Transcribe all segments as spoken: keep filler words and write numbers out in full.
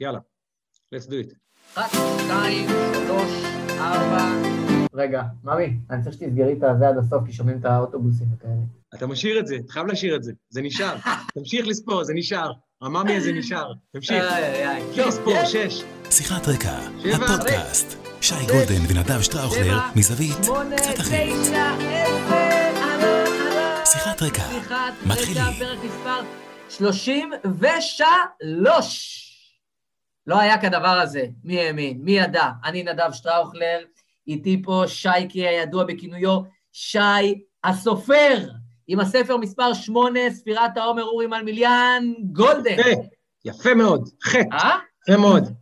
יאללה, let's do it. אחת, שתיים, שלוש, ארבע. רגע, מאמי, אני צריך שתסגרי את הזה עד הסוף, כי שומעים את האוטובוסים וכאלה. אתה משאיר את זה, אתה חייב להשאיר את זה, זה נשאר. תמשיך לספור, זה נשאר. המאמי הזה נשאר, תמשיך. תמשיך לספור, שש. שיחת רקע, הפודקאסט. שי גולדן ונדב שטראוכלר, מזווית, קצת אחרת. שיחת רקע, מתחילים. פרק מספר שלושים ושלוש. לא היה כדבר הזה, מי האמין, מי ידע, אני נדב שטראוכלר, איתי פה שייקי הידוע בכינויו, שי הסופר, עם הספר מספר שמונה, ספירת העומר אורי מלמיליאן, גולדן. יפה, יפה מאוד, חטא, יפה מאוד.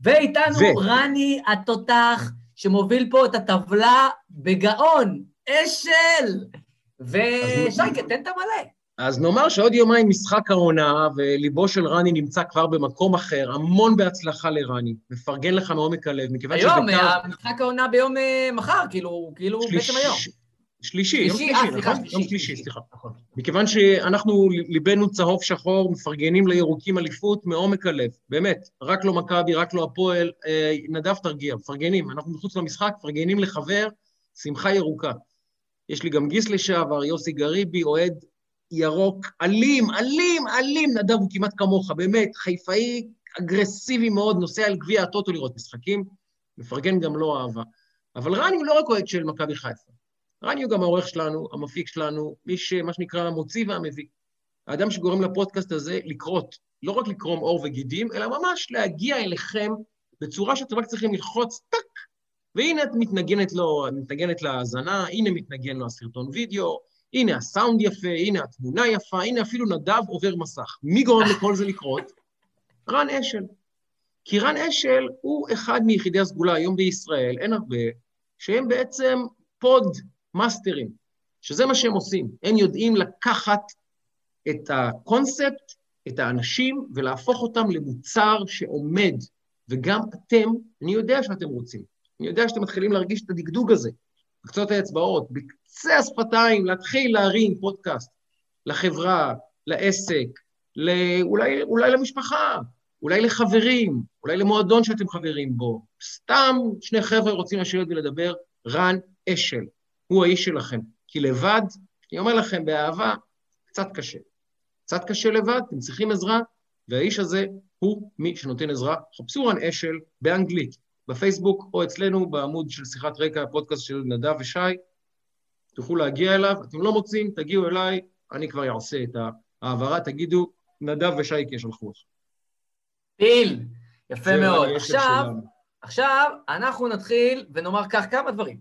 ואיתנו רני התותח, שמוביל פה את הטבלה בגאון, אשל, ושייקי, תן את המלא. אז נאמר שעוד יומיים משחק העונה, וליבו של רני נמצא כבר במקום אחר, המון בהצלחה לרני, מפרגן לך מעומק הלב, מכיוון שזה... היום, משחק העונה ביום מחר, כאילו, כאילו בעצם היום. שלישי, יום שלישי, יום שלישי, סליחה. מכיוון שאנחנו ליבנו צהוב שחור, מפרגנים לירוקים אליפות מעומק הלב, באמת, רק לא מכבי, רק לא הפועל, נדב תרגיע, מפרגנים, אנחנו מחוץ למשחק, מפרגנים לחבר, שמחה ירוקה. יש לי גם גיס לשעבר, יוסי גריבי, אוהד ירוק, אלים, אלים, אלים, נדב הוא כמעט כמוך, באמת, חיפאי, אגרסיבי מאוד, נוסע על גביע הטוטו לראות משחקים, מפרגן גם לא אהבה. אבל רני הוא לא רק אוהד של מכבי חיפה, רני הוא גם העורך שלנו, המפיק שלנו, מי שמה שנקרא המוציא והמביא. האדם שגורם לפודקאסט הזה לקרות, לא רק לקרום אור וגידים, אלא ממש להגיע אליכם בצורה שאתם רק צריכים ללחוץ, טק, והנה את מתנגנת לו, מתנגנת להאזנה, הנה מתנגן לו הסרטון וידאו, הנה הסאונד יפה, הנה התמונה יפה, הנה אפילו נדב עובר מסך. מי גורם לכל זה לקרות? רן אשל. כי רן אשל הוא אחד מיחידי הסגולה היום בישראל, אין הרבה, שהם בעצם פוד מאסטרים, שזה מה שהם עושים. הם יודעים לקחת את הקונספט, את האנשים, ולהפוך אותם למוצר שעומד. וגם אתם, אני יודע שאתם רוצים. אני יודע שאתם מתחילים להרגיש את הדגדוג הזה. בקצות האצבעות, בקצה השפתיים, להתחיל להרים פודקאסט לחברה, לעסק, לא, אולי, אולי למשפחה, אולי לחברים, אולי למועדון שאתם חברים בו. סתם שני חבר'ה רוצים לשבת ולדבר, רן אשל, הוא האיש שלכם. כי לבד, אני אומר לכם, באהבה, קצת קשה. קצת קשה לבד, אתם צריכים עזרה, והאיש הזה הוא מי שנותן עזרה. חפשו רן אשל באנגלית. בפייסבוק או אצלנו בעמוד של שיחת רקע, הפודקאסט של נדב ושי, תוכלו להגיע אליו, אתם לא מוצאים, תגיעו אליי, אני כבר אעשה את ההעברה, תגידו, נדב ושי כשלחו. פיל, יפה מאוד. עכשיו, עכשיו אנחנו נתחיל ונאמר כך כמה דברים.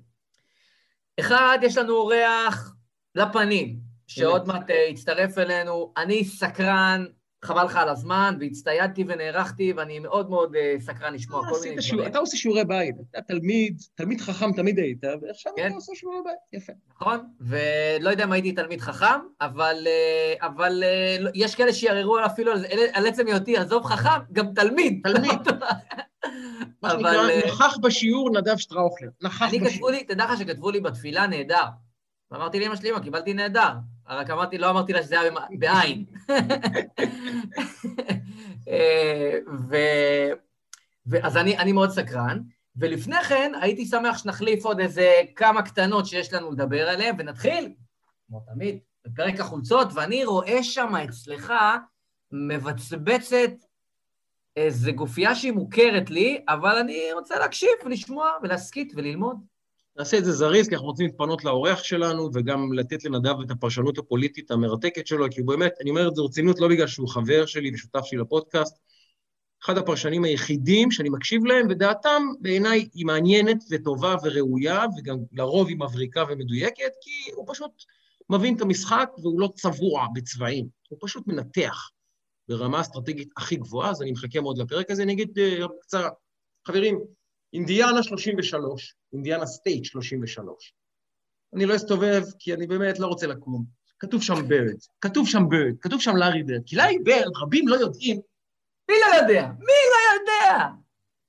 אחד, יש לנו אורח לפנים, שעוד מעט יצטרף אלינו, אני סקרן, חבל לך על הזמן, והצטיידתי ונערכתי, ואני מאוד מאוד סקרן לשמוע כל מיני דברים. אתה עושה שיעורי בית, אתה תלמיד, תלמיד חכם תמיד היית, ועכשיו אתה עושה שיעורי בית, יפה. נכון, ולא יודע אם הייתי תלמיד חכם, אבל יש כאלה שיעררו אפילו על עצם היותי, עזוב חכם, גם תלמיד. תלמיד. מה שנקרא, נכח בשיעור נדב שטראוכלר, נכח בשיעור. תדע לך שכתבו לי בתפילה נהדר, ואמרתי לאמא שלי, אמא, קיבלתי נהדר. רק אמרתי, לא אמרתי לה שזה היה בעין. אז אני מאוד סקרן, ולפני כן הייתי שמח שנחליף עוד איזה כמה קטנות שיש לנו לדבר עליהן, ונתחיל, כמו תמיד, בפרק החולצות, ואני רואה שם אצלך מבצבצת איזו גופייה שהיא מוכרת לי, אבל אני רוצה להקשיב ולשמוע ולהסכית וללמוד. נעשה את זה זריז, כי אנחנו רוצים להתפנות לאורח שלנו, וגם לתת לנדב את הפרשנות הפוליטית המרתקת שלו, כי הוא באמת, אני אומר את זה רצינות, לא בגלל שהוא חבר שלי ושותף שלי לפודקאסט, אחד הפרשנים היחידים שאני מקשיב להם, ודעתם בעיניי היא מעניינת וטובה וראויה, וגם לרוב היא מבריקה ומדויקת, כי הוא פשוט מבין את המשחק, והוא לא צבוע בצבעים, הוא פשוט מנתח ברמה אסטרטגית הכי גבוהה, אז אני מחכה מאוד לפרק הזה, אני אגיד קצרה, חברים, אינדיאנה שלושים ושלוש, אינדיאנה סטייט שלושים ושלוש. אני לא אסתובב, כי אני באמת לא רוצה לקום. כתוב שם בירד, כתוב שם בירד, כתוב שם לארי בירד, כי לארי בירד, רבים לא יודעים. מי לא יודע? מי לא יודע?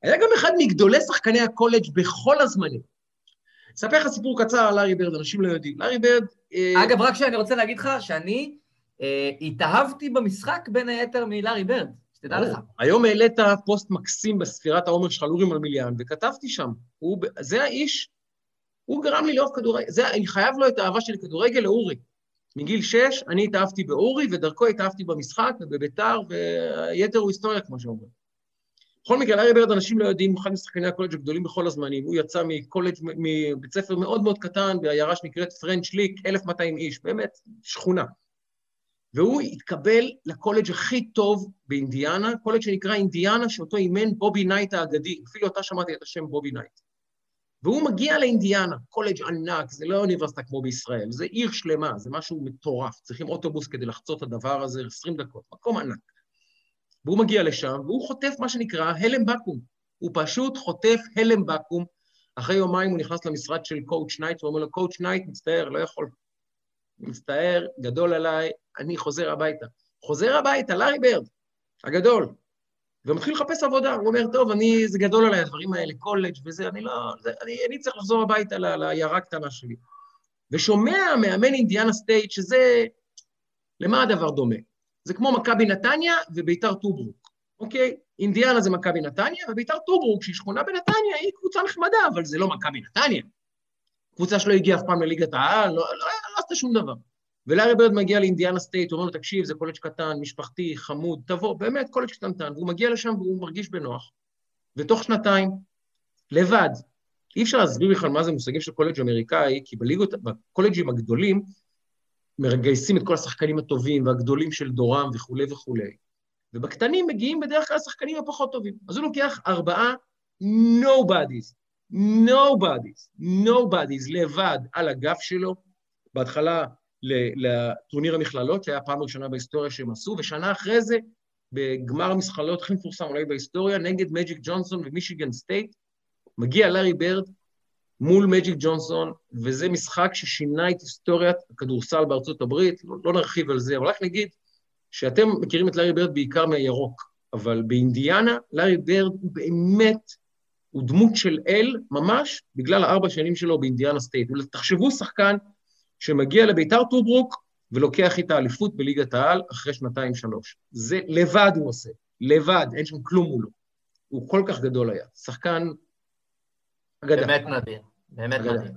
היה גם אחד מגדולי שחקני הקולג' בכל הזמנים. אספר לך סיפור קצר על לארי בירד, אנשים לא יודעים. לארי בירד... אגב, רק שאני רוצה להגיד לך שאני התאהבתי במשחק בין היתר מלארי בירד. שתדע לך. היום העלית פוסט מקסים בספירת העומר שלך, לורים על מיליאן, וכתבתי שם, זה האיש, הוא גרם לי לאהוב כדורגל, אני חייב לו את האהבה שלי כדורגל לאורי. מגיל שש, אני התאהבתי באורי, ודרכו התאהבתי במשחק, ובביתר, והיתר הוא היסטוריה, כמו שאומרים. בכל מקרה, לארי בירד, אנשים לא יודעים, אחד משחקני הקולג' הגדולים בכל הזמנים, הוא יצא מקולג', מבית ספר מאוד מאוד קטן, בעיירה שנקראת פרנץ' ליק, אלף ומאתיים איש, באמת, שכונה. והוא התקבל לקולג' הכי טוב באינדיאנה, קולג' שנקרא אינדיאנה, שאותו אימן בובי נייט האגדי, אפילו אותה שמעתי את השם בובי נייט. והוא מגיע לאינדיאנה, קולג' ענק, זה לא אוניברסיטה כמו בישראל, זה עיר שלמה, זה משהו מטורף, צריכים אוטובוס כדי לחצות את הדבר הזה, עשרים דקות, מקום ענק. והוא מגיע לשם, והוא חוטף מה שנקרא הלם בקום, הוא פשוט חוטף הלם בקום, אחרי יומיים הוא נכנס למשרד של קואוץ' נייט, הוא אומר לו, קואוץ' נייט, מצטער, לא יכול, מצטער, גדול עליי, אני חוזר הביתה. חוזר הביתה, לארי בירד, הגדול. ומתחיל לחפש עבודה, הוא אומר, טוב, אני, זה גדול עליי, הדברים האלה, קולג' וזה, אני לא, זה, אני, אני צריך לחזור הביתה לעיירה קטנה שלי. ושומע מאמן אינדיאנה סטייט שזה, למה הדבר דומה? זה כמו מכבי נתניה וביתר טוברוק, אוקיי? אינדיאנה זה מכבי נתניה, וביתר טוברוק, שהיא שכונה בנתניה, היא קבוצה נחמדה, אבל זה לא מכבי נתניה. קבוצה שלא הגיעה אף פעם לליגת העל, לא, לא, לא עשתה שום דבר. ולארי בירד מגיע לאינדיאנה סטייט, הוא אומר לו, תקשיב, זה קולג' קטן, משפחתי, חמוד, תבוא, באמת קולג' קטנטן, והוא מגיע לשם והוא מרגיש בנוח, ותוך שנתיים, לבד, אי אפשר להסביר בכלל מה זה מושגים של קולג' אמריקאי, כי בליגות, בקולג'ים הגדולים, מרגייסים את כל השחקנים הטובים והגדולים של דורם וכו' וכו'. ובקטנים מגיעים בדרך כלל השחקנים הפחות טובים. אז הוא לוקח ארבעה nobodies, nobodies, nobodies, לבד על הגף שלו, בהתחלה, לטורניר המכללות, שהיה פעם ראשונה בהיסטוריה שהם עשו, ושנה אחרי זה, בגמר המזכלות, הכי מפורסם אולי בהיסטוריה, נגד מג'יק ג'ונסון ומישיגן סטייט, מגיע לארי בירד מול מג'יק ג'ונסון, וזה משחק ששינה את היסטוריית הכדורסל בארצות הברית, לא, לא נרחיב על זה, אבל רק נגיד, שאתם מכירים את לארי בירד בעיקר מהירוק, אבל באינדיאנה, לארי בירד הוא באמת, הוא דמות של אל, ממש, בגלל הארבע שנים שלו באינדיאנה סטייט. תחשבו שחקן שמגיע לביתר טוברוק, ולוקח איתה אליפות בליגת העל, אחרי שנתיים שלוש. זה לבד הוא עושה, לבד, אין שם כלום מולו. הוא כל כך גדול היה, שחקן אגדה. באמת מדהים, באמת מדהים.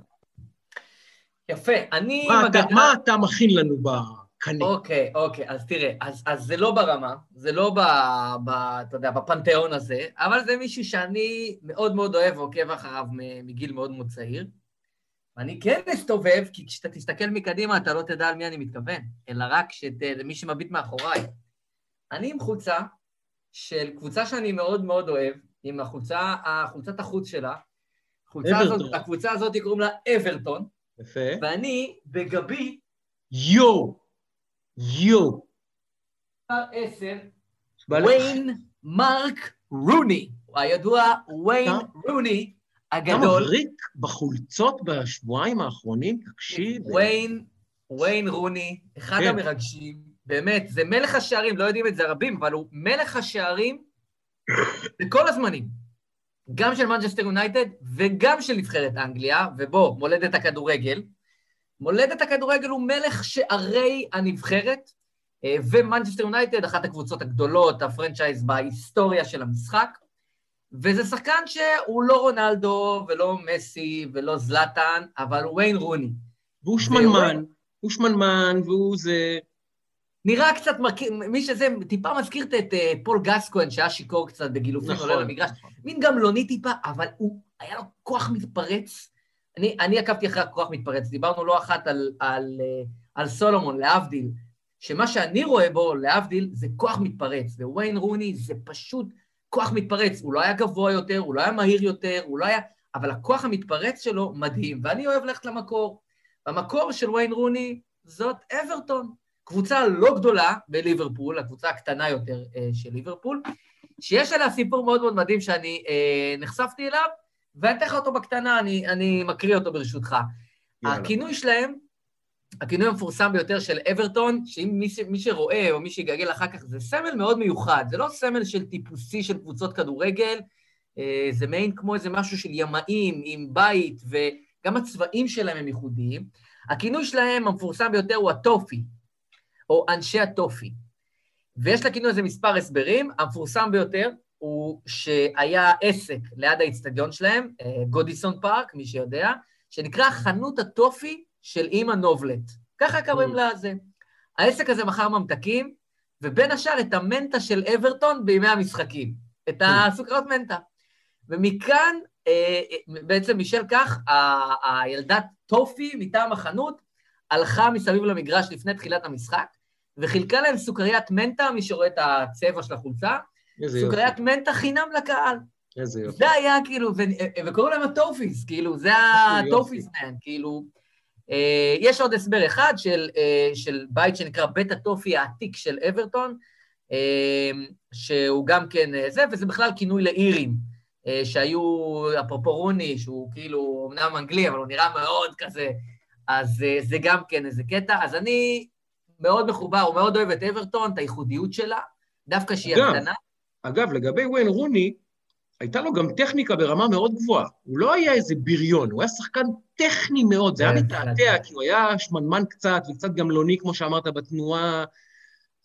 יפה, אני... מה, מגע... אתה, מה אתה מכין לנו בקנה? אוקיי, אוקיי, אז תראה, אז, אז זה לא ברמה, זה לא ב, ב, אתה יודע, בפנתיאון הזה, אבל זה מישהו שאני מאוד מאוד אוהב, ועוקב אחריו מגיל מאוד מאוד צעיר, אני כן אסתובב, כי כשאתה תסתכל מקדימה, אתה לא תדע על מי אני מתכוון, אלא רק למי שמביט מאחוריי. אני עם חולצה של קבוצה שאני מאוד מאוד אוהב, עם החולצה, החולצת החוץ שלה, הזאת, הקבוצה הזאת קוראים לה אברטון, יפה. ואני בגבי... יו! יו! עשר, וויין מרק רוני, הידוע וויין רוני, הגדול. אתה מבריק בחולצות בשבועיים האחרונים, תקשיב. וויין, וויין רוני, אחד המרגשים, באמת, זה מלך השערים, לא יודעים את זה רבים, אבל הוא מלך השערים בכל הזמנים. גם של מנצ'סטר יונייטד, וגם של נבחרת אנגליה, ובו, מולדת הכדורגל. מולדת הכדורגל הוא מלך שערי הנבחרת, ומנצ'סטר יונייטד, אחת הקבוצות הגדולות, הפרנצ'ייז בהיסטוריה של המשחק, וזה שחקן שהוא לא רונלדו, ולא מסי, ולא זלטן, אבל הוא וויין רוני. והוא שמנמן, הוא שמנמן, והוא זה... נראה קצת, מי שזה, טיפה מזכיר את פול גסקוין, שהיה שיקור קצת בגילופים, עולה למגרש, מין גם לא טיפה, אבל הוא, היה לו כוח מתפרץ. אני, אני עקבתי אחרי כוח מתפרץ, דיברנו לא אחת על, על, על סולומון, להבדיל, שמה שאני רואה בו, להבדיל, זה כוח מתפרץ, וויין רוני זה פשוט... כוח מתפרץ, הוא לא היה גבוה יותר, הוא לא היה מהיר יותר, הוא לא היה... אבל הכוח המתפרץ שלו מדהים, ואני אוהב ללכת למקור. המקור של וויין רוני זאת אברטון, קבוצה לא גדולה בליברפול, הקבוצה הקטנה יותר אה, של ליברפול, שיש עליה סיפור מאוד מאוד מדהים שאני אה, נחשפתי אליו, ואני אתן לך אותו בקטנה, אני, אני מקריא אותו ברשותך. יאללה. הכינוי שלהם, הכינוי המפורסם ביותר של אברטון, שאם מי, ש... מי שרואה או מי שיגגל אחר כך, זה סמל מאוד מיוחד, זה לא סמל של טיפוסי של קבוצות כדורגל, זה מעין כמו איזה משהו של ימאים עם בית, וגם הצבעים שלהם הם ייחודיים. הכינוי שלהם המפורסם ביותר הוא הטופי, או אנשי הטופי, ויש לכינוי הזה מספר הסברים, המפורסם ביותר הוא שהיה עסק ליד האצטדיון שלהם, גודיסון פארק, מי שיודע, שנקרא חנות הטופי של אימא נובלט. ככה קוראים לזה. העסק הזה מכר ממתקים, ובין השאר את המנטה של אברטון בימי המשחקים, את הסוכרת מנטה. ומכאן, בעצם משל כך, הילדת טופי מטעם החנות הלכה מסביב למגרש לפני תחילת המשחק, וחילקה להם סוכריית מנטה, מי שרואה את הצבע של החולצה, סוכריית מנטה חינם לקהל. איזה יופי. זה היה כאילו, וקוראו להם הטופיס, כאילו, זה הטופיס מן, כאילו. יש עוד הסבר אחד של בית שנקרא בית הטופי העתיק של אברטון, שהוא גם כן זה, וזה בכלל כינוי לאירים, שהיו, אפרופו רוני, שהוא כאילו אמנם אנגלי, אבל הוא נראה מאוד כזה, אז זה גם כן איזה קטע. אז אני מאוד מחובר, הוא מאוד אוהב את אברטון, את הייחודיות שלה, דווקא שהיא הקטנה. אגב, לגבי וויין רוני, הייתה לו גם טכניקה ברמה מאוד גבוהה. הוא לא היה איזה בריון, הוא היה שחקן טכני מאוד, זה היה מתעתע, כי הוא היה שמנמן קצת, וקצת גם לוני, כמו שאמרת, בתנועה,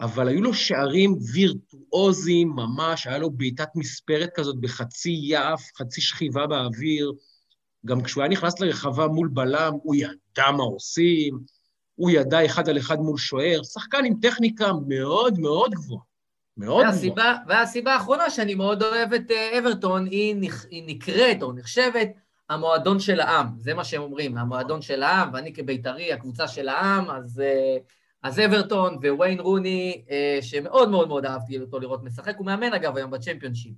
אבל היו לו שערים וירטואוזיים ממש, היה לו בעיטת מספרת כזאת בחצי יעף, חצי שכיבה באוויר, גם כשהוא היה נכנס לרחבה מול בלם, הוא ידע מה עושים, הוא ידע אחד על אחד מול שוער, שחקן עם טכניקה מאוד מאוד גבוהה. והסיבה, והסיבה האחרונה שאני מאוד אוהבת אברטון, היא, היא נקראת או נחשבת המועדון של העם, זה מה שהם אומרים, המועדון של העם, ואני כבית"רי, הקבוצה של העם, אז, אז אברטון וויין רוני, שמאוד מאוד מאוד אהבתי אותו לראות משחק, הוא מאמן אגב היום בצ'מפיונשיפ.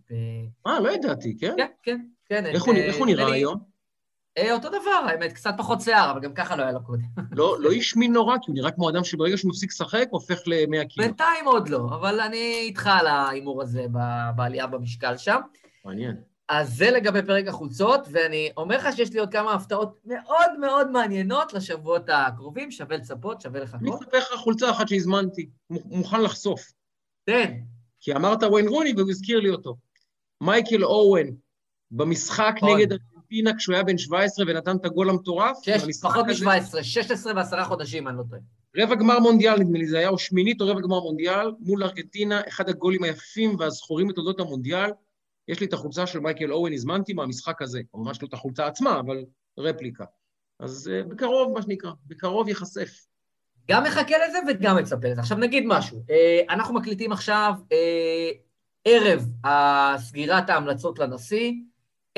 אה, לא ידעתי, כן? כן, כן. כן איך, את, הוא, איך הוא נראה לי... היום? אותו דבר, האמת, קצת פחות שיער, אבל גם ככה לא היה לו קודם. לא ישמין נורא, כי הוא נראה כמו אדם שברגע שהוא מפסיק לשחק, הופך ל-מאה קילו. בינתיים עוד לא, אבל אני איתך על האימור הזה בעלייה במשקל שם. מעניין. אז זה לגבי פרק החוצות, ואני אומר לך שיש לי עוד כמה הפתעות מאוד מאוד מעניינות לשבועות הקרובים, שווה לצפות, שווה לחכות. אני אספר לך חולצה אחת שהזמנתי, מוכן לחשוף. תן. כי אמרת וויין רוני והוא הזכיר לי אותו. מייקל אוון, במשחק נגד פינה כשהוא היה בן שבע עשרה ונתן את הגול המטורף. שש, פחות מ-שבע עשרה, שש עשרה ועשרה חודשים, אני לא טועה. רבע גמר מונדיאל, נדמה לי, זה היה או שמינית או רבע גמר מונדיאל, מול ארגנטינה, אחד הגולים היפים והזכורים בתולדות המונדיאל. יש לי את החולצה של מייקל אוון, הזמנתי מהמשחק הזה, או ממש לא את החולצה עצמה, אבל רפליקה. אז בקרוב, מה שנקרא, בקרוב ייחשף. גם מחכה לזה וגם מצפה לזה. עכשיו נגיד משהו, אנחנו מקליטים עכשיו ערב סגירת ההמלצות לנשיא,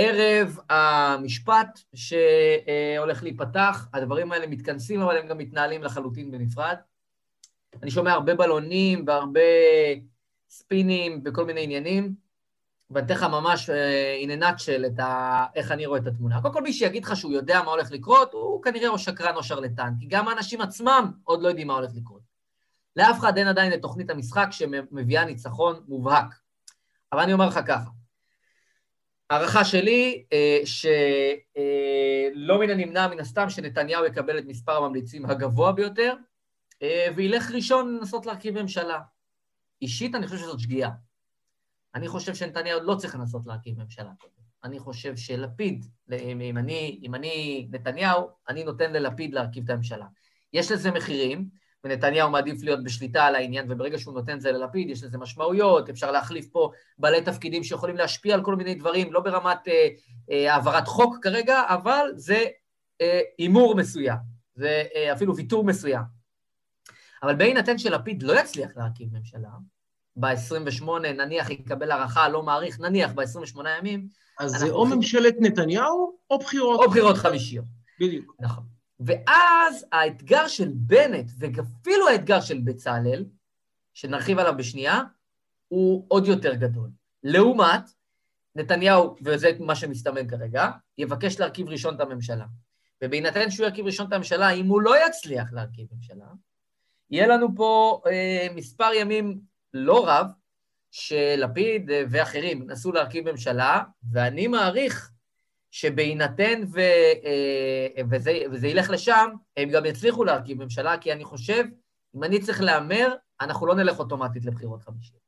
ערב המשפט שהולך להיפתח, הדברים האלה מתכנסים, אבל הם גם מתנהלים לחלוטין בנפרד. אני שומע הרבה בלונים והרבה ספינים וכל מיני עניינים, ואתך ממש עניינת של ה... איך אני רואה את התמונה. כל כל מי שיגיד לך שהוא יודע מה הולך לקרות, הוא כנראה או שקרן או שרלטן, כי גם האנשים עצמם עוד לא יודעים מה הולך לקרות. לאף אחד אין עדיין את תוכנית המשחק שמביאה ניצחון מובהק. אבל אני אומר לך ככה, הערכה שלי, שלא מן הנמנע מן הסתם שנתניהו יקבל את מספר הממליצים הגבוה ביותר, וילך ראשון לנסות להרכיב ממשלה. אישית אני חושב שזאת שגיאה. אני חושב שנתניהו לא צריך לנסות להרכיב ממשלה. אני חושב שלפיד, אם אני, אם אני נתניהו, אני נותן ללפיד להרכיב את הממשלה. יש לזה מחירים, ונתניהו מעדיף להיות בשליטה על העניין, וברגע שהוא נותן זה ללפיד, יש לזה משמעויות, אפשר להחליף פה בעלי תפקידים שיכולים להשפיע על כל מיני דברים, לא ברמת אה, אה, העברת חוק כרגע, אבל זה אה, אימור מסוים, זה אה, אפילו ויתור מסוים. אבל בהינתן שלפיד לא יצליח להרכיב ממשלה, ב-עשרים ושמונה נניח יקבל ערכה, לא מעריך, נניח ב-עשרים ושמונה ימים, אז זה או ממשלת נתניהו, או בחירות. או בחירות חמישיות. בדיוק. נכון. ואז האתגר של בנט, ואפילו האתגר של בצלאל, שנרחיב עליו בשנייה, הוא עוד יותר גדול. לעומת, נתניהו, וזה מה שמסתמן כרגע, יבקש להרכיב ראשון את הממשלה. ובהינתן שהוא ירכיב ראשון את הממשלה, אם הוא לא יצליח להרכיב ממשלה, יהיה לנו פה אה, מספר ימים לא רב, שלפיד אה, ואחרים נסו להרכיב ממשלה, ואני מעריך, שבהינתן ו, וזה, וזה ילך לשם, הם גם יצליחו להרכיב ממשלה, כי אני חושב, אם אני צריך לאמר, אנחנו לא נלך אוטומטית לבחירות חמישיות.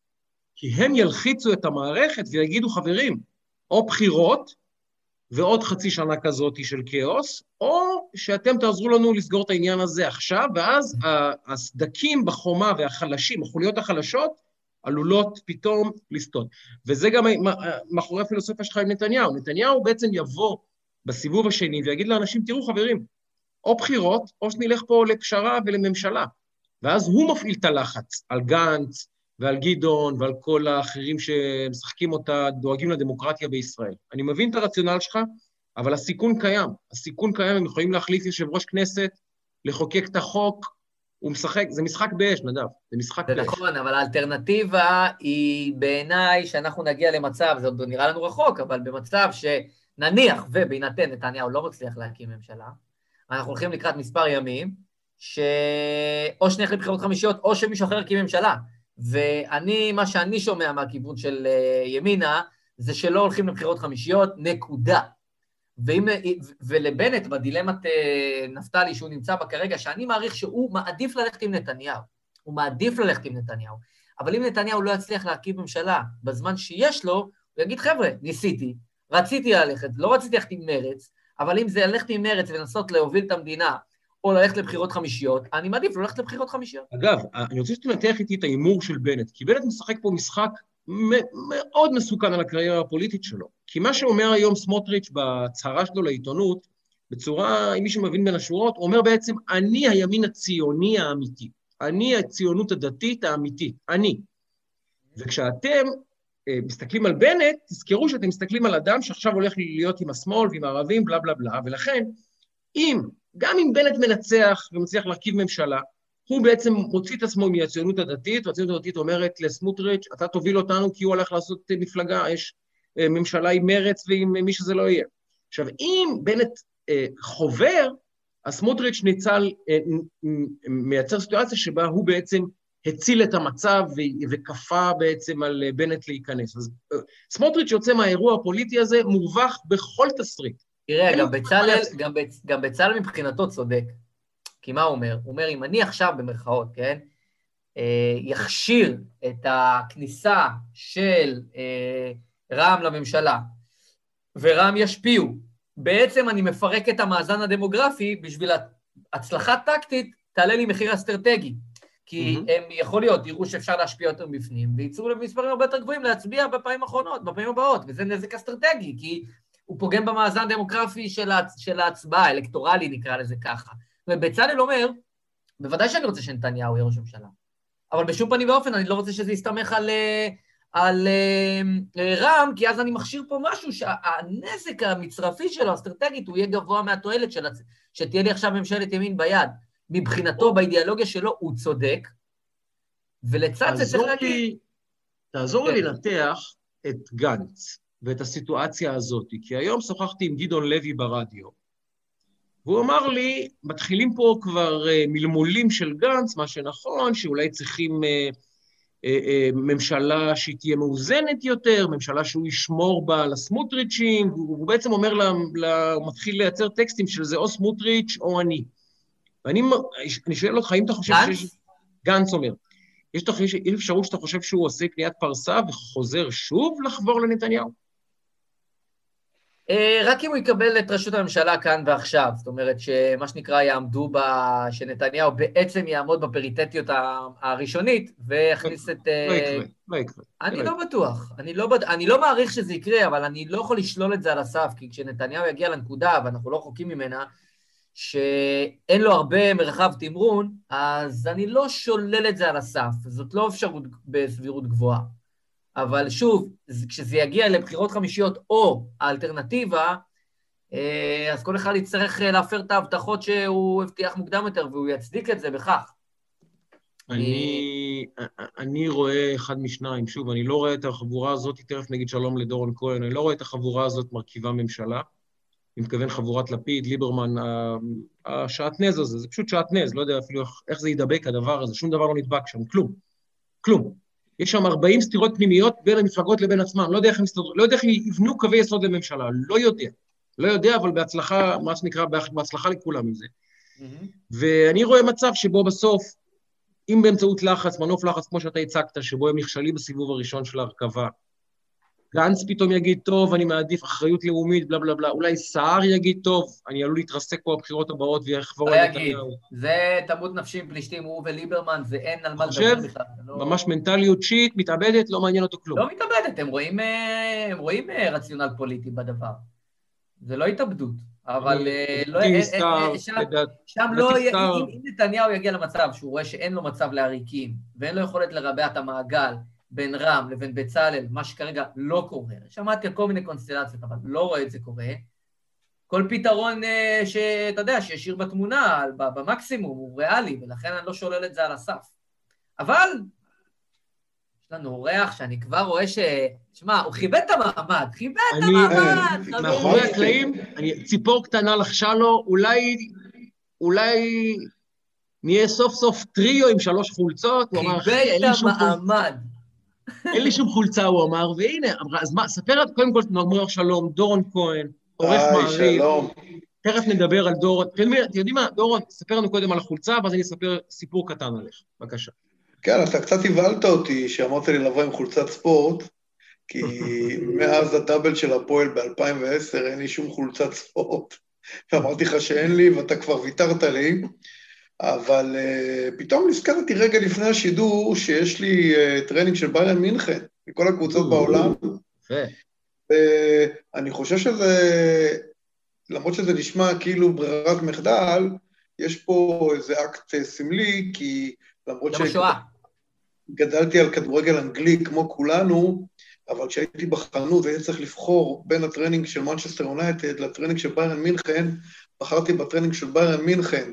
כי הם ילחיצו את המערכת ויגידו, חברים, או בחירות, ועוד חצי שנה כזאת של כאוס, או שאתם תעזרו לנו לסגור את העניין הזה עכשיו, ואז הסדקים בחומה והחלשים, החוליות החלשות, עלולות פתאום לסתות. וזה גם מאחורי הפילוסופיה שלך עם נתניהו. נתניהו בעצם יבוא בסיבוב השני ויגיד לאנשים, תראו חברים, או בחירות, או שנלך פה לפשרה ולממשלה. ואז הוא מפעיל את הלחץ על גנץ ועל גדעון ועל כל האחרים שמשחקים אותה, דואגים לדמוקרטיה בישראל. אני מבין את הרציונל שלך, אבל הסיכון קיים. הסיכון קיים, הם יכולים להחליט יושב ראש כנסת, לחוקק את החוק, הוא משחק, זה משחק באש, נדב, זה משחק באש. זה נכון, אבל האלטרנטיבה היא בעיניי שאנחנו נגיע למצב, זה עוד נראה לנו רחוק, אבל במצב שנניח, ובהינתן נתניהו לא מצליח להקים ממשלה, אנחנו הולכים לקראת מספר ימים, שאו שנלך לבחירות חמישיות, או שמישהו אחר יקים ממשלה. ואני, מה שאני שומע מהכיוון של ימינה, זה שלא הולכים לבחירות חמישיות, נקודה. ואם, ולבנט בדילמת נפתלי שהוא נמצא בה כרגע, שאני מעריך שהוא מעדיף ללכת עם נתניהו, הוא מעדיף ללכת עם נתניהו, אבל אם נתניהו לא יצליח להקים ממשלה בזמן שיש לו, הוא יגיד חבר'ה, ניסיתי, רציתי ללכת, לא רציתי ללכת עם מרץ, אבל אם זה ללכת עם מרץ ולנסות להוביל את המדינה, או ללכת לבחירות חמישיות, אני מעדיף ללכת לבחירות חמישיות. אגב, אני רוצה שתנתח איתי את האימור של בנט, כי בנט משחק פה משחק, מאוד מסוכן על הקריירה הפוליטית שלו. כי מה שאומר היום סמוטריץ' בהצהרה שלו לעיתונות, בצורה, אם מישהו מבין בין השורות, אומר בעצם, אני הימין הציוני האמיתי. אני הציונות הדתית האמיתית. אני. וכשאתם אה, מסתכלים על בנט, תזכרו שאתם מסתכלים על אדם שעכשיו הולך להיות עם השמאל ועם הערבים, בלה בלה בלה, ולכן, אם, גם אם בנט מנצח ומצליח להרכיב ממשלה, הוא בעצם מוציא את עצמו מהציונות הדתית, והציונות הדתית אומרת לסמוטריץ', אתה תוביל אותנו כי הוא הלך לעשות מפלגה, יש ממשלה עם מרץ ועם מי שזה לא יהיה. עכשיו, אם בנט אה, חובר, אז סמוטריץ' ניצל, אה, מייצר סיטואציה שבה הוא בעצם הציל את המצב וכפה בעצם על בנט להיכנס. אז אה, סמוטריץ' יוצא מהאירוע הפוליטי הזה, מורווח בכל תסריט. תראה, גם בצלאל, גם, גם בצלאל מבחינתו צודק. כי מה הוא אומר? הוא אומר, אם אני עכשיו במרכאות, כן, אה, יכשיר את הכניסה של אה, רע"מ לממשלה, ורע"מ ישפיעו, בעצם אני מפרק את המאזן הדמוגרפי, בשביל הצלחה טקטית, תעלה לי מחיר אסטרטגי. כי mm-hmm. הם יכול להיות, יראו שאפשר להשפיע יותר מבפנים, וייצרו למספרים הרבה יותר גבוהים להצביע בפעמים האחרונות, בפעמים הבאות, וזה נזק אסטרטגי, כי הוא פוגם במאזן הדמוגרפי של, ההצ... של ההצבעה, האלקטורלי נקרא לזה ככה. ובצלאל אומר, בוודאי שאני רוצה שנתניהו יהיה ראש הממשלה, אבל בשום פנים ואופן אני לא רוצה שזה יסתמך על, על רם, כי אז אני מכשיר פה משהו שהנזק המצרפי שלו, האסטרטגית, הוא יהיה גבוה מהתועלת של, שתהיה לי עכשיו ממשלת ימין ביד. מבחינתו, באידיאולוגיה שלו, הוא צודק, ולצד זה צריך להגיד... תעזור לי לנתח את גנץ ואת הסיטואציה הזאת, כי היום שוחחתי עם גדעון לוי ברדיו, והוא אמר לי, מתחילים פה כבר uh, מלמולים של גנץ, מה שנכון, שאולי צריכים uh, uh, uh, ממשלה שהיא תהיה מאוזנת יותר, ממשלה שהוא ישמור בה על הסמוטריצ'ים, הוא בעצם אומר, לה, לה, הוא מתחיל לייצר טקסטים של זה או סמוטריץ' או אני. ואני אני שואל אותך, אם אתה חושב גנץ? שיש... גנץ אומר, יש לך אפשרות שאתה חושב שהוא עושה קניית פרסה וחוזר שוב לחבור לנתניהו? רק אם הוא יקבל את רשות הממשלה כאן ועכשיו, זאת אומרת שמה שנקרא יעמדו בה, שנתניהו בעצם יעמוד בפריטטיות הראשונית, והכניס את... לא יקרה, לא יקרה. אני לא בטוח, אני לא מעריך שזה יקרה, אבל אני לא יכול לשלול את זה על הסף, כי כשנתניהו יגיע לנקודה, ואנחנו לא חוקים ממנה, שאין לו הרבה מרחב תמרון, אז אני לא שולל את זה על הסף, זאת לא אפשרות בסבירות גבוהה. אבל שוב, כשזה יגיע לבחירות חמישיות או האלטרנטיבה, אז כל אחד יצטרך להפר את ההבטחות שהוא הבטיח מוקדם יותר, והוא יצדיק את זה בכך. אני, אני רואה אחד משניים, שוב, אני לא רואה את החבורה הזאת, תכף נגיד שלום לדורון כהן, אני לא רואה את החבורה הזאת מרכיבה ממשלה, אני מתכוון חבורת לפיד, ליברמן, השעטנז הזה, זה פשוט שעטנז, לא יודע אפילו איך זה ידבק הדבר הזה, שום דבר לא נדבק שם, כלום, כלום. יש שם ארבעים סתירות פנימיות בין המפלגות לבין עצמם, לא יודע איך הם יסתדרו, לא יודע איך יבנו קווי יסוד לממשלה, לא יודע, לא יודע, אבל בהצלחה, מה שנקרא, בהצלחה לכולם עם זה. ואני רואה מצב שבו בסוף, אם באמצעות לחץ, מנוף לחץ, כמו שאתה הצגת, שבו הם נכשלים בסיבוב הראשון של ההרכבה, גנץ פתאום יגיד טוב, אני מעדיף אחריות לאומית, בלה בלה בלה, אולי סער יגיד טוב, אני עלול להתרסק פה בבחירות הבאות ויחבור על נתניהו. זה תמות נפשים פלישתים, הוא וליברמן, זה אין על מה לדבר בכלל. ממש מנטליות שיט, מתאבדת, לא מעניין אותו כלום. לא מתאבדת, הם רואים, הם רואים רציונל פוליטי בדבר. זה לא התאבדות, אבל שם לא, אם נתניהו יגיע למצב שהוא רואה שאין לו מצב להריקים, ואין לו יכולת לרבע את המעגל, בין רם לבין בצהל, מה שכרגע לא קורה. שמעתי על כל מיני קונסטלציות, אבל לא רואה את זה קורה. כל פתרון שאתה יודע, שישיר בתמונה, במקסימום, הוא ריאלי, ולכן אני לא שולל את זה על הסף. אבל, יש לנו אורח שאני כבר רואה ש... שמע, הוא חיבד את המעמד, חיבד את המעמד. מאחורי הקלעים, ציפור קטנה לחשה לו, אולי, אולי נהיה סוף סוף טריו עם שלוש חולצות. חיבד את המעמד. אין לי שום חולצה, הוא אמר, והנה, אז מה, ספר קודם כל, נאמר שלום, דורון כהן, עורך מעריב, תכף נדבר על דורון, אתם יודעים מה, דורון, ספר לנו קודם על החולצה, ואז אני אספר סיפור קטן עליך, בבקשה. כן, אתה קצת הבלת אותי, שאמרת לי לבוא עם חולצת ספורט, כי מאז הדאבל של הפועל ב-אלפיים ועשר, אין לי שום חולצת ספורט, ואמרתי לך שאין לי, ואתה כבר ויתרת לי, אבל uh, פתאום נזכרתי רגע לפני השידור שיש לי uh, טרנינג של ביירן מינכן, מכל הקבוצות בעולם. ואני uh, חושב שזה, למרות שזה נשמע כאילו ברירת מחדל, יש פה איזה אקט סמלי, כי למרות שגדלתי על כדורגל אנגלי כמו כולנו, אבל כשהייתי בחנות והייתי צריך לבחור בין הטרנינג של מנצ'סטר יונייטד לטרנינג של ביירן מינכן, בחרתי בטרנינג של ביירן מינכן.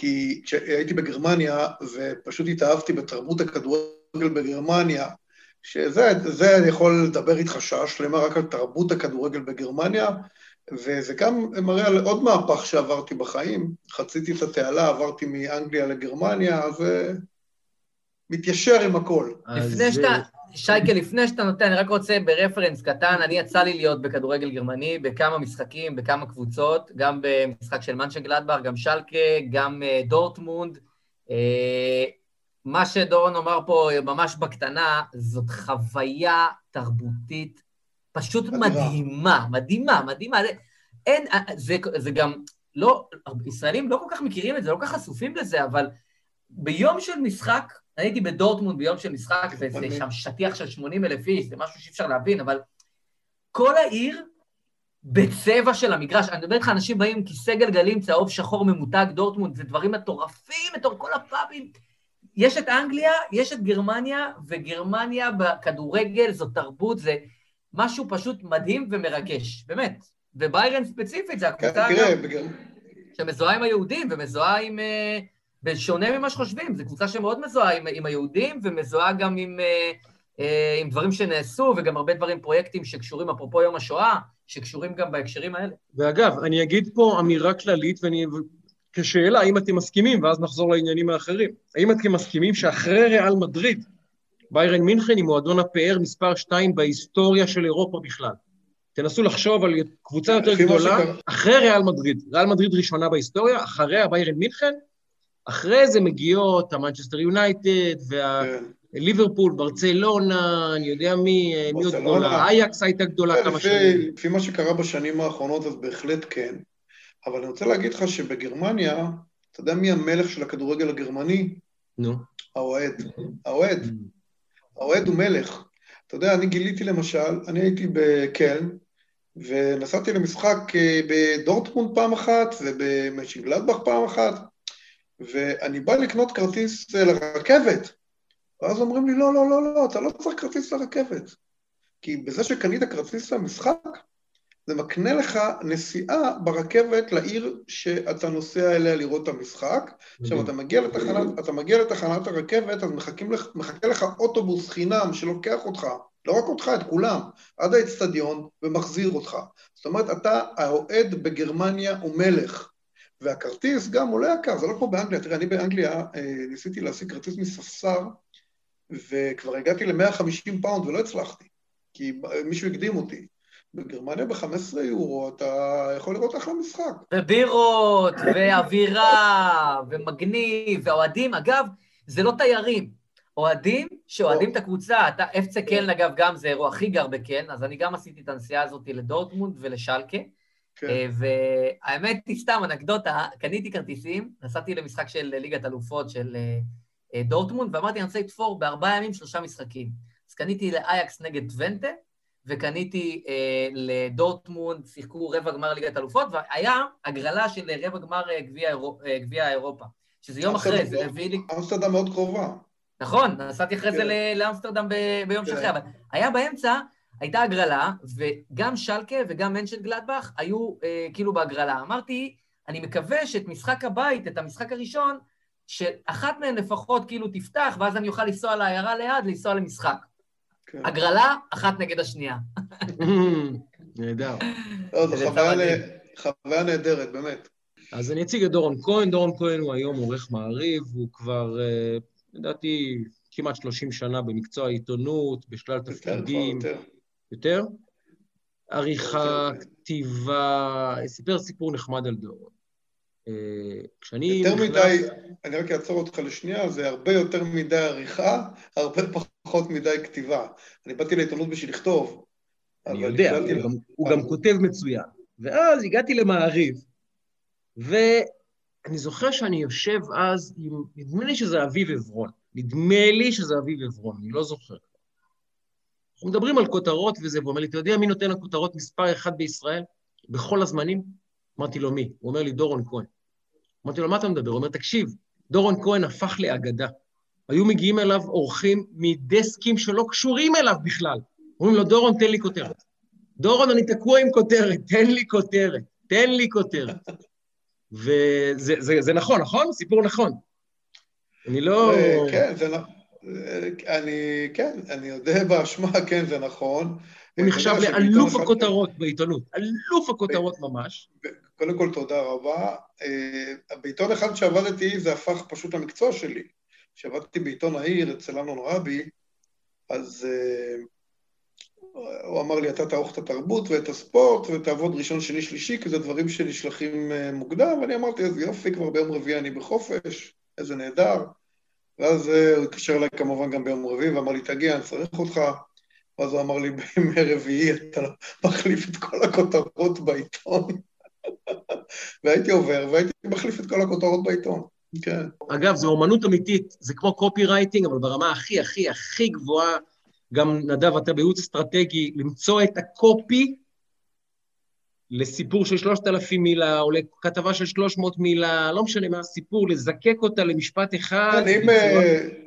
כי כשהייתי בגרמניה, ופשוט התאהבתי בתרבות הכדורגל בגרמניה, שזה אני יכול לדבר איתך שעה שלמה רק על תרבות הכדורגל בגרמניה, וזה גם מראה על עוד מהפך שעברתי בחיים, חציתי את התעלה, עברתי מאנגליה לגרמניה, אז מתיישר עם הכל. לפני שאתה, שייקה, לפני שאתה נותן, אני רק רוצה ברפרנס קטן, אני יצא לי להיות בכדורגל גרמני, בכמה משחקים, בכמה קבוצות, גם במשחק של מנצ'נגלדבר, גם שלקה, גם דורטמונד. מה שדורון אומר פה ממש בקטנה, זאת חוויה תרבותית פשוט מדהימה, מדהימה, מדהימה. אין, זה, זה גם, לא, ישראלים לא כל כך מכירים את זה, לא כל כך חשופים לזה, אבל ביום של משחק, אני הייתי בדורטמונד ביום של משחק, זה שם שטיח של שמונים אלף איש, זה משהו שאי אפשר להבין, אבל כל העיר בצבע של המגרש, אני אומרת לך, אנשים באים עם כיסא גלגלים, צהוב שחור ממותג, דורטמונד, זה דברים מטורפים, מטור כל הפאבים. יש את אנגליה, יש את גרמניה, וגרמניה בכדורגל, זו תרבות, זה משהו פשוט מדהים ומרגש, באמת. וביירן ספציפית, זה הקבוצה שמזוהה עם היהודים ומזוהה עם... בשונה ממה שחושבים, זו קבוצה שמאוד מזוהה עם, עם היהודים, ומזוהה גם עם, אה, עם דברים שנעשו, וגם הרבה דברים, פרויקטים שקשורים, אפרופו יום השואה, שקשורים גם בהקשרים האלה. ואגב, אני אגיד פה אמירה כללית, ואני... כשאלה, האם אתם מסכימים, ואז נחזור לעניינים האחרים, האם אתם מסכימים שאחרי ריאל מדריד, ביירן מינכן היא מועדון הפאר מספר שתיים בהיסטוריה של אירופה בכלל? תנסו לחשוב על קבוצה יותר גדולה, אחרי ריאל מדריד, ריאל מדריד ראשונה בהיסטוריה, אחריה ביירן מינכן, אחרי זה מגיעות המנצ'סטר יונייטד, והליברפול, ברצלונה, אני יודע מי, מי עוד גדולה, אייקס הייתה גדולה כמה שנים. לפי מה שקרה בשנים האחרונות, אז בהחלט כן, אבל אני רוצה להגיד לך שבגרמניה, אתה יודע מי המלך של הכדורגל הגרמני? נו. האוהד, האוהד, האוהד הוא מלך. אתה יודע, אני גיליתי למשל, אני הייתי בקלן, ונסעתי למשחק בדורטמונד פעם אחת, ובמצ'נגלדבך פעם אחת, ואני בא לקנות כרטיס לרכבת, ואז אומרים לי, לא, לא, לא, לא, אתה לא צריך כרטיס לרכבת, כי בזה שקנית כרטיס למשחק, זה מקנה לך נסיעה ברכבת לעיר שאתה נוסע אליה לראות את המשחק, עכשיו אתה מגיע לתחנת, אתה מגיע לתחנת הרכבת, אז מחכים לך, מחכה לך אוטובוס חינם שלוקח אותך, לא רק אותך, את כולם, עד האצטדיון ומחזיר אותך, זאת אומרת, אתה האוהד בגרמניה ומלך, והכרטיס גם עולה יקר, זה לא כמו באנגליה, תראה, אני באנגליה ניסיתי להשיג כרטיס מספסר, וכבר הגעתי ל-מאה וחמישים פאונד ולא הצלחתי, כי מישהו הקדים אותי. בגרמניה ב-חמישה עשר יורו אתה יכול לראות אחלה משחק. ובירות, ואווירה, ומגניב, והאוהדים, אגב, זה לא תיירים, אוהדים שואדים את הקבוצה, אתה אפצה קלן אגב גם, זה אירוע הכי גר בקלן, אז אני גם עשיתי את הנסיעה הזאת לדורטמונד ולשלקה, והאמת היא סתם אנקדוטה, קניתי כרטיסים, נסעתי למשחק של ליגת אלופות של דורטמונד, ואמרתי, אני רוצה לתפור בארבעה ימים שלושה משחקים. אז קניתי לאייקס נגד טוונטה, וקניתי לדורטמונד, שיחקו רבע גמר ליגת אלופות, והיה הגרלה של רבע גמר גביע אירופה, שזה יום אחרי, זה הביא לי... אמסטרדם מאוד קרובה. נכון, נסעתי אחרי זה לאמסטרדם ביום שאחרי, אבל היה באמצע, הייתה הגרלה, וגם שלקה וגם מנשן גלדבך היו כאילו בהגרלה. אמרתי, אני מקווה שאת משחק הבית, את המשחק הראשון, שאחת מהן לפחות כאילו תפתח, ואז אני אוכל לנסוע לעיירה ליד, לנסוע למשחק. הגרלה, אחת נגד השנייה. נהדר. זו חוויה נהדרת, באמת. אז אני אציג את דורון כהן. דורון כהן הוא היום עורך מעריב, הוא כבר, לדעתי, כמעט שלושים שנה במקצוע העיתונות, בשלל תפקידים. יותר? עריכה, כתיבה, סיפר סיפור נחמד על דורון. יותר מדי, אני רק אעצור אותך לשנייה, זה הרבה יותר מדי עריכה, הרבה פחות מדי כתיבה. אני באתי לעיתונות בשביל לכתוב. אני יודע, הוא גם כותב מצוין. ואז הגעתי למעריב, ואני זוכר שאני יושב אז, נדמה לי שזה אביב עברון, נדמה לי שזה אביב עברון, אני לא זוכר. אנחנו מדברים על כותרות וזה, והוא אומר לי, אתה יודע מי נותן הכותרות מספר אחד בישראל, בכל הזמנים? אמרתי לו, מי? הוא אומר לי, דורון כהן. אמרתי לו, מה אתה מדבר? הוא אומר, תקשיב, דורון כהן הפך לאגדה. היו מגיעים אליו אורחים מדסקים שלא קשורים אליו בכלל. אומרים לו, דורון, תן לי כותרת. דורון, אני תקוע עם כותרת, תן לי כותרת, תן לי כותרת. וזה זה, זה נכון, נכון? סיפור נכון. אני לא... כן, זה נכון. אני, כן, אני יודע באשמה, כן, זה נכון. הוא נחשב לאלוף הכותרות בעיתונות, אלוף הכותרות ממש. קודם כל, תודה רבה. בעיתון אחד שעבדתי, זה הפך פשוט למקצוע שלי. כשעבדתי בעיתון העיר אצל אמנון רבי, אז הוא אמר לי, אתה תערוך את התרבות ואת הספורט, ותעבוד ראשון, שני, שלישי, כי זה דברים שנשלחים מוקדם, ואני אמרתי, אז יופי, כבר ביום רביעי אני בחופש, איזה נהדר. ואז הוא התקשר אליי כמובן גם ביום רביעי, ואמר לי, תגיע, אני צריך אותך. ואז הוא אמר לי, ביום רביעי אתה מחליף את כל הכותרות בעיתון. והייתי עובר, והייתי מחליף את כל הכותרות בעיתון. כן. אגב, זו אומנות אמיתית, זה כמו קופי רייטינג, אבל ברמה הכי, הכי, הכי גבוהה, גם נדב, אתה בייעוץ אסטרטגי, למצוא את הקופי לסיפור של שלושת אלפים מילה, או לכתבה של שלוש מאות מילה, לא משנה מה הסיפור, לזקק אותה למשפט אחד.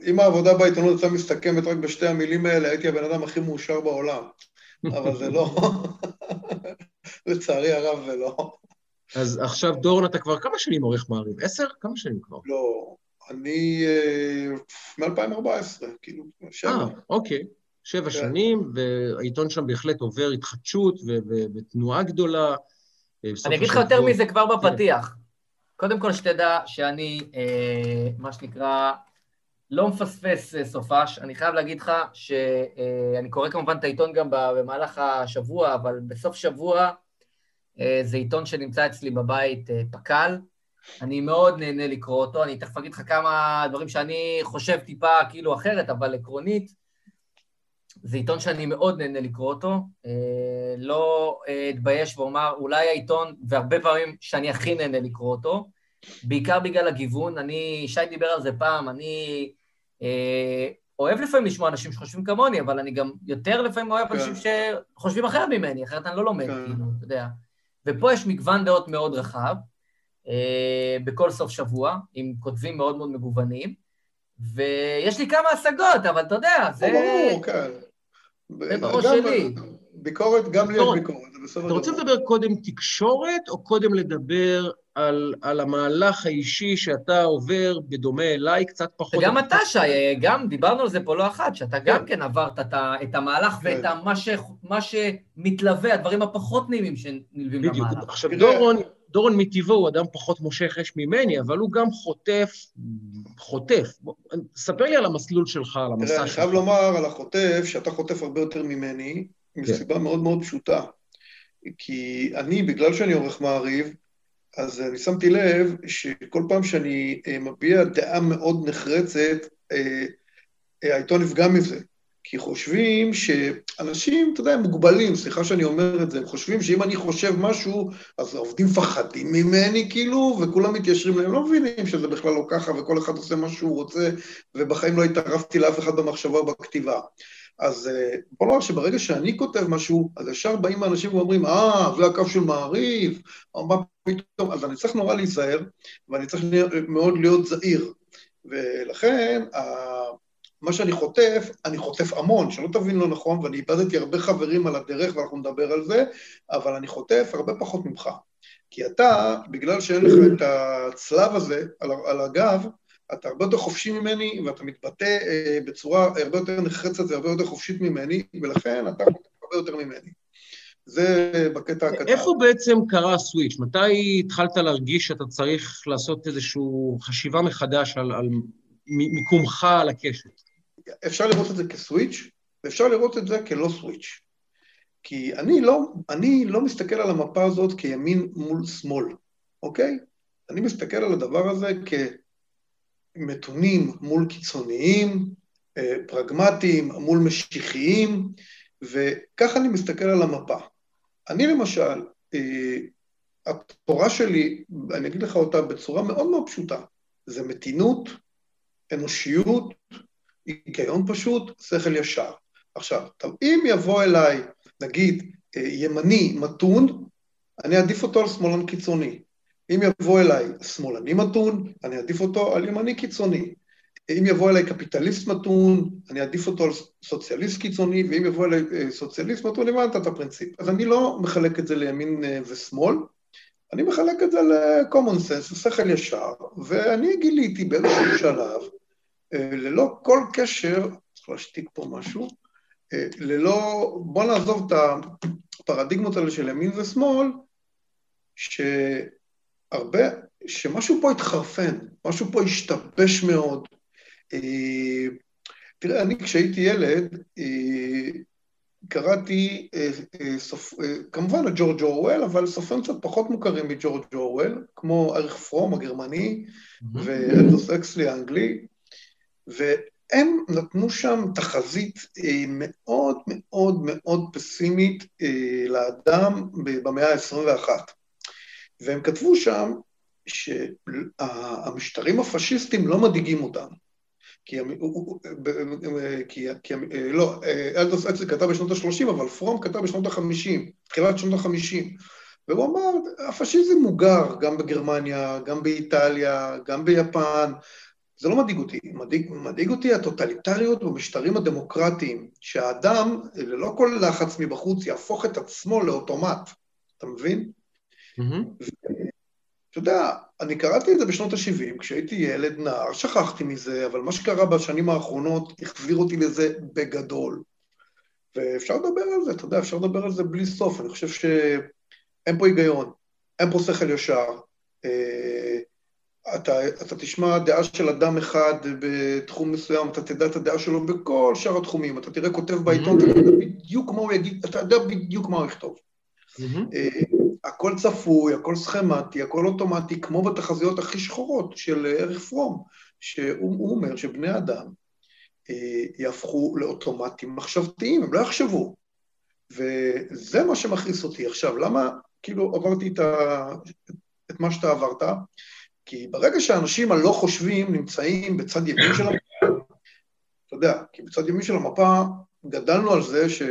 אם העבודה בעיתונות הייתה מסתכמת רק בשתי המילים האלה, הייתי הבן אדם הכי מאושר בעולם. אבל זה לא, לצערי הרב זה לא. אז עכשיו, דורון, אתה כבר כמה שנים עורך מעריב? עשר? כמה שנים כבר? לא, אני מ-אלפיים וארבע עשרה, כאילו, שבע. אה, אוקיי. שבע שנים, והעיתון שם בהחלט עובר התחדשות ותנועה גדולה. אני אגיד לך יותר מזה כבר בפתיח. קודם כל שתדע שאני, מה שנקרא, לא מפספס סופש. אני חייב להגיד לך שאני קורא כמובן את העיתון גם במהלך השבוע, אבל בסוף שבוע זה עיתון שנמצא אצלי בבית פקל. אני מאוד נהנה לקרוא אותו. אני תכף אגיד לך כמה דברים שאני חושב טיפה כאילו אחרת, אבל עקרונית, זה עיתון שאני מאוד נהנה לקרוא אותו, אה, לא אה, אתבייש ואומר, אולי העיתון, והרבה פעמים שאני הכי נהנה לקרוא אותו, בעיקר בגלל הגיוון, אני, שי דיבר על זה פעם, אני אה, אוהב לפעמים לשמוע אנשים שחושבים כמוני, אבל אני גם יותר לפעמים אוהב כן. אנשים שחושבים אחרת ממני, אחרת אני לא לומד, כן. כאילו, אתה יודע. ופה יש מגוון דעות מאוד רחב, אה, בכל סוף שבוע, עם כותבים מאוד מאוד מגוונים, ויש לי כמה השגות, אבל אתה יודע, זה... ברור, כן. זה ברור שלי. ביקורת, גם לי יש ביקורת. אתה רוצה לדבר קודם תקשורת, או קודם לדבר על המהלך האישי שאתה עובר בדומה אליי, קצת פחות... וגם אתה, שי, גם דיברנו על זה פה לא אחת, שאתה גם כן עברת את המהלך ואת מה שמתלווה, הדברים הפחות נעימים שנלווים למהלך. בדיוק. עכשיו, דורון... דורון מטבעו הוא אדם פחות מושך אש ממני, אבל הוא גם חוטף, חוטף. ספר לי על המסלול שלך, על המסע שלך. אני חייב לומר על החוטף, שאתה חוטף הרבה יותר ממני, מסיבה מאוד מאוד פשוטה. כי אני, בגלל שאני עורך מעריב, אז אני שמתי לב שכל פעם שאני מביע דעה מאוד נחרצת, העיתון נפגע מזה, כי חושבים שאנשים, אתה יודע, הם מוגבלים, סליחה שאני אומר את זה, הם חושבים שאם אני חושב משהו, אז העובדים פחדים ממני כאילו, וכולם מתיישרים להם, לא מבינים שזה בכלל לא ככה, וכל אחד עושה מה שהוא רוצה, ובחיים לא התערבתי לאף אחד במחשבה בכתיבה. אז בואו שברגע שאני כותב משהו, אז ישר באים האנשים ואומרים, אה, זה הקו של מעריב, או מה פתאום, אז אני צריך נורא להיזהר, ואני צריך מאוד להיות זהיר, ולכן, מה שאני חוטף, אני חוטף המון, שלא תבין לא נכון, ואני איבדתי הרבה חברים על הדרך, ואנחנו נדבר על זה, אבל אני חוטף הרבה פחות ממך. כי אתה, בגלל שאין לך את הצלב הזה על הגב, אתה הרבה יותר חופשי ממני, ואתה מתבטא בצורה הרבה יותר נחרצת, והרבה יותר חופשית ממני, ולכן אתה הרבה יותר ממני. זה בקטע הקטן. איפה בעצם קרה הסוויץ'? מתי התחלת להרגיש שאתה צריך לעשות איזושהי חשיבה מחדש על, על מיקומך על הקשת? אפשר לראות את זה כסוויץ', ואפשר לראות את זה כלא סוויץ'. כי אני לא, אני לא מסתכל על המפה הזאת כימין מול שמאל, אוקיי? אני מסתכל על הדבר הזה כ... מתונים מול קיצוניים, פרגמטיים מול משיחיים, וככה אני מסתכל על המפה. אני למשל, התורה שלי, אני אגיד לך אותה בצורה מאוד מאוד פשוטה, זה מתינות, אנושיות, היגיון פשוט, שכל ישר. עכשיו, אם יבוא אליי, נגיד, ימני מתון, אני אעדיף אותו על שמאלן קיצוני. אם יבוא אליי שמאלני מתון, אני אעדיף אותו על ימני קיצוני. אם יבוא אליי קפיטליסט מתון, אני אעדיף אותו על סוציאליסט קיצוני, ואם יבוא אליי סוציאליסט מתון, הבנת את הפרינציפ. אז אני לא מחלק את זה לימין ושמאל, אני מחלק את זה ל-common sense, שכל ישר, ואני גיליתי באיזשהו שלב, ללא כל קשר, צריך להשתיק פה משהו, ללא, בוא נעזוב את הפרדיגמות האלה של ימין ושמאל, ש... הרבה, שמשהו פה התחרפן, משהו פה השתבש מאוד. אה, תראה, אני כשהייתי ילד, אה, קראתי, אה, אה, סופ... אה, כמובן את ג'ורג' אורוול, אבל סופרים קצת פחות מוכרים מג'ורג' אורוול, כמו אריך פרום הגרמני, ואלדוס אקסלי האנגלי, והם נתנו שם תחזית אה, מאוד מאוד מאוד פסימית אה, לאדם במאה ה-עשרים ואחת. והם כתבו שם שהמשטרים הפשיסטים לא מדאיגים אותם. כי, כי, כי, לא, אלדוס אקסלי כתב בשנות ה-שלושים, אבל פרום כתב בשנות ה-חמישים, תחילת שנות ה-חמישים. והוא אמר, הפשיזם מוגר גם בגרמניה, גם באיטליה, גם ביפן. זה לא מדאיג אותי. מדאיג, מדאיג אותי הטוטליטריות במשטרים הדמוקרטיים, שהאדם, ללא כל לחץ מבחוץ, יהפוך את עצמו לאוטומט. אתה מבין? אתה יודע, אני קראתי את זה בשנות ה-שבעים, כשהייתי ילד נער, שכחתי מזה, אבל מה שקרה בשנים האחרונות החזיר אותי לזה בגדול. ואפשר לדבר על זה, אתה יודע, אפשר לדבר על זה בלי סוף, אני חושב שאין פה היגיון, אין פה שכל ישר, אתה, אתה תשמע דעה של אדם אחד בתחום מסוים, אתה תדע את הדעה שלו בכל שאר התחומים, אתה תראה כותב בעיתון, אתה יודע בדיוק מה הוא יגיד, אתה יודע בדיוק מה הוא יכתוב. הכל צפוי, הכל סכמטי, הכל אוטומטי, כמו בתחזיות הכי שחורות של אריך פרום, שהוא אומר שבני אדם אה, יהפכו לאוטומטים מחשבתיים, הם לא יחשבו. וזה מה שמכריס אותי עכשיו. למה כאילו עברתי את, ה... את מה שאתה עברת? כי ברגע שהאנשים הלא חושבים נמצאים בצד ימין של המפה, אתה יודע, כי בצד ימין של המפה גדלנו על זה ש...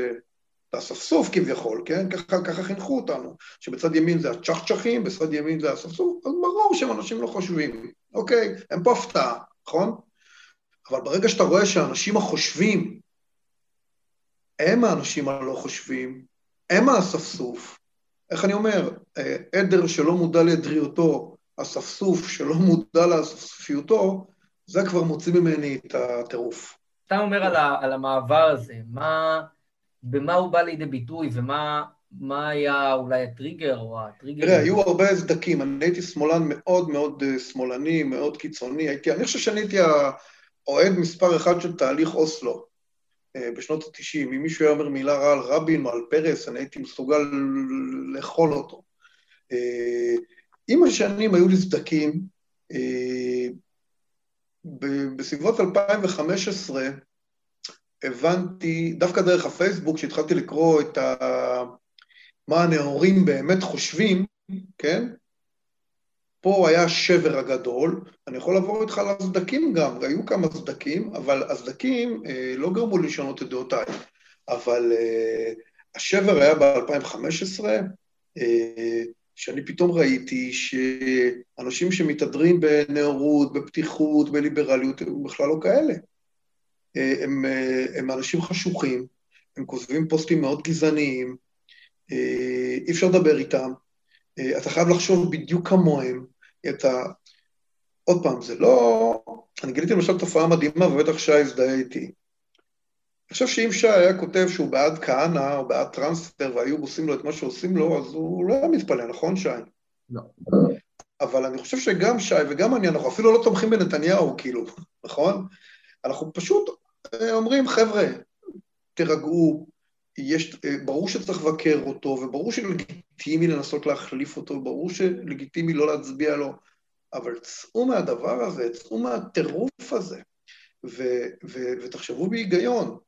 הספסוף כביכול, כן? ככה, ככה חינכו אותנו, שבצד ימין זה הצ'חצ'חים, בצד ימין זה הספסוף, אז ברור שהם אנשים לא חושבים, אוקיי? הם פה הפתעה, נכון? אבל ברגע שאתה רואה שהאנשים החושבים, הם האנשים הלא חושבים, הם הספסוף, איך אני אומר? עדר שלא מודע לדריותו, הספסוף שלא מודע לספסופיותו, זה כבר מוציא ממני את הטירוף. אתה אומר על, ה- על המעבר הזה, מה... במה הוא בא לידי ביטוי, ומה מה היה אולי הטריגר או הטריגר? תראה, היו הרבה סדקים, אני הייתי שמאלן מאוד מאוד שמאלני, מאוד קיצוני, הייתי, אני חושב שאני הייתי האוהד מספר אחד של תהליך אוסלו, בשנות ה-תשעים, אם מישהו היה אומר מילה רע על רבין או על פרס, אני הייתי מסוגל לאכול אותו. עם השנים היו לי סדקים, בסביבות אלפיים וחמש עשרה, הבנתי, דווקא דרך הפייסבוק, שהתחלתי לקרוא את ה... מה הנאורים באמת חושבים, כן? פה היה שבר הגדול, אני יכול לעבור איתך על הסדקים גם, היו כמה סדקים, אבל הסדקים אה, לא גרמו לשנות את דעותיי, אבל אה, השבר היה ב-אלפיים וחמש עשרה, אה, שאני פתאום ראיתי שאנשים שמתהדרים בנאורות, בפתיחות, בליברליות, הם בכלל לא כאלה. אה, הם, אה, הם אנשים חשוכים, הם כותבים פוסטים מאוד גזעניים, אה, אי אפשר לדבר איתם, אה, אתה חייב לחשוב בדיוק כמוהם, אתה... עוד פעם, זה לא... אני גיליתי למשל תופעה מדהימה, ובטח שי הזדהה איתי. אני חושב שאם שי היה כותב שהוא בעד כהנא, או בעד טרנספר, והיו עושים לו את מה שעושים לו, אז הוא לא היה מתפלא, נכון שי? לא. אבל אני חושב שגם שי וגם אני, אנחנו אפילו לא תומכים בנתניהו, כאילו, נכון? אנחנו פשוט אומרים, חבר'ה, תרגעו, יש, ברור שצריך לבקר אותו, וברור שלגיטימי לנסות להחליף אותו, וברור שלגיטימי לא להצביע לו, אבל צאו מהדבר הזה, צאו מהטירוף הזה, ו- ו- ותחשבו בהיגיון.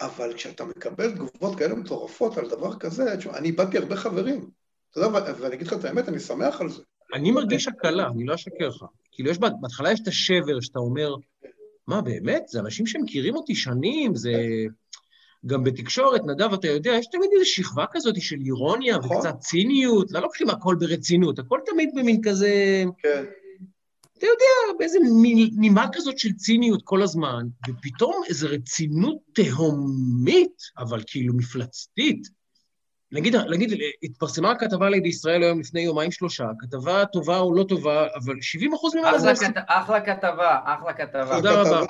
אבל כשאתה מקבל תגובות כאלה מטורפות על דבר כזה, אני איבדתי הרבה חברים, אתה יודע, ואני אגיד לך את האמת, אני שמח על זה. אני מרגיש הקלה, אני לא אשקר לך. כאילו יש, בהתחלה יש את השבר שאתה אומר, מה באמת? זה אנשים שמכירים אותי שנים, זה... גם בתקשורת, נדב, אתה יודע, יש תמיד איזו שכבה כזאת של אירוניה וקצת ציניות, לא לוקחים הכל ברצינות, הכל תמיד במין כזה... כן. אתה יודע, באיזה נימה כזאת של ציניות כל הזמן, ופתאום איזו רצינות תהומית, אבל כאילו מפלצתית. נגיד, נגיד, התפרסמה הכתבה לידי ישראל היום לפני יומיים שלושה, כתבה טובה או לא טובה, אבל שבעים אחוז ממנה זה... אחלה כתבה, אחלה כתבה. תודה רבה.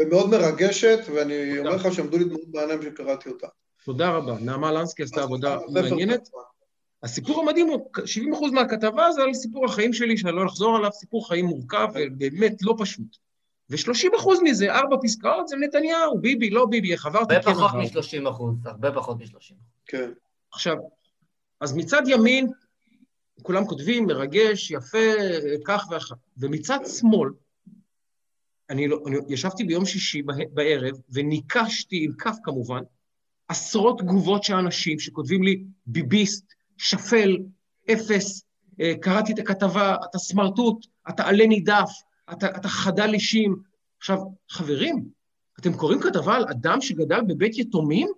ומאוד מרגשת, ואני אומר לך שעמדו לי דמעות בעיניים שקראתי אותה. תודה רבה. נעמה לנסקי עשתה עבודה מעניינת. הסיפור המדהים הוא, שבעים אחוז מהכתבה זה על סיפור החיים שלי, שאני לא לחזור עליו, סיפור חיים מורכב ובאמת לא פשוט. ו-שלושים אחוז מזה, ארבע פסקאות, זה נתניהו, ביבי, לא ביבי, חברתי. הרבה פחות מ-שלושים אחוז, הרבה פחות מ-שלושים. כן. עכשיו, אז מצד ימין, כולם כותבים, מרגש, יפה, כך ואחר. ומצד שמאל, אני, לא, אני ישבתי ביום שישי בערב, וניקשתי עם כף כמובן, עשרות תגובות של אנשים שכותבים לי, ביביסט, שפל, אפס, קראתי את הכתבה, אתה סמרטוט, אתה עלה נידף, אתה, אתה חדל אישים. עכשיו, חברים, אתם קוראים כתבה על אדם שגדל בבית יתומים,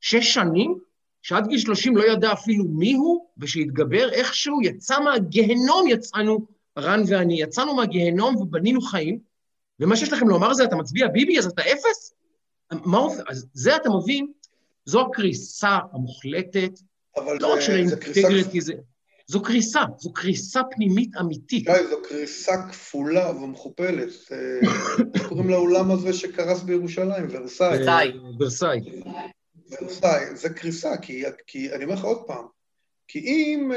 שש שנים, שעד גיל שלושים לא ידע אפילו מיהו, ושהתגבר איכשהו, יצא מהגהנום, יצאנו, רן ואני, יצאנו מהגהנום ובנינו חיים, ומה שיש לכם לומר זה, אתה מצביע ביבי, אז אתה אפס? מה, אז זה אתה מבין, זו הקריסה המוחלטת, לא רק של האינטגריטי, זו קריסה, זו קריסה פנימית אמיתית. זו קריסה כפולה ומכופלת, קוראים לעולם הזה שקרס בירושלים, ורסאי. ורסאי. ורסאי, זה קריסה, כי אני אומר לך עוד פעם, כי אם,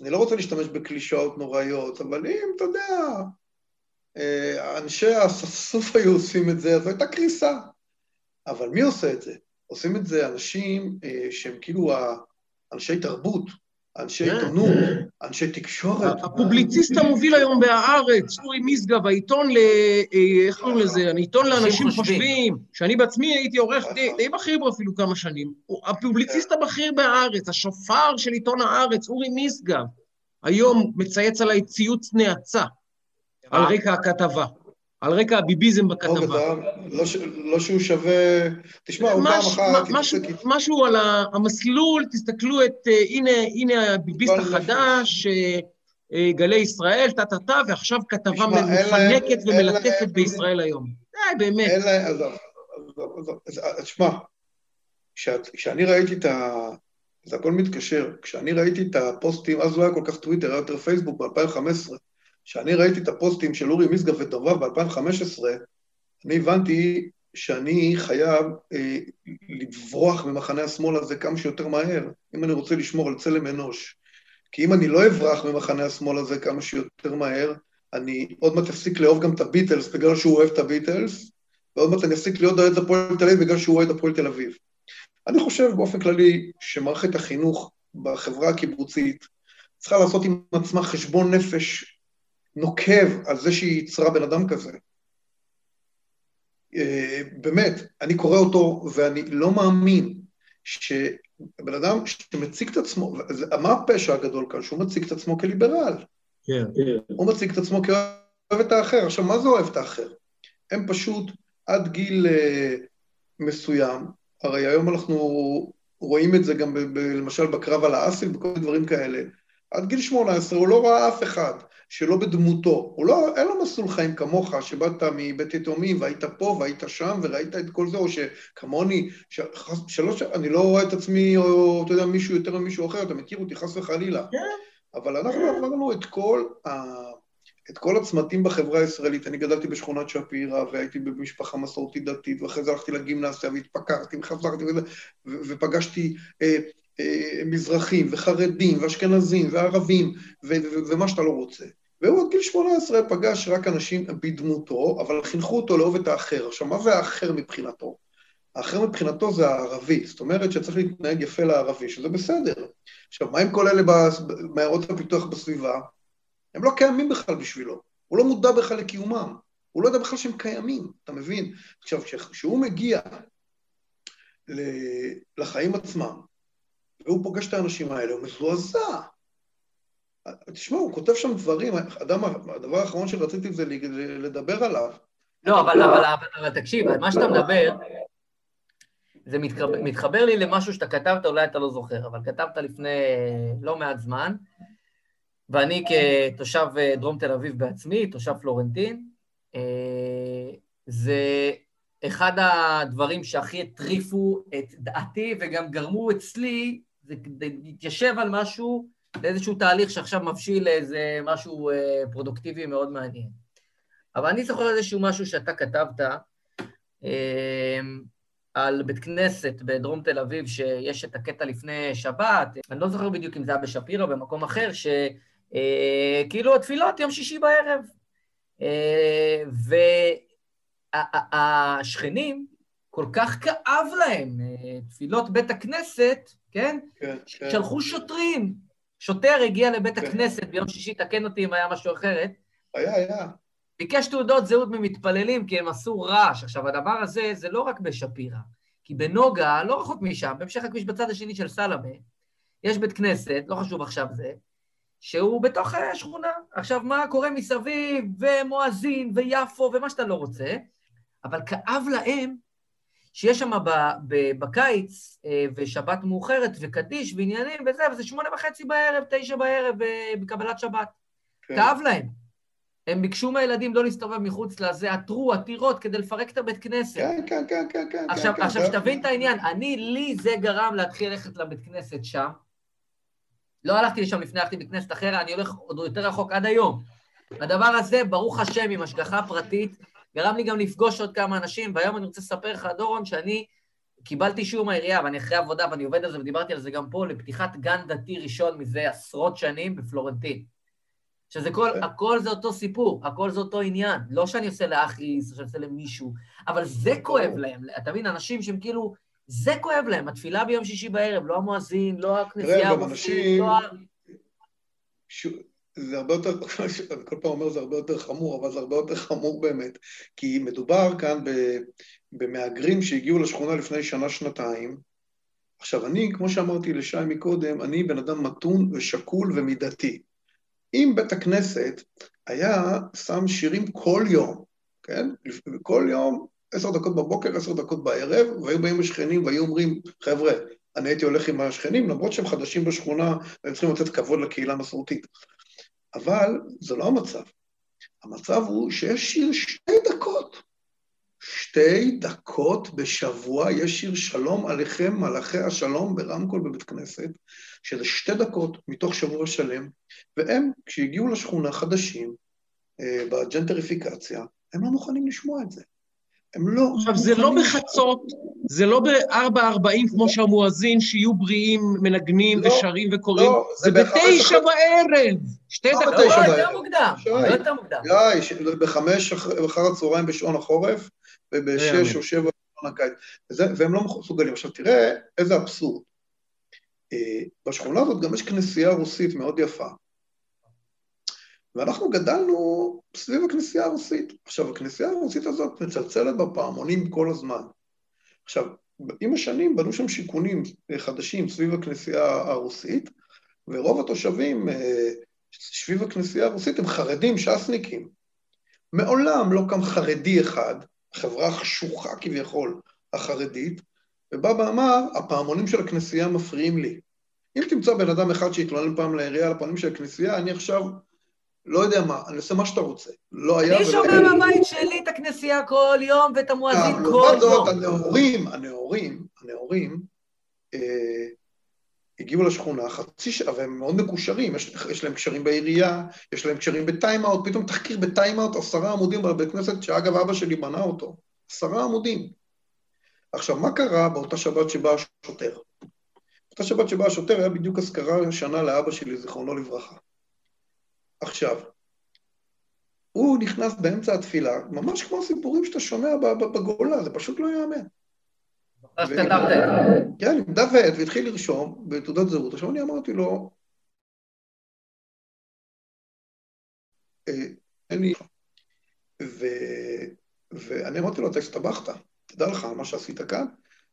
אני לא רוצה להשתמש בקלישאות נוראיות, אבל אם, אתה יודע... אנשי הספסוף היו עושים את זה, אז הייתה קריסה. אבל מי עושה את זה? עושים את זה אנשים שהם כאילו אנשי תרבות, אנשי עיתונות, אנשי תקשורת. הפובליציסט המוביל היום בהארץ, אורי משגב, העיתון ל... איך קוראים לזה? העיתון לאנשים חושבים, שאני בעצמי הייתי עורך די בכיר בו אפילו כמה שנים. הפובליציסט הבכיר בהארץ, השופר של עיתון הארץ, אורי משגב, היום מצייץ עליי ציוץ נאצה. על רקע הכתבה, על רע הביביזם בכתבה. לא שהוא שווה, תשמע, הוא פעם אחת... משהו על המסלול, תסתכלו את, הנה הביביסט החדש, גלי ישראל, תתתה, ועכשיו כתבה מפנקת ומלטפת בישראל היום. די, באמת. תשמע, כשאני ראיתי את ה... זה הכל מתקשר, כשאני ראיתי את הפוסטים, אז לא היה כל כך טוויטר, היה יותר פייסבוק ב-אלפיים וחמש עשרה, כשאני ראיתי את הפוסטים של אורי מיסגב ודובר ב-אלפיים וחמש עשרה, אני הבנתי שאני חייב אה, לברוח ממחנה השמאל הזה כמה שיותר מהר, אם אני רוצה לשמור על צלם אנוש. כי אם אני לא אברח ממחנה השמאל הזה כמה שיותר מהר, אני עוד מעט אפסיק לאהוב גם את הביטלס בגלל שהוא אוהב את הביטלס, ועוד מעט אני אפסיק להיות אוהד הפועל תל אביב בגלל שהוא אוהד הפועל תל אביב. אני חושב באופן כללי שמערכת החינוך בחברה הקיבוצית צריכה לעשות עם עצמה חשבון נפש נוקב על זה שהיא יצרה בן אדם כזה. באמת, אני קורא אותו ואני לא מאמין שבן אדם שמציג את עצמו, מה הפשע הגדול כאן? שהוא מציג את עצמו כליברל. כן, כן. הוא מציג את עצמו כאוהב את האחר. עכשיו, מה זה אוהב את האחר? הם פשוט עד גיל מסוים, הרי היום אנחנו רואים את זה גם למשל בקרב על האסיל, בכל דברים כאלה, עד גיל שמונה עשרה הוא לא ראה אף אחד שלא בדמותו, הוא לא, אין לו מסלול חיים כמוך, שבאת מבית יתומים והיית פה והיית שם וראית את כל זה, או שכמוני, ש... שלוש... אני לא רואה את עצמי, או אתה יודע, מישהו יותר ממישהו אחר, אתה מכיר אותי חס וחלילה, אבל אנחנו עברנו את כל ה... את כל הצמתים בחברה הישראלית, אני גדלתי בשכונת שפירה, והייתי במשפחה מסורתית דתית, ואחרי זה הלכתי לגימנסיה, והתפקרתי, וחזרתי, ופגשתי מזרחים, וחרדים, ואשכנזים, וערבים, ומה שאתה לא רוצה. והוא עד גיל שמונה עשרה פגש רק אנשים בדמותו, אבל חינכו אותו לאהוב את האחר. עכשיו, מה זה האחר מבחינתו? האחר מבחינתו זה הערבי, זאת אומרת שצריך להתנהג יפה לערבי, שזה בסדר. עכשיו, מה עם כל אלה במערות הפיתוח בסביבה? הם לא קיימים בכלל בשבילו, הוא לא מודע בכלל לקיומם, הוא לא יודע בכלל שהם קיימים, אתה מבין? עכשיו, כשהוא מגיע לחיים עצמם, והוא פוגש את האנשים האלה, הוא מזועזע. תשמעו, הוא כותב שם דברים, אדם, הדבר האחרון שרציתי זה לדבר עליו. לא, אבל, אבל, אבל תקשיב, מה שאתה מדבר, זה מתחבר, מתחבר לי למשהו שאתה כתבת, אולי אתה לא זוכר, אבל כתבת לפני לא מעט זמן, ואני כתושב דרום תל אביב בעצמי, תושב פלורנטין, זה אחד הדברים שהכי הטריפו את דעתי, וגם גרמו אצלי, זה להתיישב על משהו, לאיזשהו תהליך שעכשיו מבשיל לאיזה משהו פרודוקטיבי מאוד מעניין. אבל אני זוכר איזשהו משהו שאתה כתבת, על בית כנסת בדרום תל אביב, שיש את הקטע לפני שבת, אני לא זוכר בדיוק אם זה היה בשפירה, במקום אחר, ש... כאילו התפילות יום שישי בערב, והשכנים כל כך כאב להם, תפילות בית הכנסת, כן? שלחו שוטרים, שוטר הגיע לבית הכנסת ביום שישי, תקן אותי אם היה משהו אחרת, היה, היה. ביקש תעודות זהות ממתפללים כי הם עשו רעש, עכשיו הדבר הזה זה לא רק בשפירה, כי בנוגה, לא רחוק משם, בהמשך הכביש בצד השני של סלמה, יש בית כנסת, לא חשוב עכשיו זה, שהוא בתוך השכונה. עכשיו, מה קורה מסביב, ומואזין, ויפו, ומה שאתה לא רוצה, אבל כאב להם שיש שם בקיץ, ושבת מאוחרת, וקדיש, ועניינים, וזה, וזה שמונה וחצי בערב, תשע בערב, בקבלת שבת. כאב להם. הם ביקשו מהילדים לא להסתובב מחוץ לזה, עתרו, עתירות, כדי לפרק את הבית כנסת. כן, כן, כן, כן, כן. עכשיו, שתבין את העניין, אני, לי זה גרם להתחיל ללכת לבית כנסת שם, לא הלכתי לשם לפני, הלכתי בכנסת אחרת, אני הולך עוד יותר רחוק עד היום. הדבר הזה, ברוך השם, עם השגחה פרטית, גרם לי גם לפגוש עוד כמה אנשים, והיום אני רוצה לספר לך, דורון, שאני קיבלתי אישור מהעירייה, ואני אחרי עבודה, ואני עובד על זה, ודיברתי על זה גם פה, לפתיחת גן דתי ראשון מזה עשרות שנים בפלורנטין. שזה כל, הכל זה אותו סיפור, הכל זה אותו עניין. לא שאני עושה לאחיס, או שאני עושה למישהו, אבל זה כואב להם. אתה מבין, אנשים שהם כאילו... זה כואב להם, התפילה ביום שישי בערב, לא המואזין, לא הכנסייה, רב, אנשים... לא... ש... זה הרבה יותר, כל פעם אומר, זה הרבה יותר חמור, אבל זה הרבה יותר חמור באמת, כי מדובר כאן ב... במאגרים שהגיעו לשכונה לפני שנה-שנתיים, עכשיו אני, כמו שאמרתי לשי מקודם, אני בן אדם מתון ושקול ומידתי. אם בית הכנסת היה שם שירים כל יום, כן? כל יום, עשר דקות בבוקר, עשר דקות בערב, והיו באים השכנים והיו אומרים, חבר'ה, אני הייתי הולך עם השכנים, למרות שהם חדשים בשכונה, והם צריכים לתת כבוד לקהילה המסורתית. אבל זה לא המצב. המצב הוא שיש שיר שתי דקות. שתי דקות בשבוע יש שיר שלום עליכם, מלאכי השלום ברמקול בבית כנסת, שזה שתי דקות מתוך שבוע שלם, והם, כשהגיעו לשכונה חדשים, בג'נטריפיקציה, הם לא מוכנים לשמוע את זה. לא עכשיו, זה לא בחצות, זה לא ב-ארבע ארבעים כמו שהמואזין, שיהיו בריאים, מנגנים לא, ושרים וקוראים, לא, זה בתשע בערב, שתי דקות. לא, זה יותר מוקדם, זה יותר מוקדם. זה בחמש אחר הצהריים בשעון החורף, ובשש או שבע בשעון הקיץ, והם לא מסוגלים. עכשיו תראה איזה אבסורד. בשכונה הזאת גם יש כנסייה רוסית מאוד יפה, ואנחנו גדלנו סביב הכנסייה הרוסית. עכשיו, הכנסייה הרוסית הזאת מצלצלת בפעמונים כל הזמן. עכשיו, עם השנים בנו שם שיכונים חדשים סביב הכנסייה הרוסית, ורוב התושבים סביב הכנסייה הרוסית הם חרדים, שסניקים. מעולם לא קם חרדי אחד, חברה חשוכה כביכול החרדית, ובא ואמר, הפעמונים של הכנסייה מפריעים לי. אם תמצא בן אדם אחד שהתלונן פעם לעירייה על הפעמונים של הכנסייה, אני עכשיו... לא יודע מה, אני עושה מה שאתה רוצה. אני שומע בבית שלי את הכנסייה כל יום ואת המואזין כל יום. לעומת זאת, הנאורים, הנאורים, הנאורים, הגיעו לשכונה, חצי שעה, והם מאוד מקושרים, יש להם קשרים בעירייה, יש להם קשרים בטיימאוט, פתאום תחקיר בטיימאוט, עשרה עמודים בבית כנסת, שאגב אבא שלי בנה אותו, עשרה עמודים. עכשיו, מה קרה באותה שבת שבא השוטר? באותה שבת שבא השוטר היה בדיוק הזכרה שנה לאבא שלי, זיכרונו לברכה. עכשיו, הוא נכנס באמצע התפילה, ממש כמו הסיפורים שאתה שומע בגולה, זה פשוט לא יאמן. כן, נמדה ועת, והתחיל לרשום בתעודת זהות. עכשיו אני אמרתי לו, אני, ואני אמרתי לו, אתה הסתבכת, תדע לך מה שעשית כאן.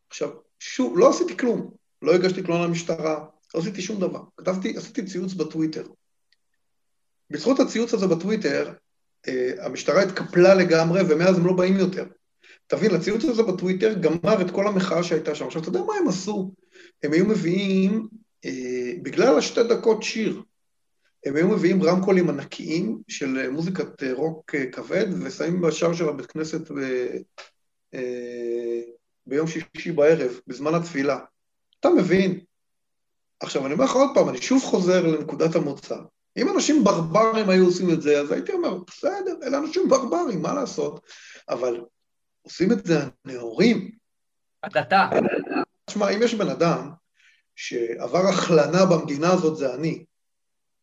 עכשיו, שוב, לא עשיתי כלום, לא הגשתי כלום למשטרה, לא עשיתי שום דבר. כתבתי, עשיתי ציוץ בטוויטר. בזכות הציוץ הזה בטוויטר, המשטרה התקפלה לגמרי, ומאז הם לא באים יותר. תבין, הציוץ הזה בטוויטר גמר את כל המחאה שהייתה שם. עכשיו, אתה יודע מה הם עשו? הם היו מביאים, בגלל השתי דקות שיר, הם היו מביאים רמקולים ענקיים של מוזיקת רוק כבד, ושמים בשער של הבית כנסת ב... ביום שישי בערב, בזמן התפילה. אתה מבין? עכשיו, אני אומר לך עוד פעם, אני שוב חוזר לנקודת המוצא. אם אנשים ברברים היו עושים את זה, אז הייתי אומר, בסדר, אלה אנשים ברברים, מה לעשות? אבל עושים את זה הנאורים. הדתה. תשמע, אם יש בן אדם שעבר החלנה במדינה הזאת, זה אני.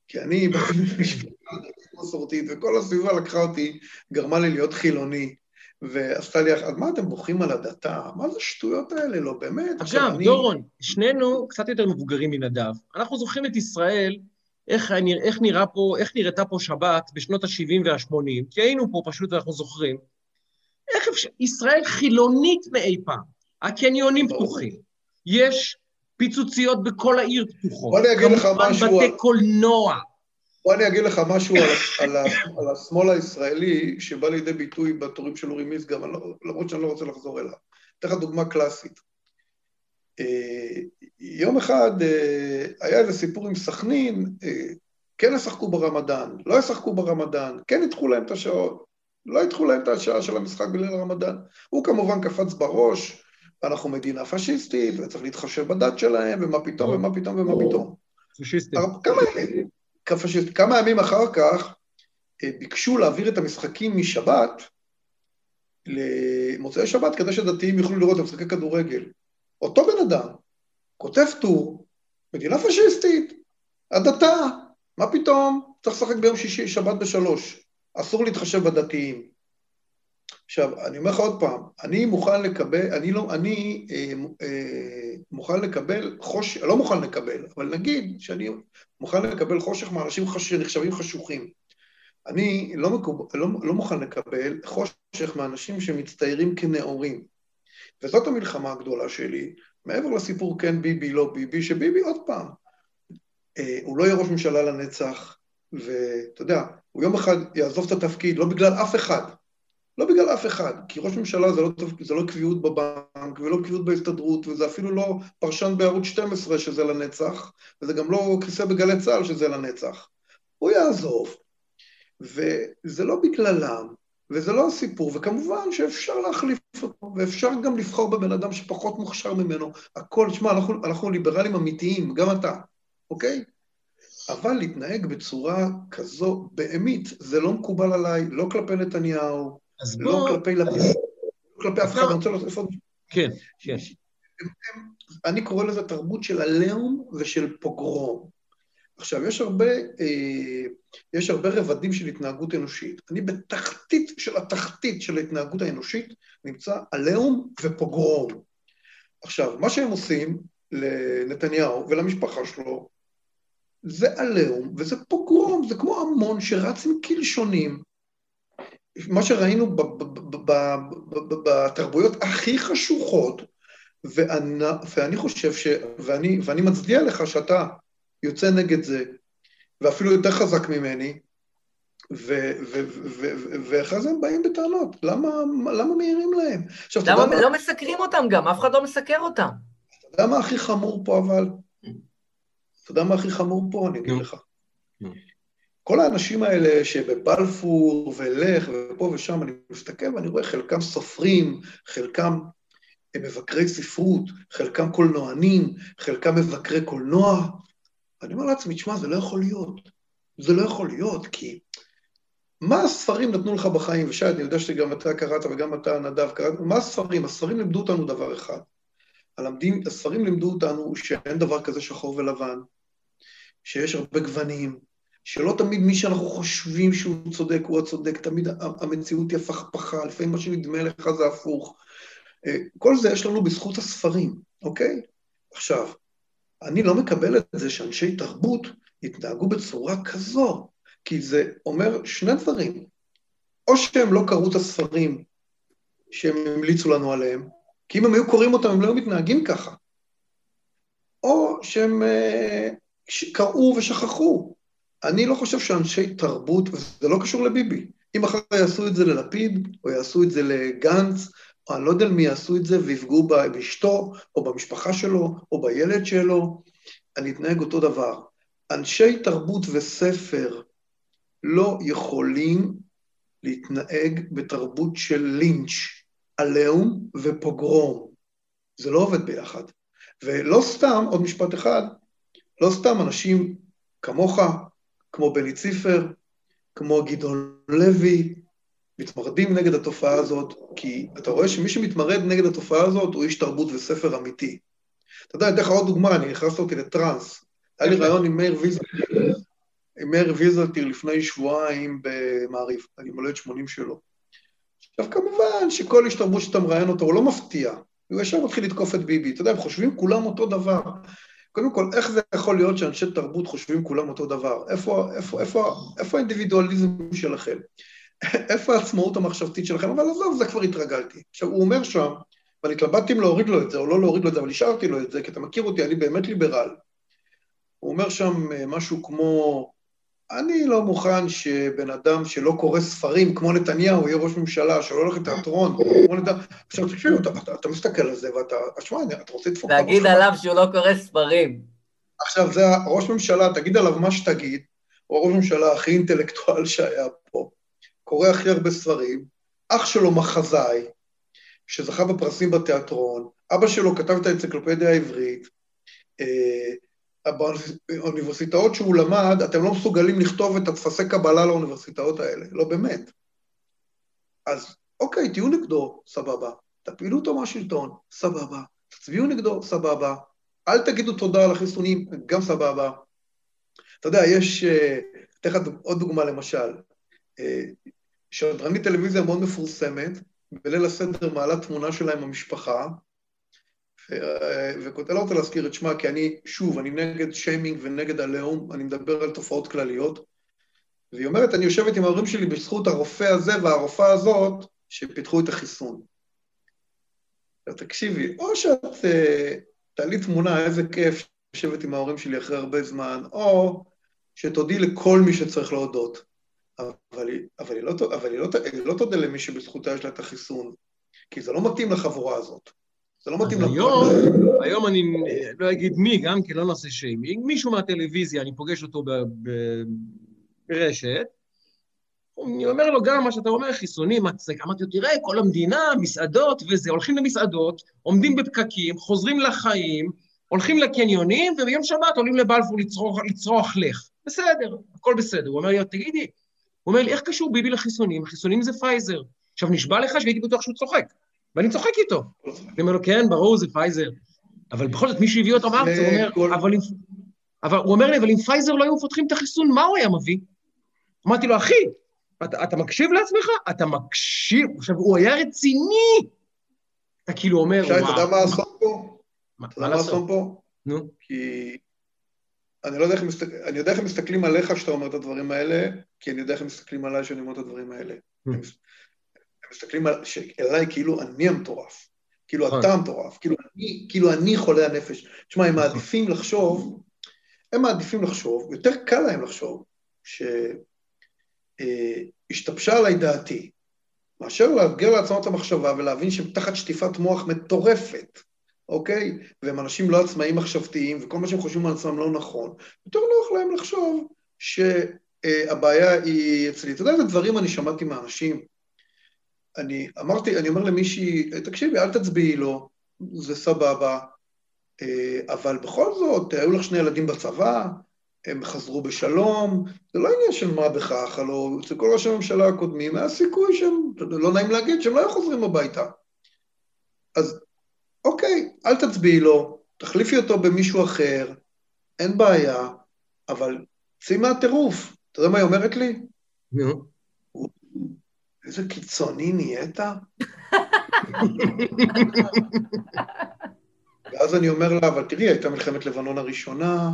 כי אני במשפחה מסורתית, וכל הסביבה לקחה אותי, גרמה לי להיות חילוני, ועשתה לי, אז מה אתם בוכים על הדתה? מה זה שטויות האלה? לא, באמת. עכשיו, דורון, שנינו קצת יותר מבוגרים מנדב. אנחנו זוכרים את ישראל... איך, איך, נראה פה, איך נראתה פה שבת בשנות ה-שבעים וה-שמונים, כי היינו פה פשוט ואנחנו זוכרים, איך אפשר, ישראל חילונית מאי פעם, הקניונים פתוחים, יש פיצוציות בכל העיר פתוחות, בוא אני אגיד לך משהו, בתי קולנוע. בוא אני אגיד לך משהו על, על, על, על השמאל הישראלי, שבא לידי ביטוי בתורים של אורי מיסגב, למרות שאני לא רוצה לחזור אליו, תן לך דוגמה קלאסית. יום אחד היה איזה סיפור עם סכנין, כן ישחקו ברמדאן, לא ישחקו ברמדאן, כן ידחו להם את השעות, לא ידחו להם את השעה של המשחק בליל הרמדאן. הוא כמובן קפץ בראש, אנחנו מדינה פשיסטית, וצריך להתחשב בדת שלהם, ומה פתאום, ומה פתאום, ומה פתאום. פשיסטית. כמה ימים אחר כך ביקשו להעביר את המשחקים משבת למוצאי שבת, כדי שדתיים יוכלו לראות את המשחקי כדורגל. אותו בן אדם, כותב טור, מדינה פשיסטית, הדתה, מה פתאום? צריך לשחק ביום שישי, שבת בשלוש, אסור להתחשב בדתיים. עכשיו, אני אומר לך עוד פעם, אני מוכן לקבל, אני לא, אני אה, אה, מוכן לקבל חושך, לא מוכן לקבל, אבל נגיד שאני מוכן לקבל חושך מאנשים שנחשבים חשוכים. אני לא, מקוב, לא, לא מוכן לקבל חושך מאנשים שמצטיירים כנאורים. וזאת המלחמה הגדולה שלי, מעבר לסיפור כן ביבי, לא ביבי, שביבי עוד פעם, אה, הוא לא יהיה ראש ממשלה לנצח, ואתה יודע, הוא יום אחד יעזוב את התפקיד, לא בגלל אף אחד, לא בגלל אף אחד, כי ראש ממשלה זה לא, זה לא קביעות בבנק, ולא קביעות בהסתדרות, וזה אפילו לא פרשן בערוץ שתים עשרה שזה לנצח, וזה גם לא כיסא בגלי צהל שזה לנצח, הוא יעזוב, וזה לא בגללם, וזה לא הסיפור, וכמובן שאפשר להחליף אותו, ואפשר גם לבחור בבן אדם שפחות מוכשר ממנו, הכל, תשמע, אנחנו, אנחנו ליברלים אמיתיים, גם אתה, אוקיי? אבל להתנהג בצורה כזו, באמת, זה לא מקובל עליי, לא כלפי נתניהו, לא בוא... כלפי לפיד, אז... לא כלפי אף אחד, אני רוצה להוסיף עוד... כן, כן. אני קורא לזה תרבות של הלאום ושל פוגרום. עכשיו, יש הרבה, יש הרבה רבדים של התנהגות אנושית. אני בתחתית של התחתית של ההתנהגות האנושית, נמצא הלאום ופוגרום. עכשיו, מה שהם עושים לנתניהו ולמשפחה שלו, זה עליהום, וזה פוגרום, זה כמו המון שרץ עם כלשונים. מה שראינו בתרבויות הכי חשוכות, ואני, ואני חושב ש... ואני, ואני מצדיע לך שאתה יוצא נגד זה, ואפילו יותר חזק ממני, ואחרי זה הם באים בטענות. למה, למה מהירים להם? עכשיו, למה לא מסקרים אותם גם? אף אחד לא מסקר אותם. אתה יודע מה הכי חמור פה, אבל? אתה יודע מה הכי חמור פה? אני אגיד לך. כל האנשים האלה שבבלפור ולך ופה ושם, אני מסתכל ואני רואה חלקם סופרים, חלקם מבקרי ספרות, חלקם קולנוענים, חלקם מבקרי קולנוע. אני אומר לעצמי, תשמע, זה לא יכול להיות. זה לא יכול להיות, כי מה הספרים נתנו לך בחיים? ושי, אני יודע שגם אתה קראת וגם אתה, נדב, קראת. מה הספרים? הספרים לימדו אותנו דבר אחד. הלמדים, הספרים לימדו אותנו שאין דבר כזה שחור ולבן, שיש הרבה גוונים, שלא תמיד מי שאנחנו חושבים שהוא צודק, הוא הצודק, תמיד המציאות היא הפכפכה, לפעמים מה שנדמה לך זה הפוך. כל זה יש לנו בזכות הספרים, אוקיי? עכשיו, אני לא מקבל את זה שאנשי תרבות יתנהגו בצורה כזו, כי זה אומר שני דברים. או שהם לא קראו את הספרים שהם המליצו לנו עליהם, כי אם הם היו קוראים אותם, הם לא מתנהגים ככה. או שהם קראו ושכחו. אני לא חושב שאנשי תרבות, וזה לא קשור לביבי. אם אחר יעשו את זה ללפיד, או יעשו את זה לגנץ, או אני לא יודע מי יעשו את זה, ויפגעו באשתו, או במשפחה שלו, או בילד שלו, אני אתנהג אותו דבר. אנשי תרבות וספר לא יכולים להתנהג בתרבות של לינץ', עליהום ופוגרום. זה לא עובד ביחד. ולא סתם, עוד משפט אחד, לא סתם אנשים כמוך, כמו בני ציפר, כמו גדעון לוי, מתמרדים נגד התופעה הזאת, כי אתה רואה שמי שמתמרד נגד התופעה הזאת, הוא איש תרבות וספר אמיתי. אתה יודע, דרך עוד דוגמה, אני נכנס אותי לטרנס, היה לי רעיון עם מאיר ויזלטיר, עם מאיר ויזלטיר לפני שבועיים במעריב, אני מולד שמונים שלו. עכשיו כמובן שכל איש תרבות שאתה מראיין אותו, הוא לא מפתיע, הוא ישר מתחיל לתקוף את ביבי, אתה יודע, הם חושבים כולם אותו דבר. קודם כל, איך זה יכול להיות שאנשי תרבות חושבים כולם אותו דבר? איפה, איפה, איפה, איפה האינדיבידואליזם שלכם? איפה העצמאות המחשבתית שלכם? אבל עזוב, זה כבר התרגלתי. עכשיו, הוא אומר שם, ואני התלבטתי אם להוריד לו את זה, או לא להוריד לו את זה, אבל השארתי לו את זה, כי אתה מכיר אותי, אני באמת ליברל. הוא אומר שם משהו כמו, אני לא מוכן שבן אדם שלא קורא ספרים, כמו נתניהו, יהיה ראש ממשלה, שלא הולך לתיאטרון, כמו נתניהו. עכשיו, תקשיב, אתה, אתה, אתה מסתכל על זה, ואתה, אשמה, אתה רוצה לדפוק... תגיד עליו שהוא לא קורא ספרים. עכשיו, זה ראש ממשלה, תגיד עליו מה שתגיד, הוא ראש ממשלה הכי אינטלקטואל שהיה פה, קורא הכי הרבה ספרים, אח שלו מחזאי, שזכה בפרסים בתיאטרון, אבא שלו כתב את האנציקלופדיה העברית, האוניברסיטאות שהוא למד, אתם לא מסוגלים לכתוב את התפסי קבלה לאוניברסיטאות האלה, לא באמת. אז אוקיי, תהיו נגדו, סבבה, תפעילו אותו מהשלטון, סבבה, תצביעו נגדו, סבבה, אל תגידו תודה על החיסונים, גם סבבה. אתה יודע, יש, תכף עוד דוגמה למשל, שדרנית טלוויזיה מאוד מפורסמת, בליל הסדר מעלה תמונה שלה עם המשפחה, וכותלה אותה להזכיר את שמה, כי אני, שוב, אני נגד שיימינג ונגד הלאום, אני מדבר על תופעות כלליות, והיא אומרת, אני יושבת עם ההורים שלי בזכות הרופא הזה והרופאה הזאת, שפיתחו את החיסון. תקשיבי, או שאת תעלי תמונה, איזה כיף שיושבת עם ההורים שלי אחרי הרבה זמן, או שתודי לכל מי שצריך להודות. אבל היא, אבל היא לא, אבל היא לא, היא לא תודה למי שבזכותה יש לה את החיסון, כי זה לא מתאים לחבורה הזאת. זה לא מתאים היום, לה... היום אני לא אגיד מי גם, כי לא נעשה שיימינג. מישהו מהטלוויזיה, אני פוגש אותו ב, ב, ברשת, אני אומר לו גם מה שאתה אומר, חיסונים, אמרתי לו, תראה, כל המדינה, מסעדות וזה, הולכים למסעדות, עומדים בפקקים, חוזרים לחיים, הולכים לקניונים, וביום שבת עולים לבלפור לצרוח, לצרוח לך. בסדר, הכל בסדר. הוא אומר לי, תגידי, הוא אומר לי, איך קשור ביבי לחיסונים? חיסונים זה פייזר. עכשיו, נשבע לך שהייתי בטוח שהוא צוחק, ואני צוחק איתו. אני אומר לו, כן, ברור, זה פייזר. אבל בכל זאת, מי שהביא אותו מארץ, הוא אומר לי, אבל אם פייזר לא היו מפתחים את החיסון, מה הוא היה מביא? אמרתי לו, אחי, אתה מקשיב לעצמך? אתה מקשיב. עכשיו, הוא היה רציני. אתה כאילו אומר, וואו. שי, אתה יודע מה אסון פה? אתה יודע מה אסון פה? נו. כי אני לא יודע איך הם מסתכלים, אני יודע איך הם מסתכלים עליך שאתה אומר את הדברים האלה, כי אני יודע איך הם מסתכלים עליי שאני אומר את הדברים האלה. הם מסתכלים עליי כאילו אני המטורף, כאילו אתה המטורף, כאילו אני חולה הנפש. תשמע, הם מעדיפים לחשוב, הם מעדיפים לחשוב, יותר קל להם לחשוב, שהשתבשה עליי דעתי, מאשר להגר לעצמם את המחשבה ולהבין שהם תחת שטיפת מוח מטורפת, אוקיי? והם אנשים לא עצמאים מחשבתיים, וכל מה שהם חושבים על עצמם לא נכון. יותר נוח להם לחשוב שהבעיה היא אצלי. אתה יודע, את הדברים אני שמעתי מהאנשים. אני אמרתי, אני אומר למישהי, תקשיבי, אל תצביעי לו, זה סבבה, אבל בכל זאת, היו לך שני ילדים בצבא, הם חזרו בשלום, זה לא עניין של מה בכך, הלוא אצל כל ראש הממשלה הקודמים, היה סיכוי שהם, לא נעים להגיד, שהם לא היו חוזרים הביתה. אז אוקיי, אל תצביעי לו, תחליפי אותו במישהו אחר, אין בעיה, אבל צאי מהטירוף. אתה יודע מה היא אומרת לי? איזה קיצוני נהיית? ואז אני אומר לה, אבל תראי, הייתה מלחמת לבנון הראשונה,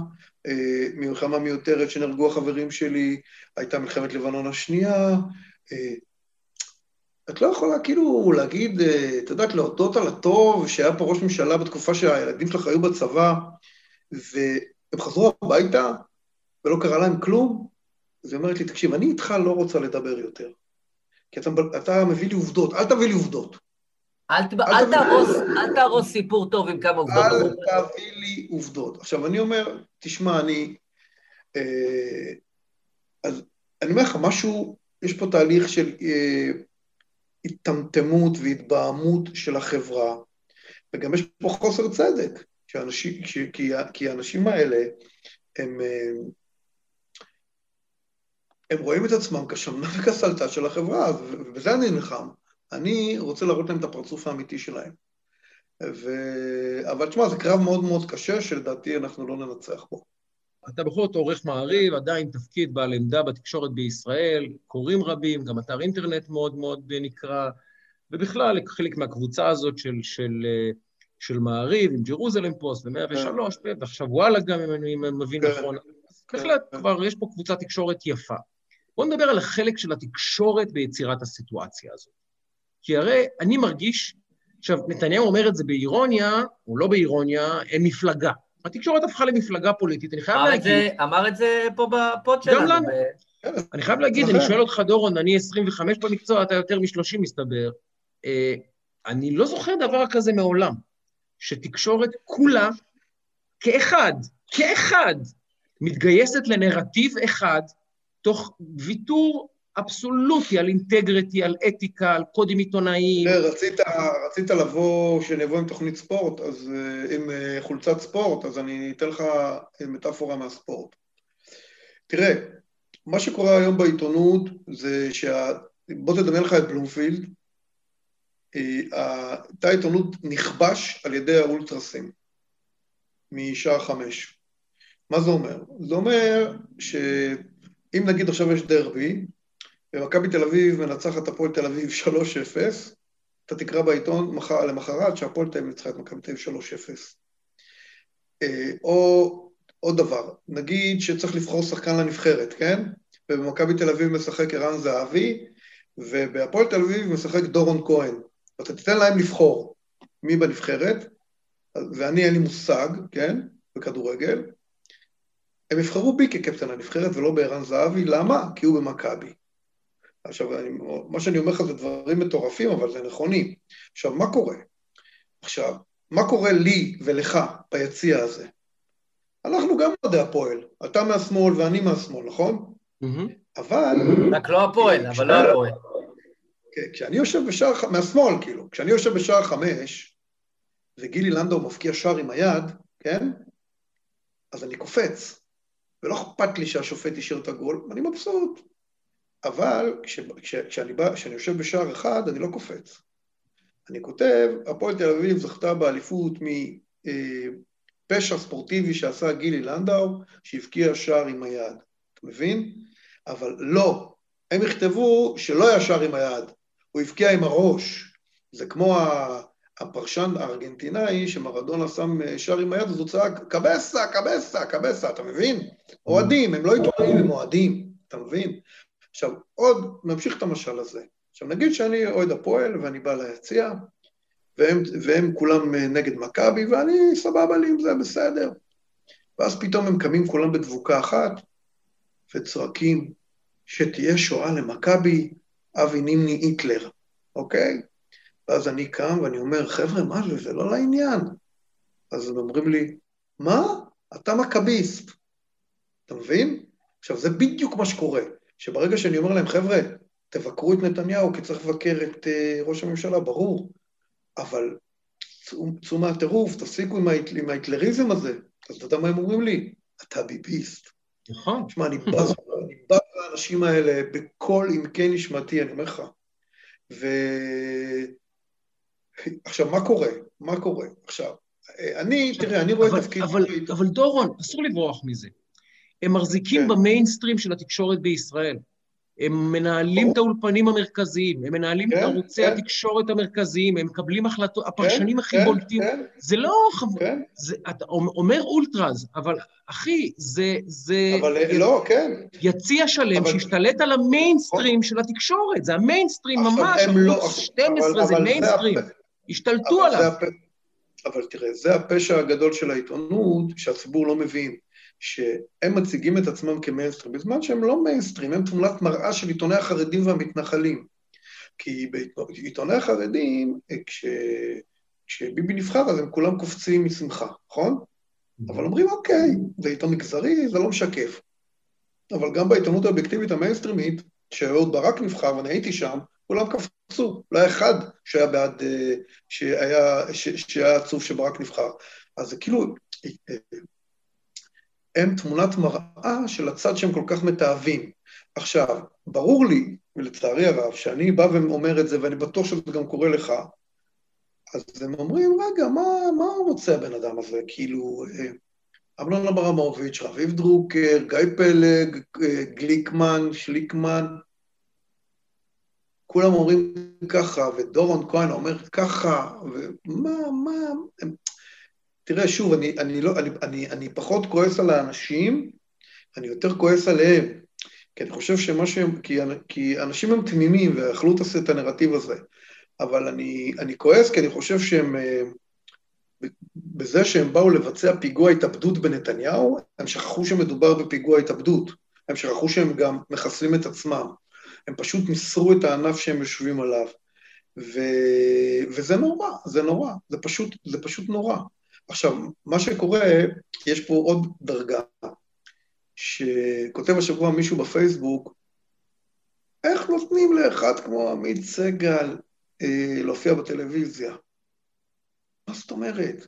מלחמה מיותרת שנרגו החברים שלי, הייתה מלחמת לבנון השנייה, את לא יכולה כאילו להגיד, את יודעת, להודות על הטוב, שהיה פה ראש ממשלה בתקופה שהילדים שלך היו בצבא, והם חזרו הביתה, ולא קרה להם כלום, אז היא אומרת לי, תקשיב, אני איתך לא רוצה לדבר יותר, כי אתה, אתה מביא לי עובדות, אל תביא לי עובדות, אל תהרוס סיפור טוב עם כמה עובדות. אל תביא לי עובדות. עכשיו, אני אומר, תשמע, אני... אז אני אומר לך, משהו, יש פה תהליך של התמתמות והתבעמות של החברה, וגם יש פה חוסר צדק, כי האנשים האלה, הם... הם רואים את עצמם כשמנה וכסלטה של החברה, ובזה אני נלחם. אני רוצה להראות להם את הפרצוף האמיתי שלהם. ו... אבל תשמע, זה קרב מאוד מאוד קשה, שלדעתי אנחנו לא ננצח בו. אתה בכל זאת עורך מעריב, עדיין תפקיד בעל עמדה בתקשורת בישראל, קוראים רבים, גם אתר אינטרנט מאוד מאוד נקרא, ובכלל חלק מהקבוצה הזאת של, של, של מעריב, עם ג'רוזלם פוסט, ב-מאה ושלוש, ועכשיו וואלה גם, אם אני מבין נכון. בכלל כבר יש פה קבוצת תקשורת יפה. בואו נדבר על החלק של התקשורת ביצירת הסיטואציה הזאת. כי הרי אני מרגיש, עכשיו נתניהו אומר את זה באירוניה, או לא באירוניה, הם מפלגה. התקשורת הפכה למפלגה פוליטית, אני חייב להגיד... אמר את זה פה בפוד שלנו. גם לנו. אני חייב להגיד, אני שואל אותך דורון, אני עשרים וחמש במקצוע, אתה יותר מ-שלושים מסתבר. אני לא זוכר דבר כזה מעולם, שתקשורת כולה, כאחד, כאחד, מתגייסת לנרטיב אחד, תוך ויתור... אבסולוטי, על אינטגריטי, על אתיקה, על קודים עיתונאיים. רצית, רצית לבוא, שנבוא עם תוכנית ספורט, אז עם חולצת ספורט, אז אני אתן לך מטאפורה מהספורט. תראה, מה שקורה היום בעיתונות, זה שה... בוא תדמיין לך את בלומפילד, הייתה עיתונות נכבש על ידי האולטרסים, משעה חמש. מה זה אומר? זה אומר שאם נגיד עכשיו יש דרבי, ומכבי תל אביב מנצחת הפועל תל אביב שלוש אפס, אתה תקרא בעיתון למחרת שהפועל תל אביב ניצחה את מכבי תל אביב שלוש אפס. או עוד דבר, נגיד שצריך לבחור שחקן לנבחרת, כן? ובמכבי תל אביב משחק ערן זהבי, ובהפועל תל אביב משחק דורון כהן. אתה תיתן להם לבחור מי בנבחרת, ואני אין לי מושג, כן? בכדורגל. הם יבחרו בי כקפטן הנבחרת ולא בערן זהבי, למה? כי הוא במכבי. עכשיו, אני, מה שאני אומר לך זה דברים מטורפים, אבל זה נכונים. עכשיו, מה קורה? עכשיו, מה קורה לי ולך ביציע הזה? אנחנו גם לא יודע הפועל. אתה מהשמאל ואני מהשמאל, נכון? Mm-hmm. אבל... רק לא הפועל, אבל לא הפועל. כן, כשאני יושב בשער... מהשמאל, כאילו. כשאני יושב בשער חמש, וגילי לנדאו מפקיע שער עם היד, כן? אז אני קופץ. ולא אכפת לי שהשופט ישיר את הגול, אני מבסוט. אבל כש, כש, כשאני, בא, כשאני יושב בשער אחד, אני לא קופץ. אני כותב, הפועל תל אביב זכתה באליפות מפשע ספורטיבי שעשה גילי לנדאו, שהבקיע שער עם היד. אתה מבין? אבל לא. הם יכתבו שלא היה שער עם היד. הוא הבקיע עם הראש. זה כמו הפרשן הארגנטינאי שמרדונה שם שער עם היד, אז הוא צעק, קבסה, קבסה, קבסה, אתה מבין? אוהדים, הם לא עיתונאים, הם אוהדים, אתה מבין? עכשיו, עוד נמשיך את המשל הזה. עכשיו, נגיד שאני אוהד הפועל, ואני בא ליציע, והם, והם כולם נגד מכבי, ואני סבבה לי עם זה, בסדר. ואז פתאום הם קמים כולם בדבוקה אחת, וצועקים שתהיה שואה למכבי, אבי נימני היטלר, אוקיי? ואז אני קם ואני אומר, חבר'ה, מה זה? זה לא לעניין. אז הם אומרים לי, מה? אתה מכביסט. אתה מבין? עכשיו, זה בדיוק מה שקורה. שברגע שאני אומר להם, חבר'ה, תבקרו את נתניהו, כי צריך לבקר את uh, ראש הממשלה, ברור. אבל תשום מהטירוף, תפסיקו עם, ההיט, עם ההיטלריזם הזה. אז אתה יודע מה הם אומרים לי? אתה ביביסט. נכון. תשמע, אני בז לאנשים האלה בכל עמקי נשמתי, אני אומר לך. ו... עכשיו, מה קורה? מה קורה? עכשיו, אני, תראה, אני רואה תפקיד... אבל דורון, אסור לברוח מזה. הם מחזיקים במיינסטרים של התקשורת בישראל. הם מנהלים את האולפנים המרכזיים, הם מנהלים את ערוצי התקשורת המרכזיים, הם מקבלים החלטות, הפרשנים הכי בולטים. זה לא חבוד, אתה אומר אולטראז, אבל אחי, זה... אבל לא, כן. יציע שלם שהשתלט על המיינסטרים של התקשורת, זה המיינסטרים ממש, שתים עשרה זה מיינסטרים. השתלטו עליו. אבל תראה, זה הפשע הגדול של העיתונות, שהציבור לא מבין, שהם מציגים את עצמם כמיינסטרים, בזמן שהם לא מיינסטרים, הם תמונת מראה של עיתוני החרדים והמתנחלים. כי בעיתוני החרדים, כש... כשביבי נבחר, אז הם כולם קופצים משמחה, נכון? אבל אומרים, אוקיי, זה עיתון מגזרי, זה לא משקף. אבל גם בעיתונות האובייקטיבית המיינסטרימית, כשאהוד ברק נבחר, ואני הייתי שם, כולם קפצו, לא אחד שהיה בעד, שהיה, ש, שהיה עצוב שברק נבחר. אז זה כאילו, הם תמונת מראה של הצד שהם כל כך מתאהבים. עכשיו, ברור לי, ולצערי הרב, שאני בא ואומר את זה, ואני בטוח שזה גם קורה לך, אז הם אומרים, רגע, מה, מה רוצה הבן אדם הזה? כאילו, אמנון אברמוביץ', רביב דרוקר, גיא פלג, גליקמן, שליקמן, כולם אומרים ככה, ודורון כהן אומר ככה, ומה, מה... הם... תראה, שוב, אני, אני, לא, אני, אני, אני פחות כועס על האנשים, אני יותר כועס עליהם, כי אני חושב שמה שהם... כי, כי אנשים הם תמימים, ואכלו את הנרטיב הזה, אבל אני, אני כועס כי אני חושב שהם... בזה שהם באו לבצע פיגוע התאבדות בנתניהו, הם שכחו שמדובר בפיגוע התאבדות, הם שכחו שהם גם מחסלים את עצמם, הם פשוט מסרו את הענף שהם יושבים עליו, ו... וזה נורא, זה נורא, זה פשוט, זה פשוט נורא. עכשיו, מה שקורה, יש פה עוד דרגה, שכותב השבוע מישהו בפייסבוק, איך נותנים לאחד כמו עמית סגל אה, להופיע בטלוויזיה? מה זאת אומרת?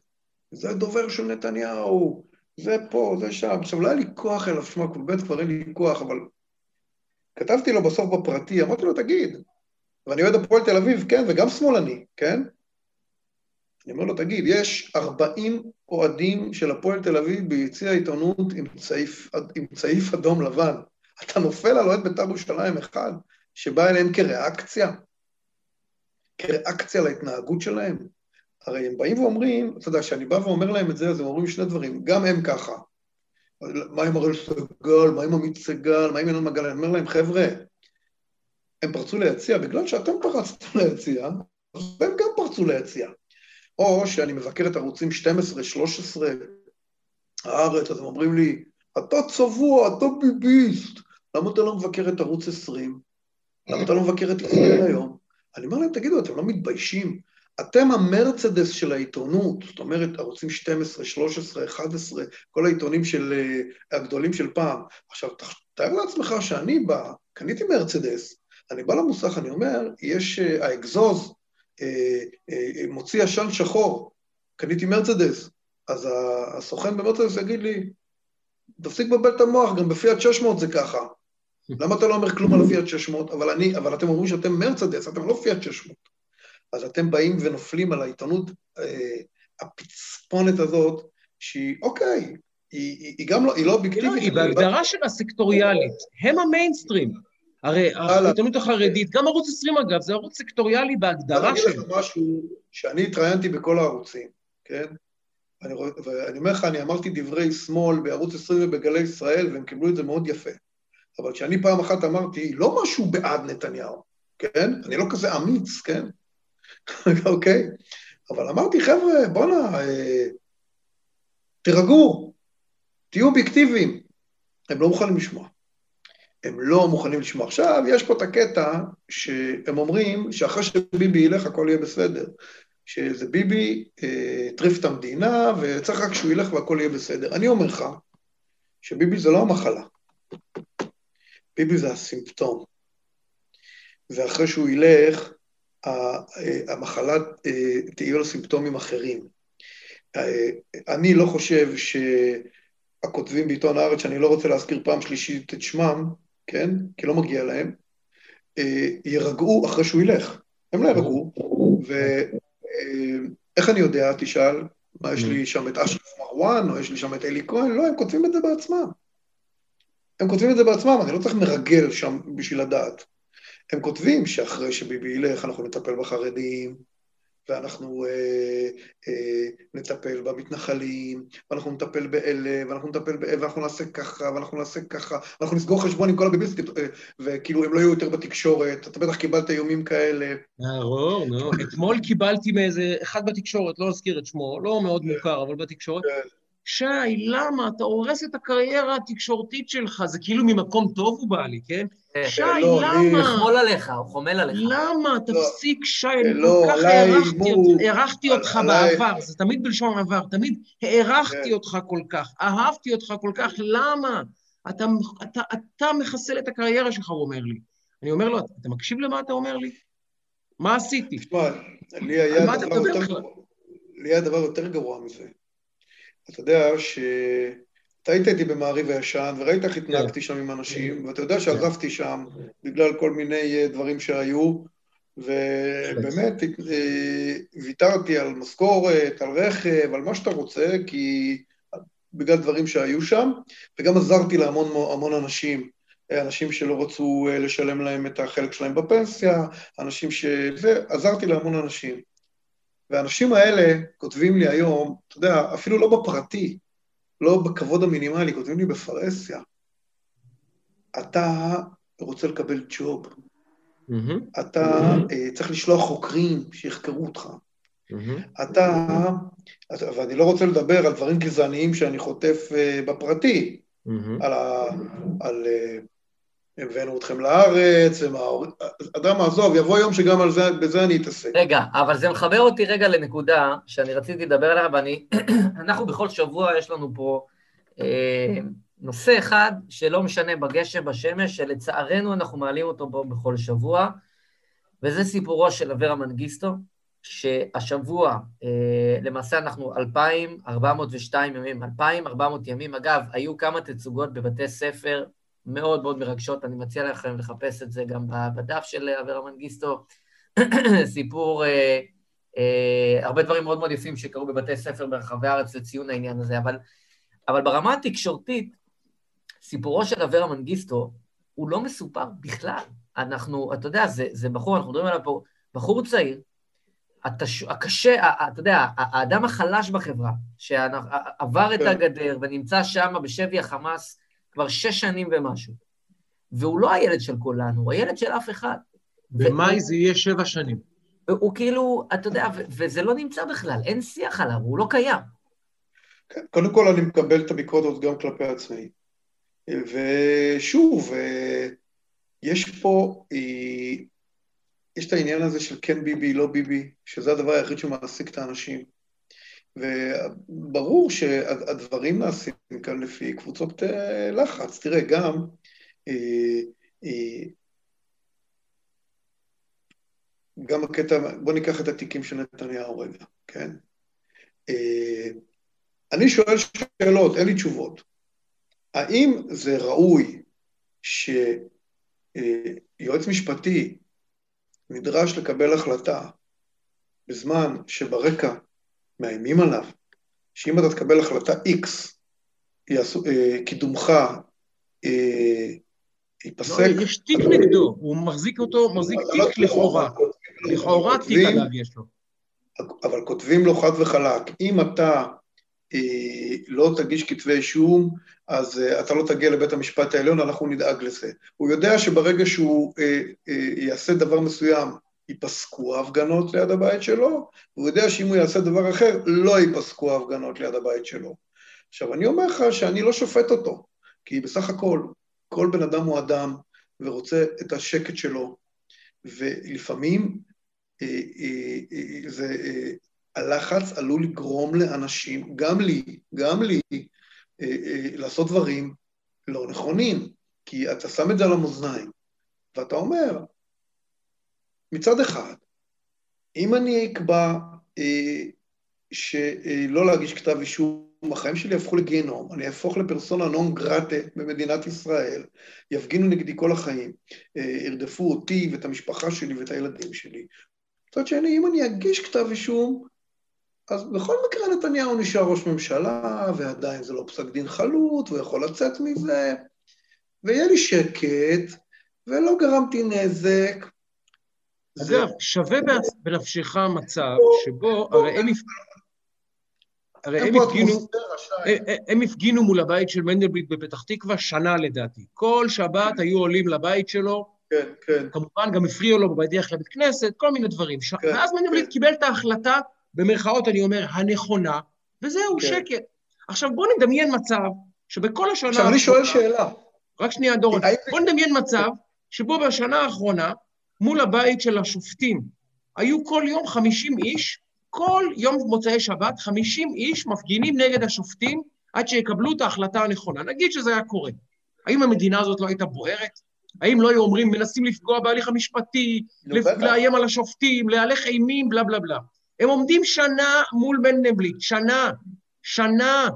זה דובר של נתניהו, זה פה, זה שם. עכשיו, לא היה לי כוח אליו, שמה, באמת כבר אין לי כוח, אבל... כתבתי לו בסוף בפרטי, אמרתי לו, תגיד, ואני אוהד הפועל תל אביב, כן, וגם שמאלני, כן? אני אומר לו, תגיד, יש ארבעים אוהדים של הפועל תל אביב ביציע העיתונות עם צעיף, עם צעיף אדום לבן. אתה נופל על אוהד בית"ר ירושלים אחד, שבא אליהם כריאקציה, כריאקציה להתנהגות שלהם. הרי הם באים ואומרים, אתה יודע, שאני בא ואומר להם את זה, אז הם אומרים שני דברים, גם הם ככה. מה עם הראל סגל, מה עם עמית סגל, מה עם ינון מגל, אני אומר להם, חבר'ה, הם פרצו ליציע, בגלל שאתם פרצתם ליציע, אז הם גם פרצו ליציע. או שאני מבקר את ערוצים שתים עשרה, שלוש עשרה, הארץ, אז הם אומרים לי, אתה צבוע, אתה ביביסט, למה אתה לא מבקר את ערוץ עשרים? למה אתה לא מבקר את ישראל היום? אני אומר להם, תגידו, אתם לא מתביישים? אתם המרצדס של העיתונות, זאת אומרת, ערוצים שתים עשרה, שלוש עשרה, אחת עשרה, כל העיתונים של, הגדולים של פעם. עכשיו, תאר לעצמך שאני בא, קניתי מרצדס, אני בא למוסך, אני אומר, יש, האקזוז אה, אה, מוציא עשן שחור, קניתי מרצדס, אז הסוכן במרצדס יגיד לי, תפסיק בבלת המוח, גם בפיאט שש מאות זה ככה. למה אתה לא אומר כלום על פיאט שש מאות? אבל, אני, אבל אתם אומרים שאתם מרצדס, אתם לא פיאט שש מאות. אז אתם באים ונופלים על העיתונות אה, הפצפונת הזאת, שהיא אוקיי, היא, היא, היא גם לא, היא לא אובייקטיבית. היא בהגדרה שלה סקטוריאלית, הם המיינסטרים, הרי העיתונות החרדית, גם ערוץ עשרים אגב, זה ערוץ סקטוריאלי בהגדרה שלו. אני אגיד לך משהו שאני התראיינתי בכל הערוצים, כן? ואני אומר לך, אני אמרתי דברי שמאל בערוץ עשרים ובגלי ישראל, והם קיבלו את זה מאוד יפה. אבל כשאני פעם אחת אמרתי, לא משהו בעד נתניהו, כן? אני לא כזה אמיץ, כן? אוקיי? אבל אמרתי, חבר'ה, בוא נה, תירגעו, תהיו אובייקטיביים. הם לא מוכנים לשמוע. הם לא מוכנים לשמוע. עכשיו, יש פה את הקטע שהם אומרים שאחרי שביבי ילך, הכל יהיה בסדר. שזה ביבי טריף את המדינה, וצריך רק שהוא ילך והכל יהיה בסדר. אני אומר לך, שביבי זה לא המחלה. ביבי זה הסימפטום. ואחרי שהוא ילך, המחלה תהיה לו סימפטומים אחרים. אני לא חושב שהכותבים בעיתון הארץ, שאני לא רוצה להזכיר פעם שלישית את שמם, כן? כי לא מגיע להם, ירגעו אחרי שהוא ילך. הם לא ירגעו, ואיך אני יודע, תשאל, מה יש לי שם את אשרף מרואן, או יש לי שם את אלי כהן? לא, הם כותבים את זה בעצמם. הם כותבים את זה בעצמם, אני לא צריך מרגל שם בשביל הדעת. הם כותבים שאחרי שביבי ילך, אנחנו נטפל בחרדים, ואנחנו אה, אה, נטפל במתנחלים, ואנחנו נטפל באלה, ואנחנו נטפל באלה, ואנחנו נעשה ככה, ואנחנו נעשה ככה, ואנחנו נסגור חשבון עם כל הביביסטים, וכאילו הם לא יהיו יותר בתקשורת, אתה בטח קיבלת איומים כאלה. נערור, נערור. אתמול קיבלתי מאיזה, אחד בתקשורת, לא נזכיר את שמו, לא מאוד מוכר, אבל בתקשורת, שי, למה? אתה הורס את הקריירה התקשורתית שלך, זה כאילו ממקום טוב הוא בא לי, כן? שי, למה? הוא חומל עליך, הוא חומל עליך. למה? תפסיק, שי, כל כך הערכתי אותך בעבר, זה תמיד בלשון עבר, תמיד הערכתי אותך כל כך, אהבתי אותך כל כך, למה? אתה מחסל את הקריירה שלך, הוא אומר לי. אני אומר לו, אתה מקשיב למה אתה אומר לי? מה עשיתי? לי היה דבר יותר גרוע מזה. אתה יודע שאתה היית איתי במעריב הישן, וראית איך התנהגתי שם עם אנשים, ואתה יודע שעזבתי שם בגלל כל מיני דברים שהיו, ובאמת ויתרתי על משכורת, על רכב, על מה שאתה רוצה, כי בגלל דברים שהיו שם, וגם עזרתי להמון המון אנשים, אנשים שלא רצו לשלם להם את החלק שלהם בפנסיה, אנשים ש... ועזרתי להמון אנשים. והאנשים האלה כותבים לי היום, אתה יודע, אפילו לא בפרטי, לא בכבוד המינימלי, כותבים לי בפרסיה, אתה רוצה לקבל ג'וב, mm-hmm. אתה mm-hmm. uh, צריך לשלוח חוקרים שיחקרו אותך, mm-hmm. אתה, mm-hmm. ואני לא רוצה לדבר על דברים גזעניים שאני חוטף uh, בפרטי, mm-hmm. על, ה, על uh, הבאנו אתכם לארץ, אדם עזוב, יבוא יום שגם על זה, בזה אני אתעסק. רגע, אבל זה מחבר אותי רגע לנקודה שאני רציתי לדבר עליה, ואני, אנחנו בכל שבוע יש לנו פה אה, נושא אחד שלא משנה בגשם, בשמש, שלצערנו אנחנו מעלים אותו פה בכל שבוע, וזה סיפורו של אברהם מנגיסטו, שהשבוע, אה, למעשה אנחנו אלפיים ארבע מאות ושתיים ימים, אלפיים ארבע מאות ימים, אגב, היו כמה תצוגות בבתי ספר, מאוד מאוד מרגשות, אני מציע לכם לחפש את זה גם בדף של אברהם מנגיסטו, סיפור, אה, אה, הרבה דברים מאוד מאוד יפים שקרו בבתי ספר ברחבי הארץ לציון העניין הזה, אבל, אבל ברמה התקשורתית, סיפורו של אברהם מנגיסטו, הוא לא מסופר בכלל, אנחנו, אתה יודע, זה, זה בחור, אנחנו מדברים עליו פה, בחור צעיר, התש... הקשה, אתה יודע, האדם החלש בחברה, שעבר את הגדר ונמצא שם בשבי החמאס, כבר שש שנים ומשהו, והוא לא הילד של כולנו, הוא הילד של אף אחד. במאי זה יהיה שבע שנים. הוא כאילו, אתה יודע, וזה לא נמצא בכלל, אין שיח עליו, הוא לא קיים. קודם כל אני מקבל את הביקורת גם כלפי עצמי, ושוב, יש פה, יש את העניין הזה של כן ביבי, לא ביבי, שזה הדבר היחיד שמעסיק את האנשים. וברור שהדברים נעשים כאן לפי קבוצות לחץ, תראה גם, גם הקטע, בוא ניקח את התיקים של נתניהו רגע, כן? אני שואל שאלות, אין לי תשובות, האם זה ראוי שיועץ משפטי נדרש לקבל החלטה בזמן שברקע מאיימים עליו, שאם אתה תקבל החלטה X, קידומך התפסק. יש תיק נגדו, הוא מחזיק אותו, מחזיק תיק לכאורה. לכאורה תיק עליו יש לו. אבל כותבים לו חד וחלק, אם אתה לא תגיש כתבי אישום, אז אתה לא תגיע לבית המשפט העליון, אנחנו נדאג לזה. הוא יודע שברגע שהוא יעשה דבר מסוים, ייפסקו ההפגנות ליד הבית שלו, והוא יודע שאם הוא יעשה דבר אחר, לא ייפסקו ההפגנות ליד הבית שלו. עכשיו, אני אומר לך שאני לא שופט אותו, כי בסך הכל, כל בן אדם הוא אדם, ורוצה את השקט שלו, ולפעמים אה, אה, אה, זה, אה, הלחץ עלול לגרום לאנשים, גם לי, גם לי, אה, אה, לעשות דברים לא נכונים, כי אתה שם את זה על המאזניים, ואתה אומר, מצד אחד, אם אני אקבע אה, שלא להגיש כתב אישום, החיים שלי יהפכו לגיהנום, אני אהפוך לפרסונה נון גרטה במדינת ישראל, יפגינו נגדי כל החיים, ירדפו אותי ואת המשפחה שלי ואת הילדים שלי. זאת שאני, אם אני אגיש כתב אישום, אז בכל מקרה נתניהו נשאר ראש ממשלה, ועדיין זה לא פסק דין חלוט, הוא יכול לצאת מזה, ויהיה לי שקט, ולא גרמתי נזק. אגב, שווה בנפשך מצב שבו, הרי אין נפגע, הרי הם הפגינו, הם הפגינו מול הבית של מנדלבליט בפתח תקווה שנה לדעתי. כל שבת היו עולים לבית שלו, כן, כן. כמובן גם הפריעו לו בדרך לבית כנסת, כל מיני דברים. ואז מנדלבליט קיבל את ההחלטה, במרכאות אני אומר, הנכונה, וזהו, שקט. עכשיו בוא נדמיין מצב, שבכל השנה... עכשיו אני שואל שאלה. רק שנייה, דורון. בוא נדמיין מצב, שבו בשנה האחרונה, מול הבית של השופטים, היו כל יום חמישים איש, כל יום מוצאי שבת, חמישים איש מפגינים נגד השופטים, עד שיקבלו את ההחלטה הנכונה. נגיד שזה היה קורה. האם המדינה הזאת לא הייתה בוערת? האם לא היו אומרים, מנסים לפגוע בהליך המשפטי, לאיים על השופטים, להלך אימים, בלה בלה בלה. הם עומדים שנה מול מנדלבליט, שנה, שנה.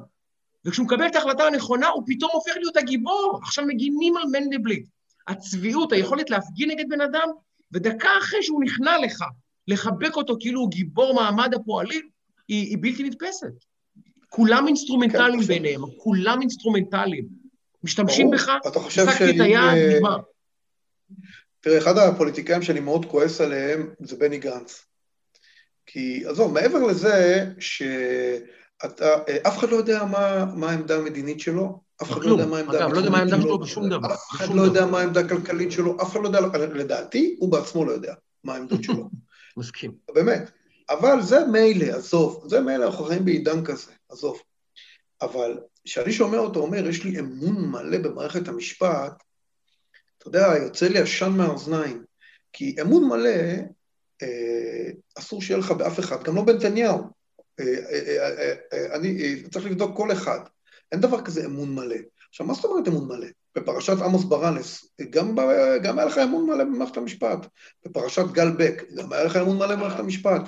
וכשהוא מקבל את ההחלטה הנכונה, הוא פתאום הופך להיות הגיבור. עכשיו מגינים על מנדלבליט. הצביעות, היכולת להפגין נגד בן אדם, ודקה אחרי שהוא נכנע לך, לחבק אותו כאילו הוא גיבור מעמד הפועלים, היא, היא בלתי נתפסת. כולם אינסטרומנטליים כן, ביניהם, כולם אינסטרומנטליים. משתמשים או, בך, תפקתי את היד, נגמר. תראה, אחד הפוליטיקאים שאני מאוד כועס עליהם, זה בני גנץ. כי, אז לא, מעבר לזה, שאף אחד לא יודע מה, מה העמדה המדינית שלו, אף אחד לא יודע מה העמדה המדינית שלו, אף אחד לא יודע מה העמדה הכלכלית שלו, אף אחד לא יודע, לדעתי, הוא בעצמו לא יודע מה העמדות שלו. מסכים. באמת, אבל זה מילא, עזוב, זה מילא, אנחנו חיים בעידן כזה, עזוב. אבל כשאני שומע אותו אומר, יש לי אמון מלא במערכת המשפט, אתה יודע, יוצא לי עשן מהאוזניים, כי אמון מלא, אה, אסור שיהיה לך באף אחד, גם לא בנתניהו. אה, אה, אה, אה, אני אה, צריך לבדוק כל אחד. אין דבר כזה אמון מלא. עכשיו, מה זאת אומרת אמון מלא? בפרשת עמוס ברנס, גם, גם היה לך אמון מלא במערכת המשפט. בפרשת גל בק, גם היה לך אמון מלא במערכת המשפט.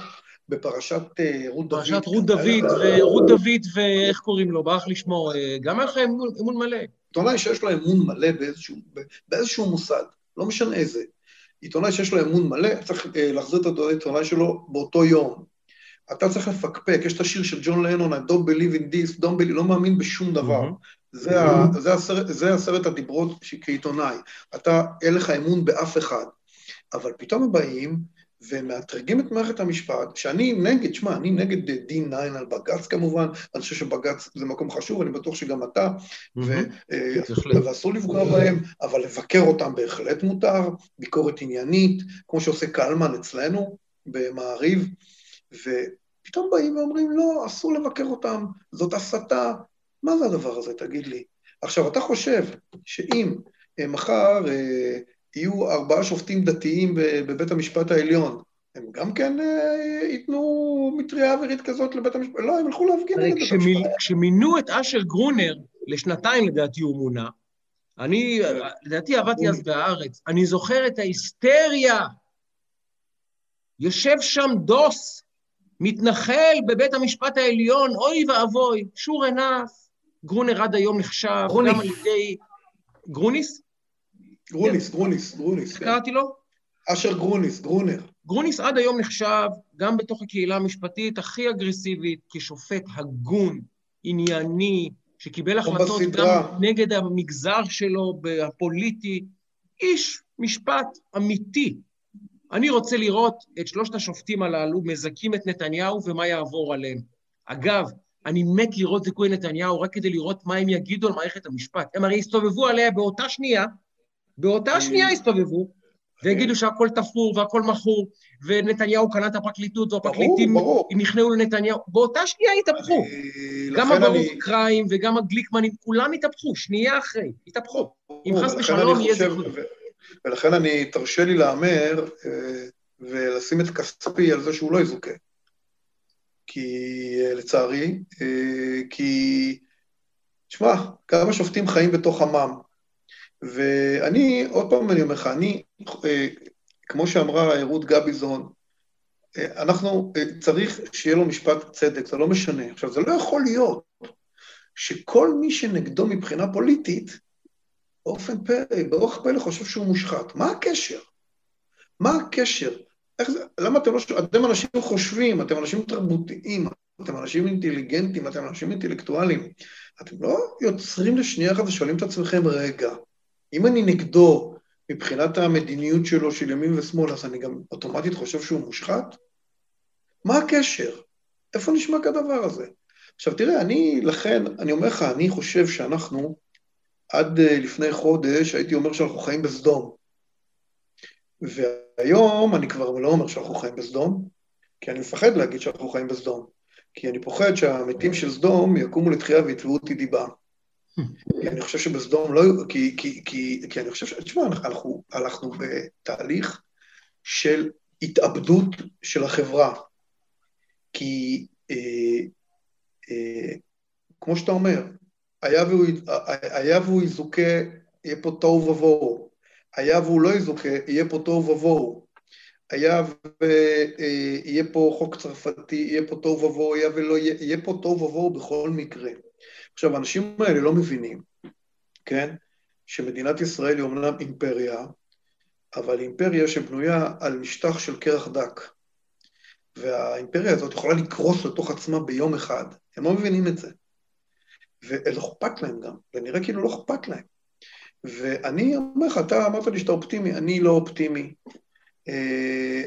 בפרשת uh, רות דוד. פרשת רות דוד, ורות דוד, ואיך קוראים לו, ברח לשמור, גם היה לך אמון, אמון מלא. עיתונאי שיש לו אמון מלא באיזשהו, באיזשהו מוסד, לא משנה איזה. עיתונאי שיש לו אמון מלא, צריך uh, להחזיר את העיתונאי שלו באותו יום. אתה צריך לפקפק, יש את השיר של ג'ון ליינון, I don't believe in this, don't believe, לא מאמין בשום דבר. Mm-hmm. זה, ה, זה, הסרט, זה הסרט הדיברות כעיתונאי, אתה אין לך אמון באף אחד, אבל פתאום הם באים ומאתרגים את מערכת המשפט, שאני נגד, שמה, אני נגד דין ניין על בגץ כמובן, אני חושב שבגץ זה מקום חשוב, אני בטוח שגם אתה, ואסור לפגוע בהם, אבל לבקר אותם בהחלט מותר, ביקורת עניינית, כמו שעושה קלמן אצלנו במעריב, ופתאום באים ואומרים, לא, אסור לבקר אותם, זאת הסתה, מה זה הדבר הזה, תגיד לי? עכשיו, אתה חושב שאם מחר אה, יהיו ארבעה שופטים דתיים בבית המשפט העליון, הם גם כן אה, ייתנו מטריה אווירית כזאת לבית המשפט? לא, הם הלכו להפגין את כשמ... בית המשפט. כשמינו את אשר גרונר, לשנתיים לדעתי הוא מונה, אני, לדעתי עבדתי אז בארץ, אני זוכר את ההיסטריה, יושב שם דוס, מתנחל בבית המשפט העליון, אוי ואבוי, שור ענף, גרונר עד היום נחשב, גם על ידי... גרוניס? גרוניס, גרוניס, גרוניס. קראתי לו? אשר גרוניס, גרונר. גרוניס עד היום נחשב, גם בתוך הקהילה המשפטית הכי אגרסיבית, כשופט הגון, ענייני, שקיבל החלטות גם נגד המגזר שלו, הפוליטי, איש משפט אמיתי. אני רוצה לראות את שלושת השופטים הללו מזכים את נתניהו ומה יעבור עליהם. אגב, אני מת לראות זיכוי נתניהו רק כדי לראות מה הם יגידו על מערכת המשפט. הם הרי הסתובבו עליה באותה שנייה, באותה שנייה הסתובבו, והגידו שהכל תפור והכל מחור, ונתניהו קנה את הפרקליטות, והפרקליטים נכנעו לנתניהו, באותה שנייה התהפכו. גם הברוקריים וגם הגליקמנים, כולם התהפכו, שנייה אחרי, התהפכו. אם חס ושלום יהיה זיכוי. ולכן אני, תרשה לי לאמר ולשים את כספי על זה שהוא לא יזוכה. כי, לצערי, כי, תשמע, כמה שופטים חיים בתוך עמם, ואני, עוד פעם אני אומר לך, אני, כמו שאמרה רות גביזון, אנחנו צריך שיהיה לו משפט צדק, זה לא משנה. עכשיו, זה לא יכול להיות שכל מי שנגדו מבחינה פוליטית, באופן פלא, באורח פלא חושב שהוא מושחת. מה הקשר? מה הקשר? איך זה? למה אתם לא... אתם אנשים חושבים, אתם אנשים תרבותיים, אתם אנשים אינטליגנטים, אתם אנשים אינטלקטואלים. אתם לא יוצרים לשנייה אחת ושואלים את עצמכם, רגע, אם אני נגדו מבחינת המדיניות שלו של ימין ושמאל, אז אני גם אוטומטית חושב שהוא מושחת? מה הקשר? איפה נשמע כדבר הזה? עכשיו תראה, אני לכן, אני אומר לך, אני חושב שאנחנו, עד לפני חודש הייתי אומר שאנחנו חיים בסדום. והיום אני כבר לא אומר שאנחנו חיים בסדום, כי אני מפחד להגיד שאנחנו חיים בסדום. כי אני פוחד שהמתים של סדום יקומו לתחייה ויתבעו אותי דיבה. כי אני חושב שבסדום לא... כי, כי, כי, כי אני חושב ש... תשמע, אנחנו, אנחנו בתהליך של התאבדות של החברה. כי, אה, אה, כמו שאתה אומר, היה והוא יזוכה, יהיה פה תוהו ובוהו. היה והוא לא יזוכה, יהיה פה תוהו ובוהו. היה ויהיה פה חוק צרפתי, יהיה פה תוהו ובוהו, יהיה פה תוהו ובוהו בכל מקרה. עכשיו, האנשים האלה לא מבינים, כן? שמדינת ישראל היא אומנם אימפריה, אבל אימפריה שבנויה על משטח של קרח דק. והאימפריה הזאת יכולה לקרוס לתוך עצמה ביום אחד. הם לא מבינים את זה. ולא אכפת להם גם, ונראה כאילו לא אכפת להם. ואני אומר לך, אתה אמרת לי שאתה אופטימי, אני לא אופטימי.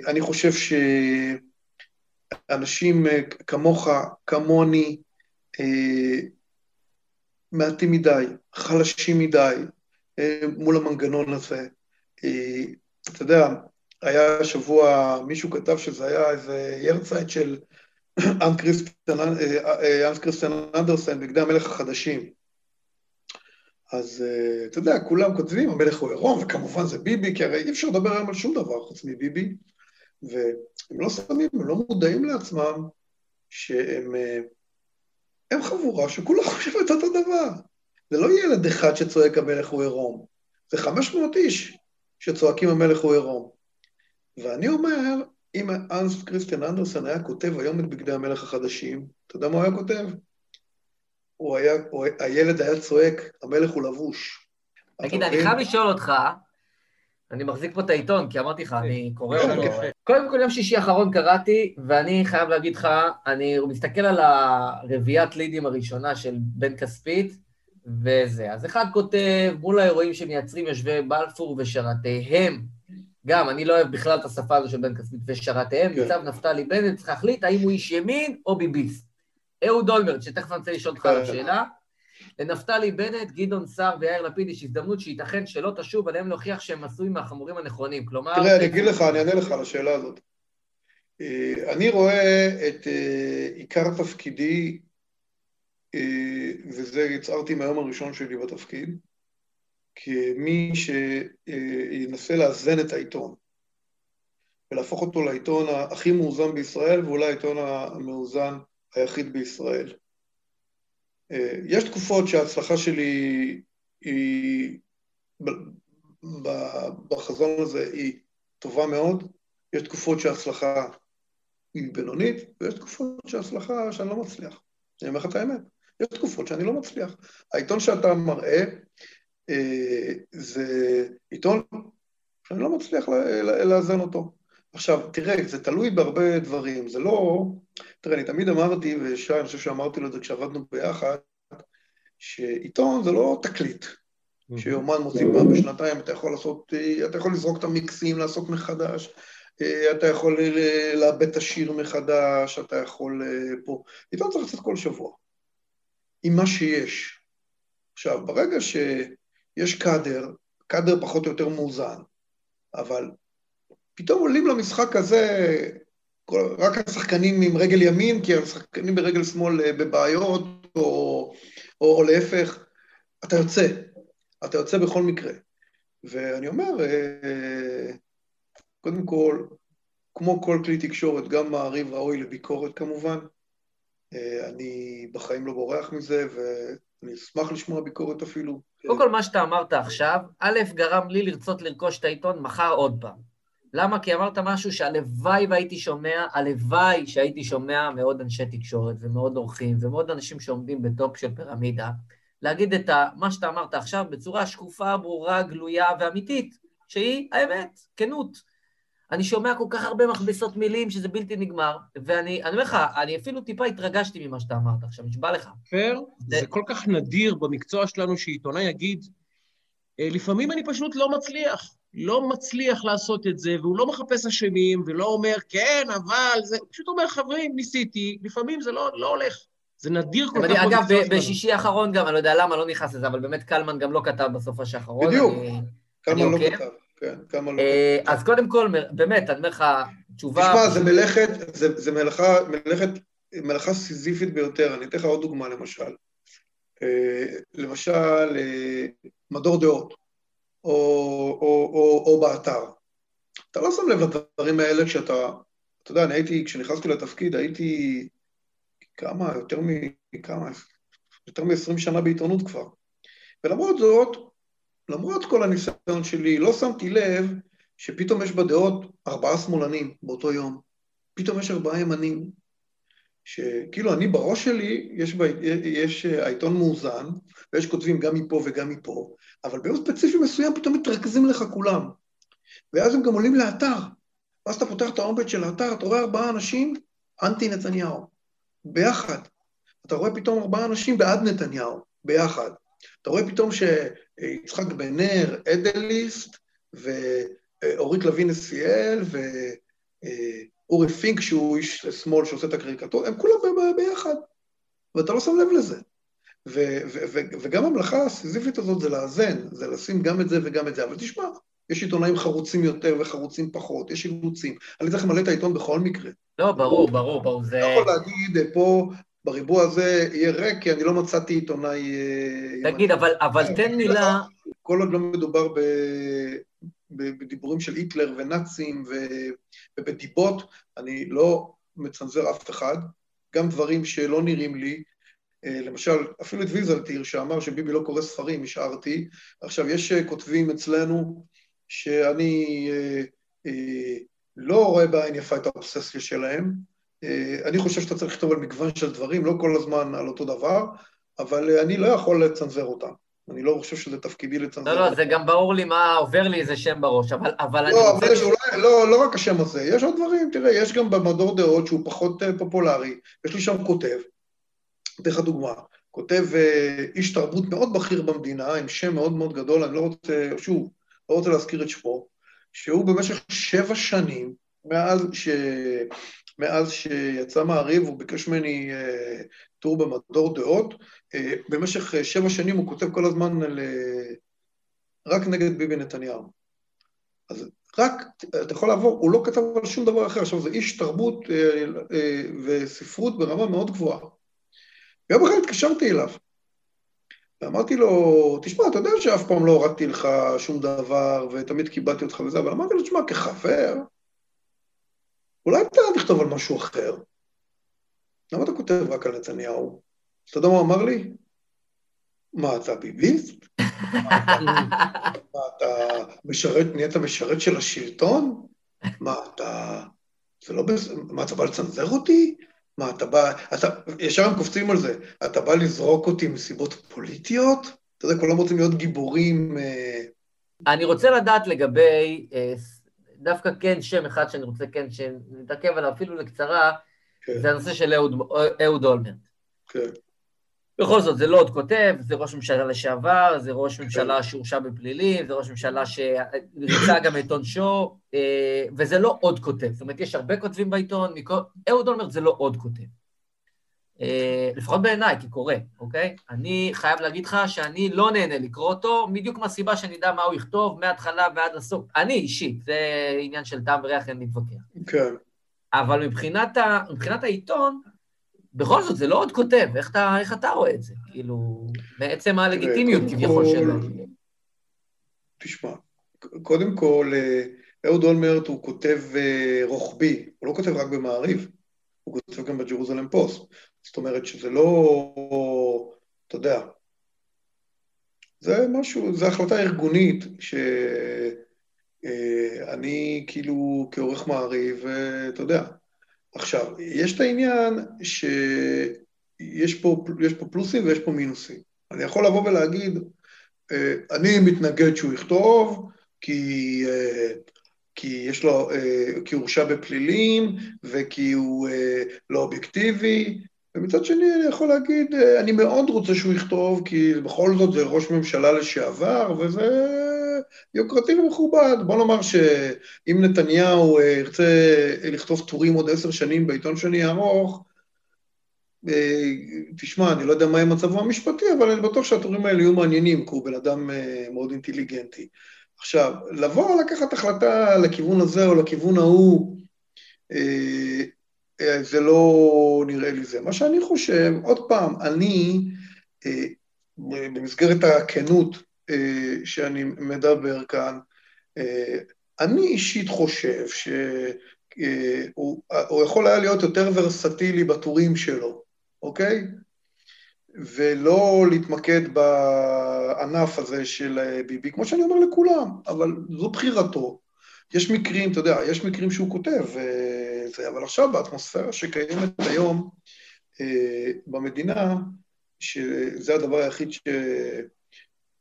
אני חושב שאנשים כמוך, כמוני, מעטים מדי, חלשים מדי, מול המנגנון הזה. אתה יודע, היה שבוע, מישהו כתב שזה היה איזה ירצייט של... אנס קריסטיאן אנדרסן, בגדי המלך החדשים. אז אתה יודע, כולם כותבים, המלך הוא עירום, וכמובן זה ביבי, כי הרי אי אפשר לדבר היום על שום דבר חוץ מביבי, והם לא שמים, הם לא מודעים לעצמם, שהם הם חבורה שכולה חושבת אותו דבר. זה לא ילד אחד שצועק המלך הוא עירום, זה חמש מאות איש שצועקים המלך הוא עירום. ואני אומר, אם אנס קריסטיאן אנדרסן היה כותב היום את בגדי המלך החדשים, אתה יודע מה הוא היה כותב? הוא היה, הוא, הילד היה צועק, המלך הוא לבוש. תגיד, אני חייב לשאול אותך, אני מחזיק פה את העיתון, כי אמרתי לך, אני קורא אותו. קודם כל, יום שישי האחרון קראתי, ואני חייב להגיד לך, אני מסתכל על הרביעת לידים הראשונה של בן כספית, וזה. אז אחד כותב, מול האירועים שמייצרים יושבי בלפור ושרתיהם, גם, אני לא אוהב בכלל את השפה הזו של בן כספית ושרתיהם, ניצב נפתלי בנט, צריך להחליט האם הוא איש ימין או ביביסט. אהוד אולמרט, שתכף אני רוצה לשאול אותך על השאלה, לנפתלי בנט, גדעון סער ויאיר לפיד יש הזדמנות שייתכן שלא תשוב עליהם להוכיח שהם עשויים מהחמורים הנכונים, כלומר... תראה, אני אגיד לך, אני אענה לך על השאלה הזאת. אני רואה את עיקר תפקידי, וזה יצרתי מהיום הראשון שלי בתפקיד, כמי שינסה לאזן את העיתון, ולהפוך אותו לעיתון הכי מאוזן בישראל, ואולי העיתון המאוזן היחיד בישראל. יש תקופות שההצלחה שלי היא, בחזון הזה היא טובה מאוד, יש תקופות שההצלחה היא בינונית, ויש תקופות שההצלחה שאני לא מצליח. אני אומר לך את האמת, יש תקופות שאני לא מצליח. העיתון שאתה מראה, זה עיתון שאני לא מצליח להאזן אותו. עכשיו, תראה, זה תלוי בהרבה דברים, זה לא... תראה, אני תמיד אמרתי, ושי, אני חושב שאמרתי לו את זה כשעבדנו ביחד, שעיתון זה לא תקליט. שיומן מוציא פעם בשנתיים, אתה יכול לעשות, אתה יכול לזרוק את המיקסים, לעשות מחדש, אתה יכול לאבד את השיר מחדש, אתה יכול פה. איתו צריך לצאת כל שבוע, עם מה שיש. עכשיו, ברגע שיש קאדר, קאדר פחות או יותר מאוזן, אבל פתאום עולים למשחק הזה רק השחקנים עם רגל ימין, כי השחקנים ברגל שמאל בבעיות, או, או, או להפך, אתה יוצא, אתה יוצא בכל מקרה. ואני אומר, קודם כל, כמו כל כלי תקשורת, גם מעריב ראוי לביקורת כמובן, אני בחיים לא בורח מזה, ואני אשמח לשמוע ביקורת אפילו. קודם כל מה שאתה אמרת עכשיו, א', גרם לי לרצות לרכוש את העיתון מחר עוד פעם. למה? כי אמרת משהו שהלוואי והייתי שומע, הלוואי שהייתי שומע מאוד אנשי תקשורת ומאוד עורכים ומאוד אנשים שעומדים בטופ של פירמידה, להגיד את מה שאתה אמרת עכשיו בצורה שקופה, ברורה, גלויה ואמיתית, שהיא האמת, כנות. אני שומע כל כך הרבה מכבסות מילים שזה בלתי נגמר, ואני אומר לך, אני אפילו טיפה התרגשתי ממה שאתה אמרת עכשיו, נשבע לך. פר, זה... זה כל כך נדיר במקצוע שלנו שעיתונאי יגיד, לפעמים אני פשוט לא מצליח. לא מצליח לעשות את זה, והוא לא מחפש אשמים, ולא אומר, כן, אבל זה... פשוט אומר, חברים, ניסיתי, לפעמים זה לא, לא הולך. זה נדיר כל כך. אגב, בשישי האחרון גם, אני לא יודע למה, לא נכנס לזה, אבל באמת קלמן גם לא כתב בסוף השחרון. בדיוק, קלמן לא כתב, כן, קלמן לא כתב. אז קודם כל, באמת, אני אומר לך, תשובה... תשמע, זה מלאכת, זה מלאכה סיזיפית ביותר, אני אתן לך עוד דוגמה, למשל. למשל, מדור דעות. או, או, או, או באתר. אתה לא שם לב לדברים האלה כשאתה, אתה יודע, אני הייתי, כשנכנסתי לתפקיד, הייתי כמה, יותר מכמה, יותר מ-עשרים שנה בעיתונות כבר. ולמרות זאת, למרות כל הניסיון שלי, לא שמתי לב שפתאום יש בדעות ארבעה שמאלנים באותו יום. פתאום יש ארבעה ימנים, שכאילו אני בראש שלי, יש, יש העיתון מאוזן, ויש כותבים גם מפה וגם מפה, אבל ביום ספציפי מסוים פתאום מתרכזים לך כולם, ואז הם גם עולים לאתר, ואז אתה פותח את העומד של האתר, אתה רואה ארבעה אנשים, אנטי נתניהו, ביחד, אתה רואה פתאום ארבעה אנשים בעד נתניהו, ביחד, אתה רואה פתאום שיצחק בן נר, אדליסט, ואורית לוי נסיאל, ואורי פינק שהוא איש שמאל שעושה את הקריקטורה, הם כולם ביחד, ואתה לא שם לב לזה. ו- ו- ו- וגם המלאכה הסיזיפית הזאת זה לאזן, זה לשים גם את זה וגם את זה, אבל תשמע, יש עיתונאים חרוצים יותר וחרוצים פחות, יש עיתונאים, אני צריך למלא את העיתון בכל מקרה. לא, ברור, ברור, ברור, זה... אני יכול להגיד פה, בריבוע הזה יהיה רק, כי אני לא מצאתי עיתונאי... תגיד, אבל, אבל תן מילה... כל עוד לא מדובר ב- בדיבורים של היטלר ונאצים ובדיבות, אני לא מצנזר אף אחד, גם דברים שלא נראים לי, למשל, אפילו את ויזלטיר שאמר שביבי לא קורא ספרים, השארתי. עכשיו, יש כותבים אצלנו שאני אה, אה, לא רואה בעין יפה את האובססיה שלהם. אה, אני חושב שאתה צריך לכתוב על מגוון של דברים, לא כל הזמן על אותו דבר, אבל אני לא יכול לצנזר אותם. אני לא חושב שזה תפקידי לצנזר. לא, לא, זה גם ברור לי מה עובר לי איזה שם בראש, אבל, אבל לא, אני רוצה... אבל ש... אולי, לא, לא רק השם הזה, יש עוד דברים, תראה, יש גם במדור דעות שהוא פחות פופולרי, יש לי שם כותב, דרך הדוגמה, כותב איש תרבות מאוד בכיר במדינה, עם שם מאוד מאוד גדול, אני לא רוצה, שוב, לא רוצה להזכיר את שמו, שהוא במשך שבע שנים, מאז, ש... מאז שיצא מעריב, הוא ביקש ממני אה, טור במדור דעות, אה, במשך שבע שנים הוא כותב כל הזמן על, אה, רק נגד ביבי נתניהו. אז רק, אתה יכול לעבור, הוא לא כתב על שום דבר אחר, עכשיו זה איש תרבות אה, אה, וספרות ברמה מאוד גבוהה. יום אחד התקשרתי אליו, ואמרתי לו, תשמע, אתה יודע שאף פעם לא הורדתי לך שום דבר, ותמיד קיבלתי אותך וזה, אבל אמרתי לו, תשמע, כחבר, אולי אתה תכתוב על משהו אחר. למה אתה כותב רק על נתניהו? אתה יודע מה הוא אמר לי? מה, אתה ביביסט? מה, אתה משרת, נהיית משרת של השלטון? מה, אתה... זה לא... מה, אתה בא לצנזר אותי? מה, אתה בא, אתה, ישר הם קופצים על זה, אתה בא לזרוק אותי מסיבות פוליטיות? אתה יודע, כולם רוצים להיות גיבורים. אה... אני רוצה לדעת לגבי, אה, דווקא כן שם אחד שאני רוצה כן שנתעכב עליו, אפילו לקצרה, כן. זה הנושא של אהוד, אהוד אולמרט. כן. בכל זאת, זה לא עוד כותב, זה ראש ממשלה לשעבר, זה ראש ממשלה שהורשע בפלילים, זה ראש ממשלה שריצה גם את עונשו, וזה לא עוד כותב. זאת אומרת, יש הרבה כותבים בעיתון, אהוד אולמרט זה לא עוד כותב. לפחות בעיניי, כי קורא, אוקיי? אני חייב להגיד לך שאני לא נהנה לקרוא אותו, בדיוק מהסיבה שאני יודע מה הוא יכתוב, מההתחלה ועד הסוף. אני אישית, זה עניין של טעם וריח, אין להתווכח. כן. אבל מבחינת העיתון, בכל זאת, זה לא עוד כותב, איך אתה, איך אתה רואה את זה? כאילו, בעצם הלגיטימיות כביכול שלו. תשמע, קודם כל, אהוד אולמרט הוא כותב רוחבי, הוא לא כותב רק במעריב, הוא כותב גם בג'רוזלם פוסט. זאת אומרת שזה לא, אתה יודע, זה משהו, זה החלטה ארגונית, שאני כאילו כעורך מעריב, אתה יודע, עכשיו, יש את העניין שיש פה, יש פה פלוסים ויש פה מינוסים. אני יכול לבוא ולהגיד, אני מתנגד שהוא יכתוב, כי, כי יש לו, כי הוא הורשע בפלילים, וכי הוא לא אובייקטיבי, ומצד שני אני יכול להגיד, אני מאוד רוצה שהוא יכתוב, כי בכל זאת זה ראש ממשלה לשעבר, וזה יוקרתי ומכובד. בוא נאמר שאם נתניהו ירצה לכתוב טורים עוד עשר שנים בעיתון שני ארוך, תשמע, אני לא יודע מה יהיה מצבו המשפטי, אבל אני בטוח שהטורים האלה יהיו מעניינים, כי הוא בן אדם מאוד אינטליגנטי. עכשיו, לבוא לקחת החלטה לכיוון הזה או לכיוון ההוא, זה לא נראה לי זה. מה שאני חושב, עוד פעם, אני, במסגרת הכנות שאני מדבר כאן, אני אישית חושב שהוא יכול היה להיות יותר ורסטילי בטורים שלו, אוקיי? ולא להתמקד בענף הזה של ביבי, כמו שאני אומר לכולם, אבל זו בחירתו. יש מקרים, אתה יודע, יש מקרים שהוא כותב, אבל עכשיו באטמוספירה שקיימת היום במדינה, שזה הדבר היחיד ש...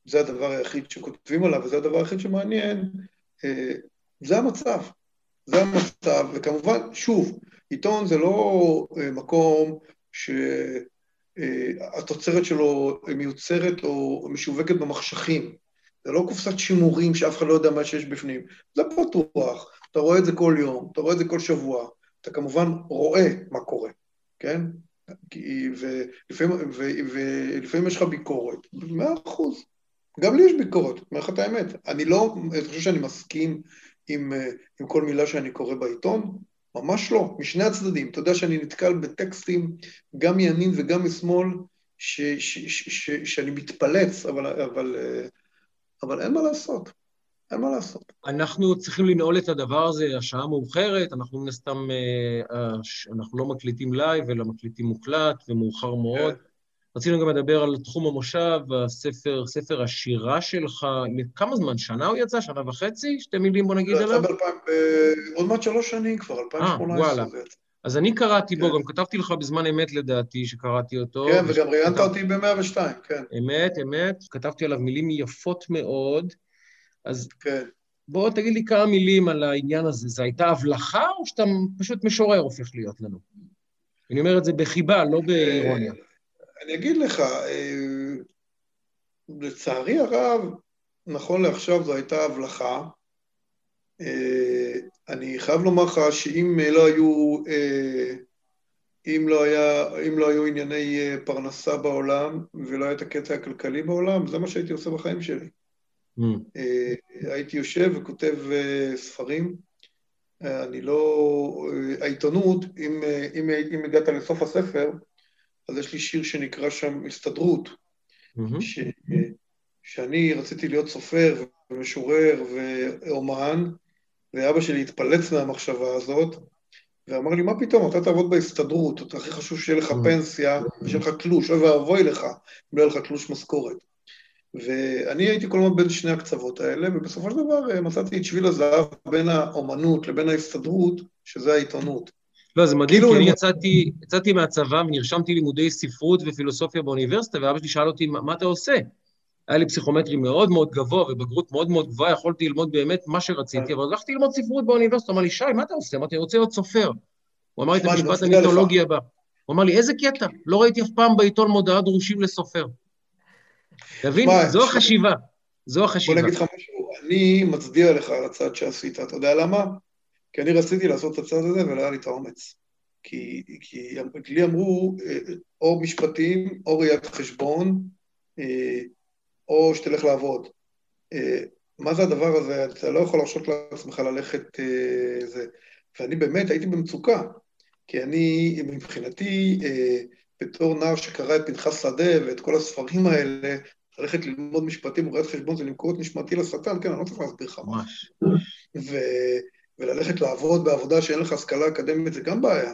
זה הדבר היחיד שכותבים עליו, וזה הדבר היחיד שמעניין, זה המצב, זה המצב, וכמובן, שוב, עיתון זה לא מקום שהתוצרת שלו מיוצרת או משווקת במחשכים, זה לא קופסת שימורים שאף אחד לא יודע מה שיש בפנים, זה פתוח, אתה רואה את זה כל יום, אתה רואה את זה כל שבוע, אתה כמובן רואה מה קורה, כן? ולפעמים יש לך ביקורת, מאה אחוז, גם לי יש ביקורת, אומר לך את האמת, אני לא, אני חושב שאני מסכים עם, עם כל מילה שאני קורא בעיתון, ממש לא, משני הצדדים, אתה יודע שאני נתקל בטקסטים, גם מימין וגם משמאל, ש, ש, ש, ש, שאני מתפלץ, אבל, אבל, אבל אין מה לעשות, אין מה לעשות. אנחנו צריכים לנעול את הדבר הזה, השעה מאוחרת, אנחנו נסתם, אנחנו לא מקליטים לייב, אלא מקליטים מוקלט ומאוחר מאוד, רצינו גם לדבר על תחום המושב, הספר, ספר השירה שלך, כמה זמן? שנה הוא יצא? שנה וחצי? שתי מילים בוא נגיד עליו? עוד מעט שלוש שנים כבר, אלפיים שמונה עשרה. אז אני קראתי בו, גם כתבתי לך בזמן אמת לדעתי שקראתי אותו. כן, וגם ראיינת אותי ב-מאה ושתיים, כן. אמת, אמת, כתבתי עליו מילים יפות מאוד, אז בוא תגיד לי כמה מילים על העניין הזה, זה הייתה הבלחה או שאתה פשוט משורר הופך להיות לנו? אני אומר את זה בחיבה, לא באירוניה. אני אגיד לך, לצערי הרב, נכון לעכשיו זו הייתה הבלחה, אני חייב לומר לך שאם לא היו, אם לא היה, אם לא היו ענייני פרנסה בעולם, ולא היה את הקטע הכלכלי בעולם, זה מה שהייתי עושה בחיים שלי. Mm. הייתי יושב וכותב ספרים, אני לא, העיתונות, אם, אם, אם הגעת לסוף הספר, אז יש לי שיר שנקרא שם הסתדרות, mm-hmm. ש, שאני רציתי להיות סופר ומשורר ואומן, ואבא שלי התפלץ מהמחשבה הזאת, ואמר לי, מה פתאום, אתה תעבוד בהסתדרות, אתה הכי חשוב שיהיה לך פנסיה, mm-hmm. ושיהיה לך תלוש, אוי ואבוי לך, אם לא יהיה לך תלוש משכורת. ואני הייתי כל הזמן בין שני הקצוות האלה, ובסופו של דבר מצאתי את שביל הזהב בין האומנות לבין ההסתדרות, שזה העיתונות. לא, זה מדהים, כי אני יצאתי, יצאתי מהצבא ונרשמתי לימודי ספרות ופילוסופיה באוניברסיטה, ואבא שלי שאל אותי, מה אתה עושה? היה לי פסיכומטרי מאוד מאוד גבוה, ובגרות מאוד מאוד גבוהה, יכולתי ללמוד באמת מה שרציתי, אבל הלכתי ללמוד ספרות באוניברסיטה, אמר לי, שי, מה אתה עושה? אמרתי, אני רוצה להיות סופר. הוא אמר לי את המשפט המיתולוגי הבא. הוא אמר לי, איזה קטע? לא ראיתי אף פעם בעיתון מודעה דרושים לסופר. תבין, זו החשיבה. זו החשיבה. בוא נגיד לך משהו, אני מצדיע לך על הצעד שעשית, אתה יודע למה? כי אני רציתי לעשות את הצעד הזה ולא היה לי את האומץ. כי, כי לי אמרו, או משפטים, או ראיית חשבון, או שתלך לעבוד. מה זה הדבר הזה? אתה לא יכול להרשות לעצמך ללכת זה. ואני באמת הייתי במצוקה, כי אני מבחינתי, בתור נער שקרא את פנחס שדה ואת כל הספרים האלה, ללכת ללמוד משפטים וראיית חשבון, זה למכור את נשמתי לשטן, כן, אני לא צריך להסביר לך מה. ו... וללכת לעבוד בעבודה שאין לך השכלה אקדמית, זה גם בעיה,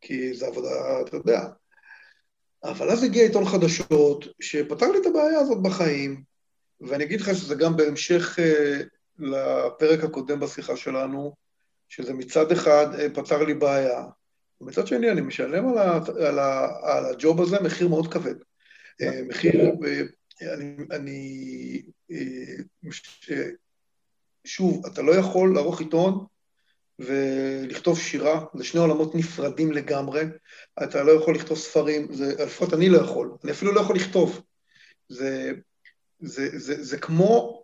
כי זה עבודה, אתה יודע. אבל אז הגיע עיתון חדשות, שפתר לי את הבעיה הזאת בחיים, ואני אגיד לך שזה גם בהמשך לפרק הקודם בשיחה שלנו, שזה מצד אחד פתר לי בעיה, ומצד שני אני משלם על, ה, על, ה, על הג'וב הזה מחיר מאוד כבד. מחיר, אני, אני שוב, אתה לא יכול לערוך עיתון ולכתוב שירה, זה שני עולמות נפרדים לגמרי, אתה לא יכול לכתוב ספרים, זה, לפחות אני לא יכול, אני אפילו לא יכול לכתוב, זה, זה, זה, זה, זה כמו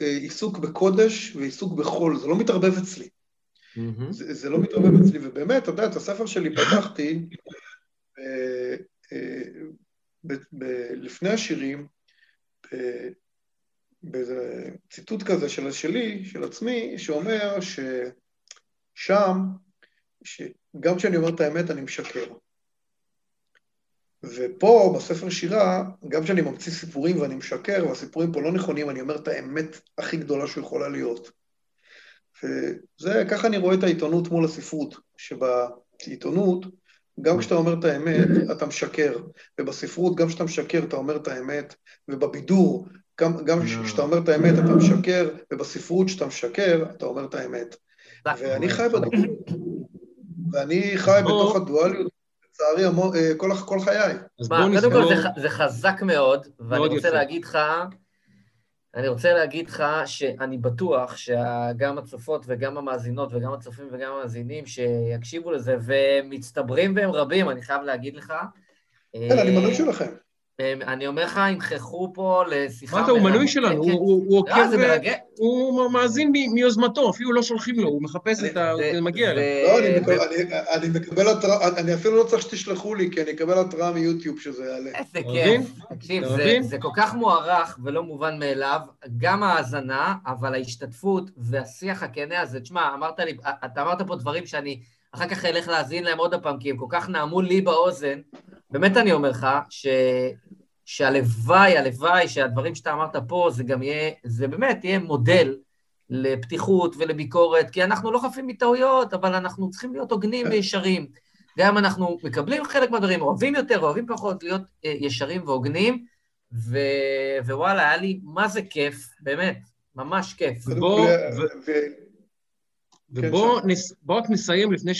עיסוק בקודש ועיסוק בחול, זה לא מתערבב אצלי, mm-hmm. זה, זה לא מתערבב אצלי, ובאמת, אתה יודע, את הספר שלי פתחתי, ו... ב, ב, לפני השירים, בציטוט כזה של שלי, של עצמי, שאומר ששם, שגם כשאני אומר את האמת, אני משקר. ופה, בספר שירה, גם כשאני ממציא סיפורים ואני משקר, והסיפורים פה לא נכונים, אני אומר את האמת הכי גדולה שיכולה להיות. וזה, ככה אני רואה את העיתונות מול הספרות, שבעיתונות, גם כשאתה אומר את האמת, אתה משקר. ובספרות, גם כשאתה משקר, אתה אומר את האמת. ובבידור, גם, גם כשאתה אומר את האמת, אתה משקר. ובספרות, כשאתה משקר, אתה אומר את האמת. ואני חי בדואליות. ואני חי בתוך הדואליות, לצערי, כל, כל חיי. קודם כל, זה חזק מאוד, ואני רוצה להגיד לך, אני רוצה להגיד לך שאני בטוח שגם הצופות וגם המאזינות וגם הצופים וגם המאזינים שיקשיבו לזה, ומצטברים והם רבים, אני חייב להגיד לך. כן, אני מנוי שלכם. אני אומר לך, אם חכו פה לשיחה... מה אתה, הוא מנוי שלנו, הוא עוקב, הוא מאזין מיוזמתו, אפילו לא שולחים לו, הוא מחפש את ה... זה מגיע. לא, אני מקבל התראה, אני אפילו לא צריך שתשלחו לי, כי אני אקבל התראה מיוטיוב שזה יעלה. איזה כיף, תקשיב, זה כל כך מוערך ולא מובן מאליו, גם ההאזנה, אבל ההשתתפות והשיח הכנה הזה, תשמע, אמרת לי, אתה אמרת פה דברים שאני... אחר כך אלך להזין להם עוד הפעם, כי הם כל כך נעמו לי באוזן, באמת אני אומר לך, ש... שהלוואי, הלוואי, שהדברים שאתה אמרת פה, זה גם יהיה, זה באמת יהיה מודל לפתיחות ולביקורת, כי אנחנו לא חפים מטעויות, אבל אנחנו צריכים להיות הוגנים וישרים, גם אנחנו מקבלים חלק מהדברים, אוהבים יותר, אוהבים פחות, להיות ישרים והוגנים, ו... ווואלה, היה לי מה זה כיף, באמת, ממש כיף. בוא... ובואו רק נסיים לפני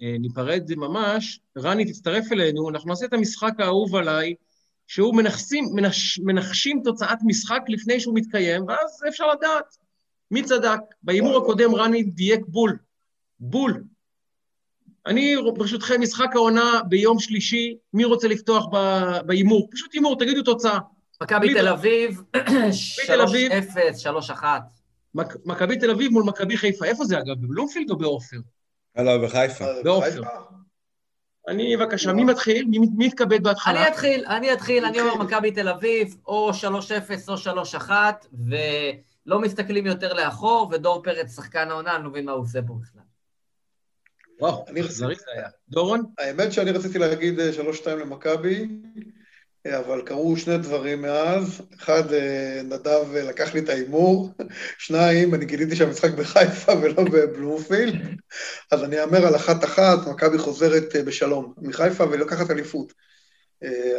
שניפרד ממש, רני תצטרף אלינו, אנחנו נעשה את המשחק האהוב עליי, שהוא מנחשים תוצאת משחק לפני שהוא מתקיים, ואז אפשר לדעת מי צדק. באימור הקודם רני דייק בול, בול. אני ברשותכם משחק העונה ביום שלישי, מי רוצה לפתוח באימור? פשוט אימור, תגידו תוצאה. מכבי תל אביב, שלוש אפס, שלוש אחת. מכבי תל אביב מול מכבי חיפה, איפה זה אגב? בבלומפילד או באופר? לא, בחיפה. באופר. אני בבקשה, מי מתחיל? מי מתקבד בהתחלה? אני אתחיל, אני אתחיל, אני אומר מכבי תל אביב, או שלוש אפס או שלוש אחת, ולא מסתכלים יותר לאחור, ודור פרץ שחקן העונה, אני לא מבין מה הוא עושה פה בכלל. וואו, חזרית היה. דורון? האמת שאני רציתי להגיד שלוש שתיים למכבי, אבל קרו שני דברים מאז, אחד, נדב לקח לי את האימור, שניים, אני גיליתי שהמשחק בחיפה ולא בבלומפילד, אז אני אמר על אחת אחת, מכבי חוזרת בשלום, מחיפה ולקחת אליפות,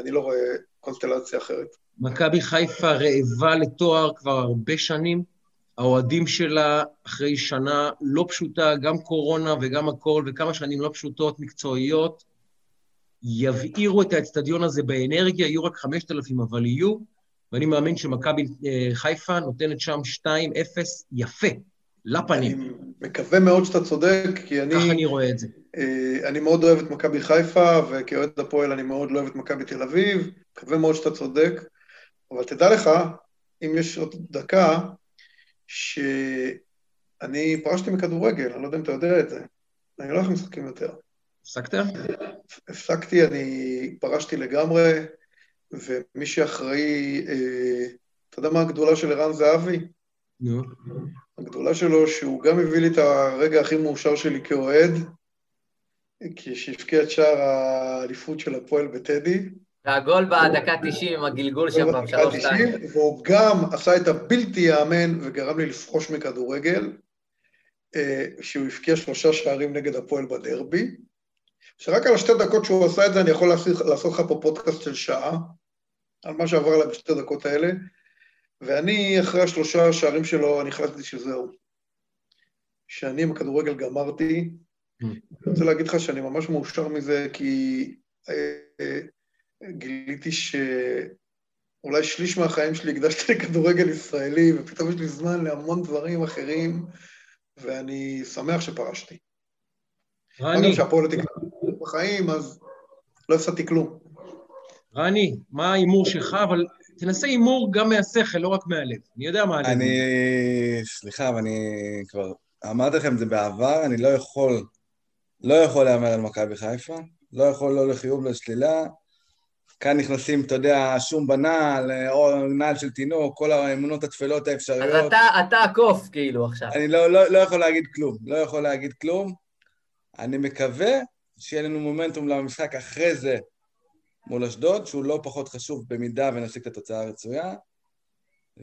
אני לא רואה קונסטלציה אחרת. מכבי חיפה רעבה לתואר כבר הרבה שנים, האוהדים שלה אחרי שנה לא פשוטה, גם קורונה וגם הכל, וכמה שנים לא פשוטות, מקצועיות, יבעירו את האצטדיון הזה באנרגיה, יהיו רק חמשת אלפים, אבל יהיו, ואני מאמין שמכבי חיפה נותנת שם שתיים אפס יפה, לפנים. אני מקווה מאוד שאתה צודק, כי אני... ככה אני רואה את זה. אני מאוד אוהב את מכבי חיפה, וכאוהד הפועל אני מאוד לא אוהב את מכבי תל אביב, מקווה מאוד שאתה צודק, אבל תדע לך, אם יש עוד דקה, שאני פרשתי מכדורגל, אני לא יודע אם אתה יודע את זה, אני לא הולך משחקים יותר. הפסקת? הפסקתי, אני פרשתי לגמרי, ומי שאחראי, אתה יודע מה הגדולה של ערן זהבי? נו. הגדולה שלו, שהוא גם הביא לי את הרגע הכי מאושר שלי כאוהד, כי שהפקיע את שער האליפות של הפועל בטדי. והגול בדקה תשעים, הגלגול שם פעם שלוש שתיים. והוא גם עשה את הבלתי יאמן וגרם לי לפרוש מכדורגל, שהוא הפקיע שלושה שערים נגד הפועל בדרבי, שרק על השתי דקות שהוא עשה את זה אני יכול לעשות לך פה פודקאסט של שעה, על מה שעבר עליו בשתי דקות האלה, ואני אחרי השלושה השערים שלו אני החלטתי שזהו, שאני עם הכדורגל גמרתי. אני רוצה להגיד לך שאני ממש מאושר מזה, כי גיליתי שאולי שליש מהחיים שלי הקדשתי לכדורגל ישראלי, ופתאום יש לי זמן להמון דברים אחרים, ואני שמח שפרשתי. רני, שהפוליטיקה בחיים, אז לא הפסדתי כלום. רני, מה האימור שלך? אבל תנסה אימור גם מהשכל, לא רק מהלב. אני יודע מה הלב. אני, סליחה, אבל אני כבר אמרתי לכם את זה בעבר, אני לא יכול, לא יכול להאמר על מכבי חיפה, לא יכול לא לחיוב לשלילה, כאן נכנסים, אתה יודע, שום בנעל, או נעל של תינוק, כל האמונות התפלות האפשריות. אז אתה, אתה הקוף, כאילו, עכשיו. אני לא, לא, לא יכול להגיד כלום, לא יכול להגיד כלום. אני מקווה שיהיה לנו מומנטום למשחק אחרי זה מול אשדוד, שהוא לא פחות חשוב במידה ונשיג את התוצאה הרצויה.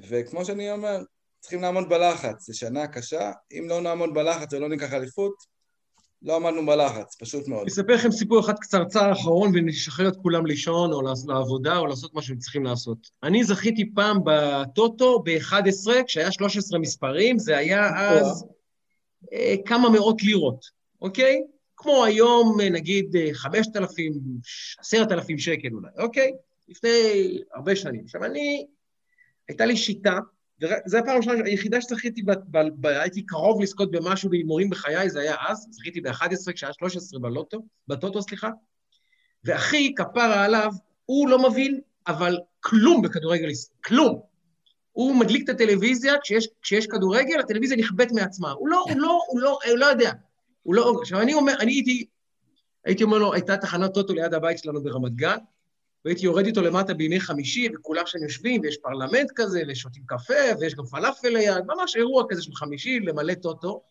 וכמו שאני אומר, צריכים לעמוד בלחץ, זה שנה קשה, אם לא נעמוד בלחץ ולא ניקח אליפות, לא עמדנו בלחץ, פשוט מאוד. נספר לכם סיפור אחד קצרצר אחרון, ונשחרר את כולם לישון, או לעבודה, או לעשות מה שהם צריכים לעשות. אני זכיתי פעם בטוטו, ב-אחת עשרה, כשהיה שלוש עשרה מספרים, זה היה אז אה, כמה מאות לירות, אוקיי? כמו היום, נגיד, חמשת אלפים, עשרת אלפים שקל אולי, אוקיי? לפני הרבה שנים. עכשיו, אני, הייתה לי שיטה, וזו הפעם שלה, היחידה שזכיתי, הייתי קרוב לזכות במשהו בהימורים בחיי, זה היה אז, זכיתי ב-אחת עשרה, כשהיה שלוש עשרה בלוטו, בטוטו, סליחה, ואחי, כפרה עליו, הוא לא מבין, אבל כלום בכדורגל, כלום. הוא מדליק את הטלוויזיה, כשיש, כשיש כדורגל, הטלוויזיה נכבט מעצמה. הוא לא, הוא לא, הוא לא, הוא לא יודע. הוא לא, עכשיו, אני אומר, אני הייתי, הייתי אומר לו, הייתה תחנת טוטו ליד הבית שלנו ברמת גן, והייתי יורד איתו למטה בימי חמישי, וכולם שם יושבים, ויש פרלמנט כזה, ושותים קפה, ויש גם פלאפל ליד, ממש אירוע כזה של חמישי, למלא טוטו.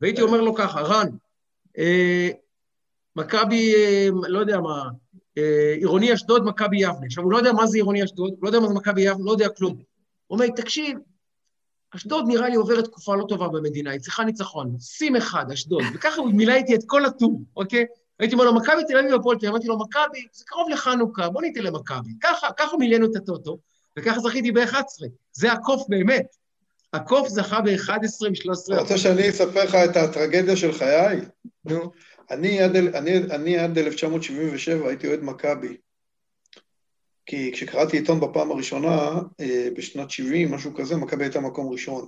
והייתי אומר לו ככה, רן, אה, מכבי, אה, לא יודע מה, אה, עירוני אשדוד, מכבי יבנה. עכשיו, הוא לא יודע מה זה עירוני אשדוד, הוא לא יודע מה זה מכבי יבנה, לא יודע כלום. הוא אומר, תקשיב, אשדוד נראה לי עוברת תקופה לא טובה במדינה, היא צריכה ניצחון, שים אחד, אשדוד. וככה הוא מילא איתי את כל הטור, אוקיי? הייתי אומר לו, מכבי תל אביב והפועל תל אביב, אמרתי לו, מכבי, זה קרוב לחנוכה, בוא ניתן למכבי. ככה, ככה מילאנו את הטוטו, וככה זכיתי ב-אחת עשרה. זה הקוף באמת. הקוף זכה ב-אחת עשרה, שלוש עשרה. רוצה שאני אספר לך את הטרגדיה של חיי? נו. אני עד אלף תשע מאות שבעים ושבע הייתי אוהד מכבי, כי כשקראתי עיתון בפעם הראשונה, בשנת שבעים, משהו כזה, מכבי הייתה מקום ראשון.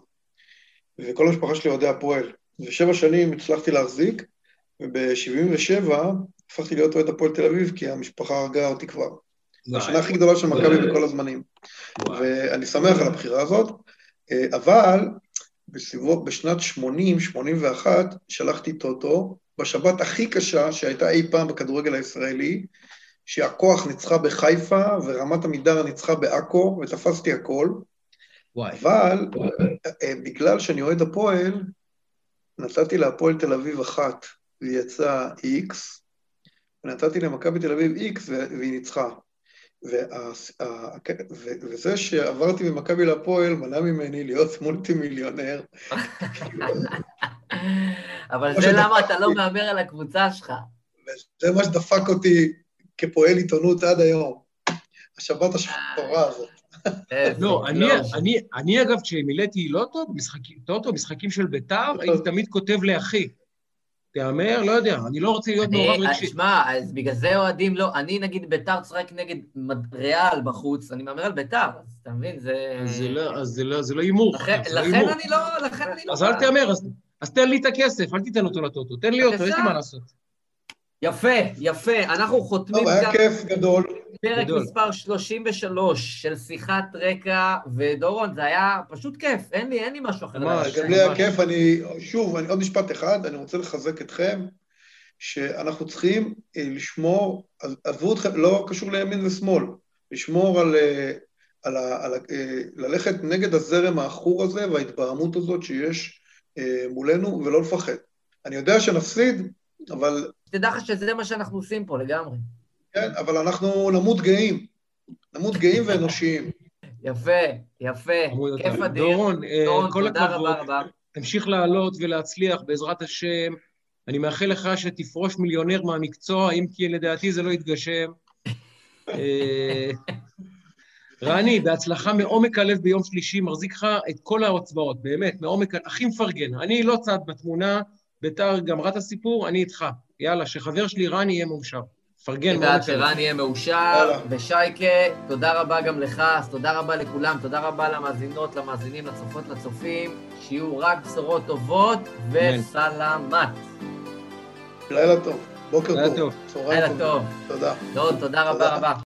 וכל המשפחה שלי אוהדי הפועל. ושבע שנים הצלחתי להחזיק, וב-שבעים ושבע הפכתי להיות אוהד הפועל תל אביב, כי המשפחה הרגה אותי כבר. השנה הכי גדולה של מכבי בכל הזמנים. ואני שמח על הבחירה הזאת, אבל בסביבות, בשנת שמונים שמונים ואחת, שלחתי טוטו, בשבת הכי קשה שהייתה אי פעם בכדורגל הישראלי, שהכוח ניצחה בחיפה, ורמת עמידר ניצחה בעכו, ותפסתי הכל. אבל בגלל שאני אוהד הפועל, נתתי להפועל תל אביב אחת, והיא יצאה איקס, ונתתי למכבי בתל אביב איקס, והיא ניצחה. וזה שעברתי ממכבי להפועל, מנע ממני להיות מולטי מיליונר. אבל זה למה אתה לא מאמר על הקבוצה שלך. זה מה שדפק אותי כפועל עיתונות עד היום. השבת השחורה הזאת. לא, אני אגב, כשמילאתי לא טוב, משחקים של ביתר, הייתי תמיד כותב לאחי. תאמר, לא יודע, אני לא רוצה להיות מעורב רגשי. תשמע, אז בגלל זה אוהדים לא, אני נגיד ביתר צחק נגד ריאל בחוץ, אני מאמר על ביתר, אז אתה מבין, זה... אז זה לא אימור. לכן אני לא... אז אל תאמר, אז תן לי את הכסף, אל תיתן אותו לטוטו, תן לי אותו, יש לי מה לעשות. יפה, יפה, אנחנו חותמים... טוב, היה כיף גדול. פרק מספר שלושים ושלוש של שיחת רקע, ודורון, זה היה פשוט כיף, אין לי, אין לי משהו אחר. גם לי היה כיף, אני, שוב, עוד משפט אחד, אני רוצה לחזק אתכם, שאנחנו צריכים לשמור, עזבו אתכם, לא קשור לימין ושמאל, לשמור על, על, על, ללכת נגד הזרם האחור הזה, וההתבהמות הזאת שיש מולנו, ולא לפחד. אני יודע שנפסיד, אבל... תדע לך שזה מה שאנחנו עושים פה לגמרי. כן, אבל אנחנו נמות גאים, נמות גאים ואנושיים. יפה, יפה, כיף אדיר. דורון, תודה רבה רבה. תמשיך לעלות ולהצליח בעזרת השם, אני מאחל לך שתפרוש מיליונר מהמקצוע, אם כי לדעתי זה לא יתגשם. רעני, בהצלחה מעומק הלב ביום שלישי, מחזיק לך את כל האצבעות, באמת, מעומק, הכי מפרגן, אני לא צד בתמונה, ביתר גמרת הסיפור, אני איתך. יאללה, שחבר שלי רני יהיה מאושר. פרגן מאוד. שרני יהיה מאושר, ושייקה, תודה רבה גם לך, אז תודה רבה לכולם, תודה רבה למאזינות, למאזינים, לצופות, לצופים, שיהיו רק בשורות טובות, וסלמת. לילה טוב, בוקר טוב. לילה טוב. תודה. תודה רבה רבה.